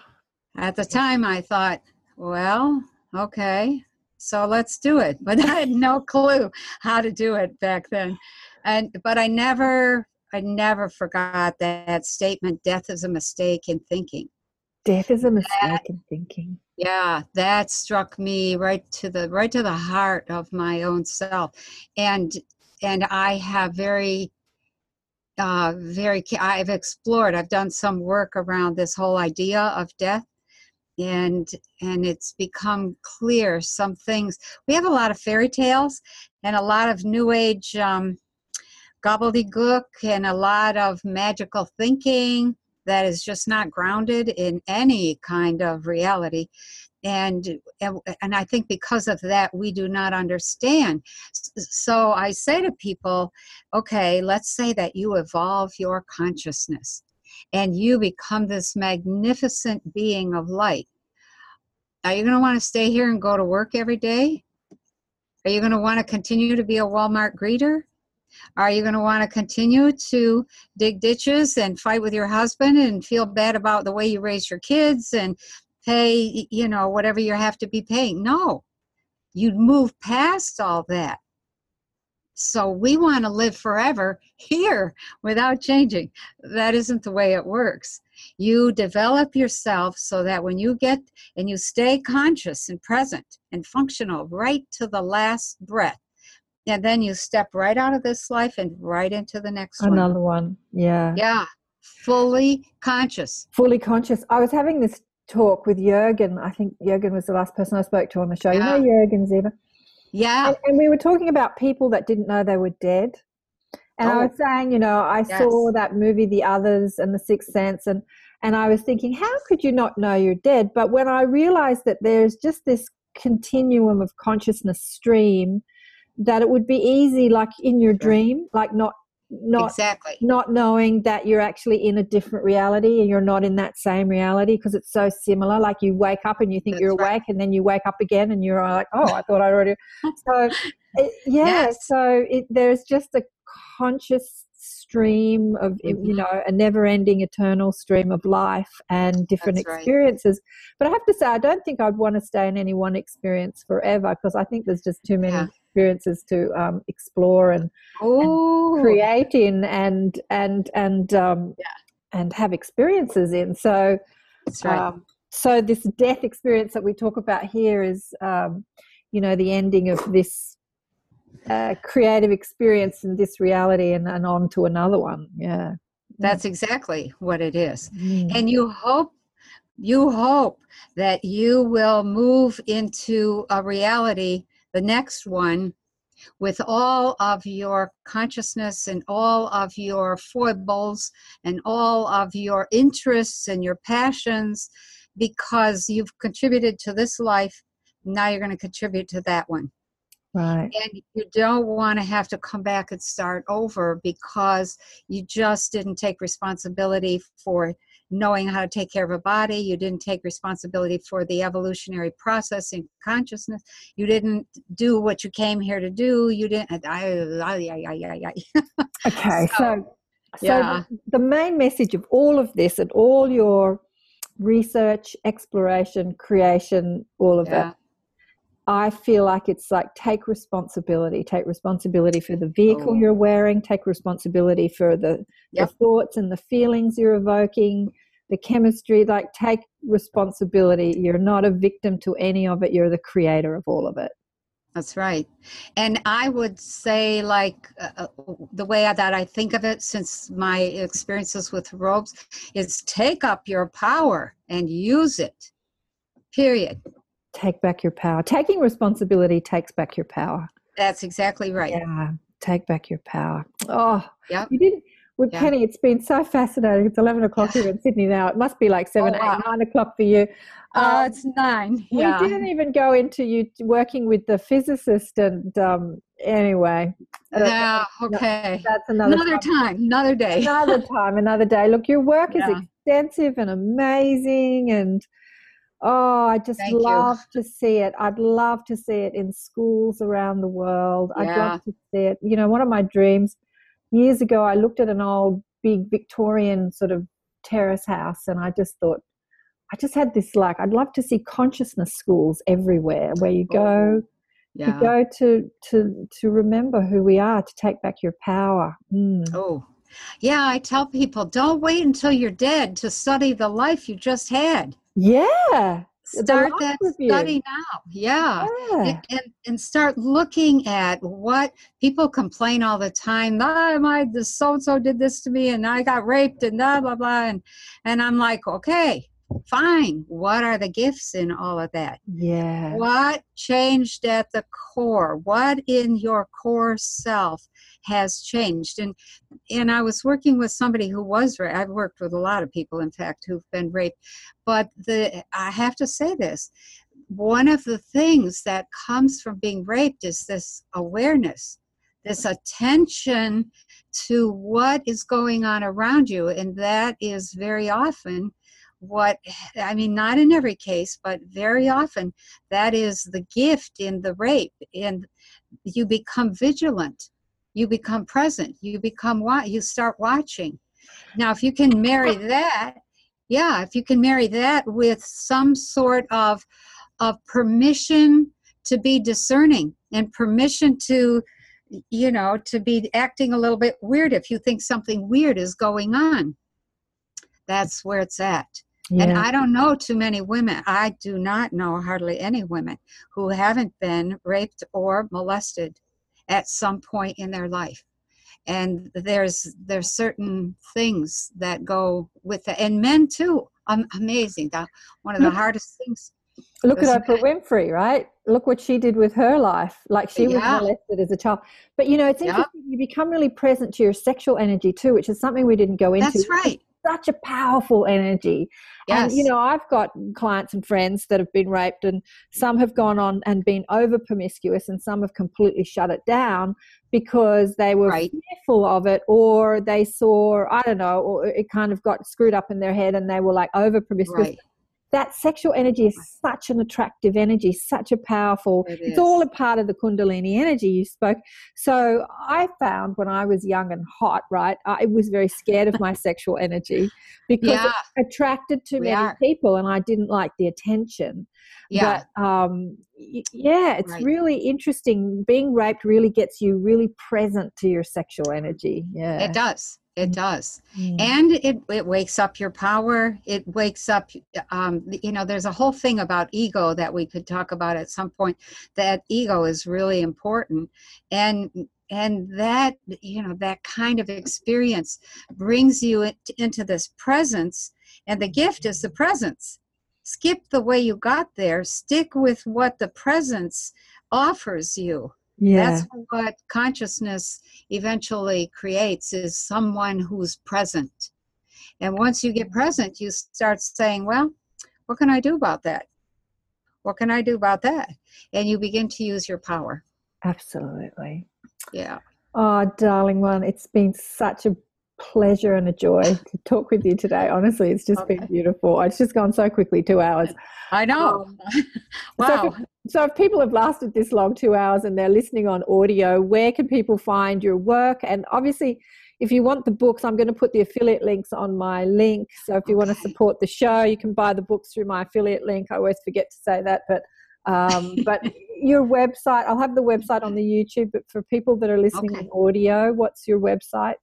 At the time I thought, well, okay, so let's do it. But I had no clue how to do it back then. And but I never I never forgot that statement, death is a mistake in thinking. Death is a mistake that, in thinking. Yeah, that struck me right to the right to the heart of my own self. And and I have very uh very I've explored, I've done some work around this whole idea of death. And and it's become clear some things. We have a lot of fairy tales and a lot of new age um, gobbledygook and a lot of magical thinking that is just not grounded in any kind of reality. And, and, and I think because of that, we do not understand. So I say to people, okay, let's say that you evolve your consciousness and you become this magnificent being of light. Are you going to want to stay here and go to work every day? Are you going to want to continue to be a Walmart greeter? Are you going to want to continue to dig ditches and fight with your husband and feel bad about the way you raise your kids and pay, you know, whatever you have to be paying? No, you'd move past all that. So we want to live forever here without changing. That isn't the way it works. You develop yourself so that when you get and you stay conscious and present and functional right to the last breath, and then you step right out of this life and right into the next one. Another one. Yeah. Yeah. Fully conscious. Fully conscious. I was having this talk with Jürgen. I think Jürgen was the last person I spoke to on the show. Yeah. You know Jürgen, Ziva? Yeah. And, and we were talking about people that didn't know they were dead. And oh. I was saying, you know, I yes. saw that movie, The Others and The Sixth Sense. And, and I was thinking, how could you not know you're dead? But when I realized that there's just this continuum of consciousness stream, that it would be easy, like in your dream, like not not exactly. not knowing that you're actually in a different reality and you're not in that same reality because it's so similar. Like you wake up and you think That's you're right. awake, and then you wake up again and you're like, oh, I thought I already. So it, yeah, yes. so it, there's just a conscious stream of, mm-hmm. you know, a never-ending eternal stream of life and different That's experiences. Right. But I have to say, I don't think I'd want to stay in any one experience forever because I think there's just too many yeah. experiences to um, explore and, and create in and and and um, yeah. and have experiences in. So, right. um, so this death experience that we talk about here is, um, you know, the ending of this uh, creative experience in this reality and, and on to another one. Yeah, that's yeah. exactly what it is. Mm. And you hope. You hope that you will move into a reality, the next one, with all of your consciousness and all of your foibles and all of your interests and your passions, because you've contributed to this life, now you're going to contribute to that one. Right. And you don't want to have to come back and start over because you just didn't take responsibility for knowing how to take care of a body. You didn't take responsibility for the evolutionary process in consciousness. You didn't do what you came here to do. You didn't. I, I, I, I, I. Okay, so, so, yeah. so the, the main message of all of this and all your research, exploration, creation, all of yeah. it, I feel like it's like take responsibility. Take responsibility for the vehicle oh. you're wearing. Take responsibility for the, yep. the thoughts and the feelings you're evoking, the chemistry. Like take responsibility. You're not a victim to any of it. You're the creator of all of it. That's right. And I would say like uh, the way that I think of it since my experiences with Robes is take up your power and use it, period. Take back your power. Taking responsibility takes back your power. That's exactly right. Yeah, take back your power. Oh, yeah. You did. Well, yeah. Penny, it's been so fascinating. It's eleven o'clock yeah. here in Sydney now. It must be like seven, oh, wow. eight, nine o'clock for you. Oh, um, uh, it's nine. Yeah. We didn't even go into you working with the physicist, and um, anyway. Yeah. No, okay. That's another another time. time. Another day. Another time. Another day. Look, your work yeah. is extensive and amazing, and. Oh, I just Thank love you. to see it. I'd love to see it in schools around the world. Yeah. I'd love to see it. You know, one of my dreams, years ago, I looked at an old big Victorian sort of terrace house and I just thought, I just had this like, I'd love to see consciousness schools everywhere where you go, yeah. you go to, to, to remember who we are, to take back your power. Mm. Oh, Yeah, I tell people, don't wait until you're dead to study the life you just had. Yeah. Start that study now. Yeah. yeah. And, and, and start looking at what people complain all the time. Oh, my, this so-and-so did this to me and I got raped and blah, blah, blah. And, and I'm like, okay, fine. What are the gifts in all of that? Yeah. What changed at the core? What in your core self has changed? And and I was working with somebody who was raped. I've worked with a lot of people, in fact, who've been raped. But the I have to say this. One of the things that comes from being raped is this awareness, this attention to what is going on around you. And that is very often what, I mean, not in every case, but very often, that is the gift in the rape. And you become vigilant. You become present. You become what you start watching. Now, if you can marry that, yeah, if you can marry that with some sort of of permission to be discerning and permission to, you know, to be acting a little bit weird if you think something weird is going on, that's where it's at. Yeah. And I don't know too many women. I do not know hardly any women who haven't been raped or molested at some point in their life. And there's there's certain things that go with that. And men too. Um, amazing. The, one of the hardest things. Look at Oprah Winfrey, right? Look what she did with her life. Like she was yeah. molested as a child. But you know, it's interesting. Yeah. You become really present to your sexual energy too, which is something we didn't go into. That's right. Such a powerful energy. Yes. And, you know, I've got clients and friends that have been raped, and some have gone on and been over promiscuous, and some have completely shut it down because they were right. fearful of it, or they saw, I don't know, or it kind of got screwed up in their head and they were like over promiscuous. Right. That sexual energy is such an attractive energy, such a powerful, it it's all a part of the Kundalini energy you spoke. So I found when I was young and hot, right, I was very scared of my sexual energy because yeah. it attracted too we many are. people and I didn't like the attention. Yeah. But, um, yeah, it's right. really interesting. Being raped really gets you really present to your sexual energy. Yeah, it does. It does. Mm. And it, it wakes up your power. It wakes up, um, you know, there's a whole thing about ego that we could talk about at some point. That ego is really important. And and that, you know, that kind of experience brings you into this presence. And the gift is the presence. Skip the way you got there. Stick with what the presence offers you. Yeah. That's what consciousness eventually creates, is someone who's present. And once you get present, you start saying, well, what can I do about that? What can I do about that? And you begin to use your power. Absolutely. Yeah. Oh, darling one, it's been such a pleasure and a joy to talk with you today. Honestly, it's just okay. been beautiful. It's just gone so quickly, two hours. I know. Um, wow. So, so if people have lasted this long, two hours, and they're listening on audio, where can people find your work? And obviously, if you want the books, I'm going to put the affiliate links on my link. So if you okay. want to support the show, you can buy the books through my affiliate link. I always forget to say that, but um, but your website, I'll have the website on the YouTube, but for people that are listening okay. on audio, what's your website?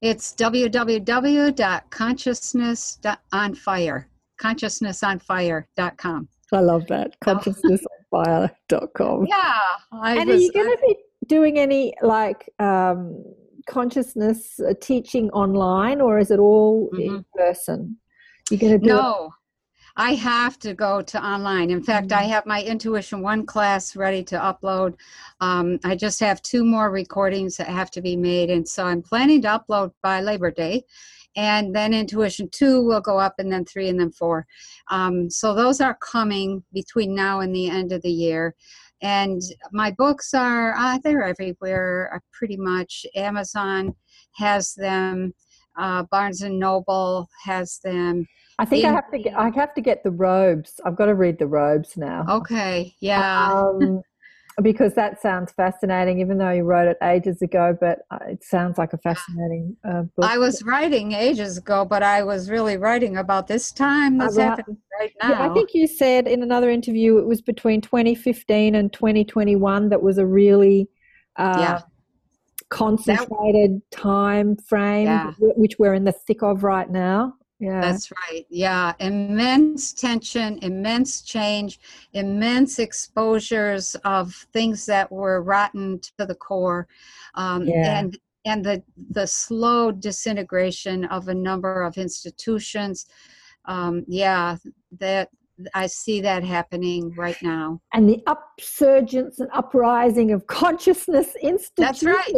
It's w w w dot consciousness on fire, consciousness on fire dot com. I love that, consciousness on fire dot com. Yeah. I and was, are you going to be doing any like um, consciousness teaching online, or is it all mm-hmm. in person? You're going to do No. It? I have to go to online. In fact, I have my Intuition One class ready to upload. Um, I just have two more recordings that have to be made. And so I'm planning to upload by Labor Day. And then Intuition Two will go up, and then three, and then four. Um, so those are coming between now and the end of the year. And my books are, uh, they're everywhere, uh, pretty much. Amazon has them. Uh, Barnes and Noble has them. I think in, I have to get, I have to get the Robes. I've got to read the Robes now. Okay. Yeah. Um, because that sounds fascinating, even though you wrote it ages ago, but it sounds like a fascinating uh, book. I was writing ages ago, but I was really writing about this time that's right. happening right now. Yeah, I think you said in another interview it was between twenty fifteen and twenty twenty-one that was a really uh, yeah. concentrated that, time frame, yeah. which we're in the thick of right now. Yeah, that's right. Yeah, immense tension, immense change, immense exposures of things that were rotten to the core, um, yeah. and and the the slow disintegration of a number of institutions. Um, yeah, that. I see that happening right now. And the upsurgence and uprising of consciousness institutions. That's right.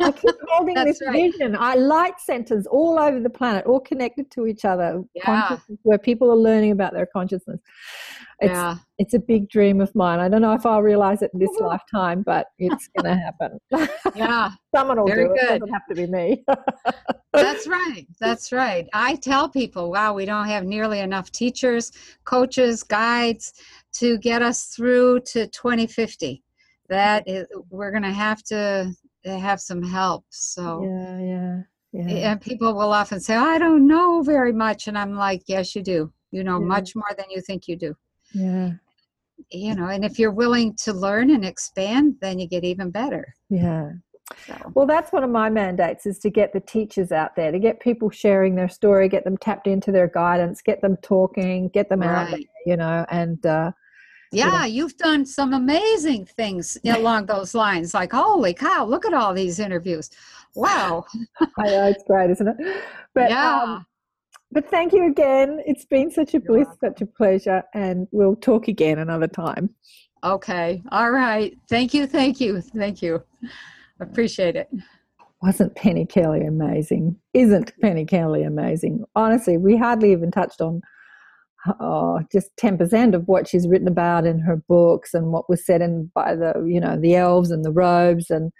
I keep holding this right. vision. I light centers all over the planet, all connected to each other, yeah. where people are learning about their consciousness. It's, yeah. it's a big dream of mine. I don't know if I'll realize it this lifetime, but it's going to happen. Yeah. Someone will Very do it. Good. It doesn't have to be me. That's right. That's right. I tell people, wow, we don't have nearly enough teachers, coaches, guides to get us through to twenty fifty. That is, we're going to have to... They have some help. So yeah, yeah, yeah. And people will often say, I don't know very much. And I'm like, yes, you do. You know, yeah. much more than you think you do. Yeah. You know, and if you're willing to learn and expand, then you get even better. Yeah. So. Well, that's one of my mandates, is to get the teachers out there, to get people sharing their story, get them tapped into their guidance, get them talking, get them right. out there, you know, and, uh, yeah, you've done some amazing things along those lines. Like, holy cow, look at all these interviews. Wow. I know, it's great, isn't it? But, yeah. Um, but thank you again. It's been such a bliss, such a pleasure. And we'll talk again another time. Okay. All right. Thank you. Thank you. Thank you. Appreciate it. Wasn't Penny Kelly amazing? Isn't Penny Kelly amazing? Honestly, we hardly even touched on Oh, just ten percent of what she's written about in her books, and what was said in by the, you know, the elves and the robes and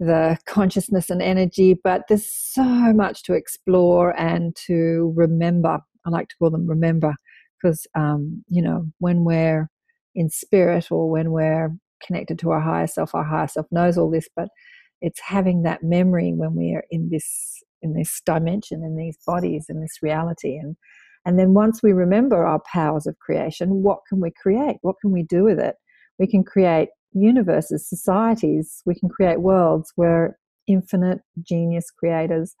the consciousness and energy. But there's so much to explore and to remember. I like to call them remember, because, um, you know, when we're in spirit, or when we're connected to our higher self, our higher self knows all this, but it's having that memory when we are in this, in this dimension, in these bodies, in this reality. And And then once we remember our powers of creation, what can we create? What can we do with it? We can create universes, societies. We can create worlds. We're infinite genius creators.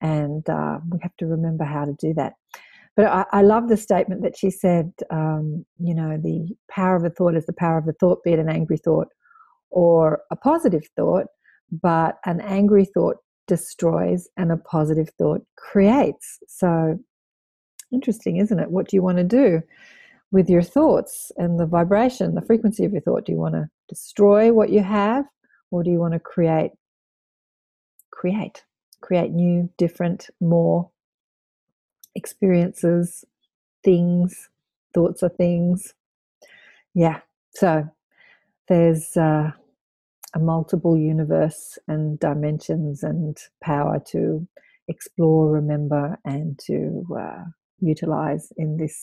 And uh, we have to remember how to do that. But I, I love the statement that she said, um, you know, the power of a thought is the power of a thought, be it an angry thought or a positive thought. But an angry thought destroys and a positive thought creates. So... interesting, isn't it? What do you want to do with your thoughts and the vibration, the frequency of your thought? Do you want to destroy what you have, or do you want to create, create, create new, different, more experiences, things? Thoughts are things. Yeah. So there's uh, a multiple universe and dimensions and power to explore, remember, and to uh, utilize in this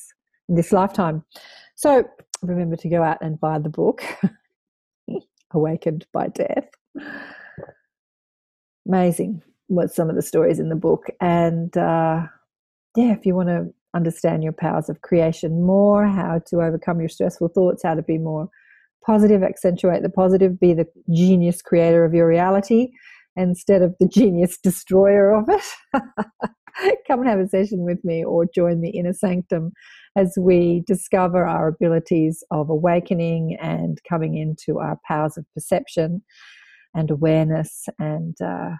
in this lifetime. So remember to go out and buy the book, Awakened by Death. Amazing what some of the stories in the book. And uh, yeah, if you want to understand your powers of creation more, how to overcome your stressful thoughts, how to be more positive, accentuate the positive, be the genius creator of your reality instead of the genius destroyer of it. Come and have a session with me, or join the inner sanctum as we discover our abilities of awakening and coming into our powers of perception and awareness, and uh,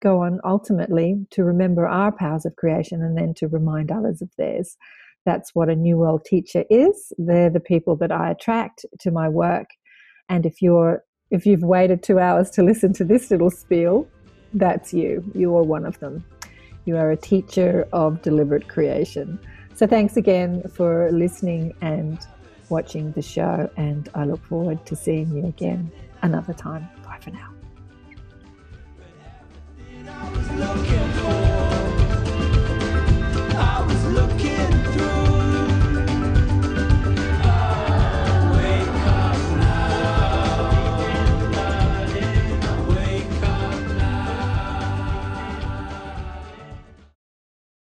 go on ultimately to remember our powers of creation, and then to remind others of theirs. That's what a New World teacher is. They're the people that I attract to my work. And if you're if you've waited two hours to listen to this little spiel, that's you. You are one of them. You are a teacher of deliberate creation. So thanks again for listening and watching the show, and I look forward to seeing you again another time. Bye for now.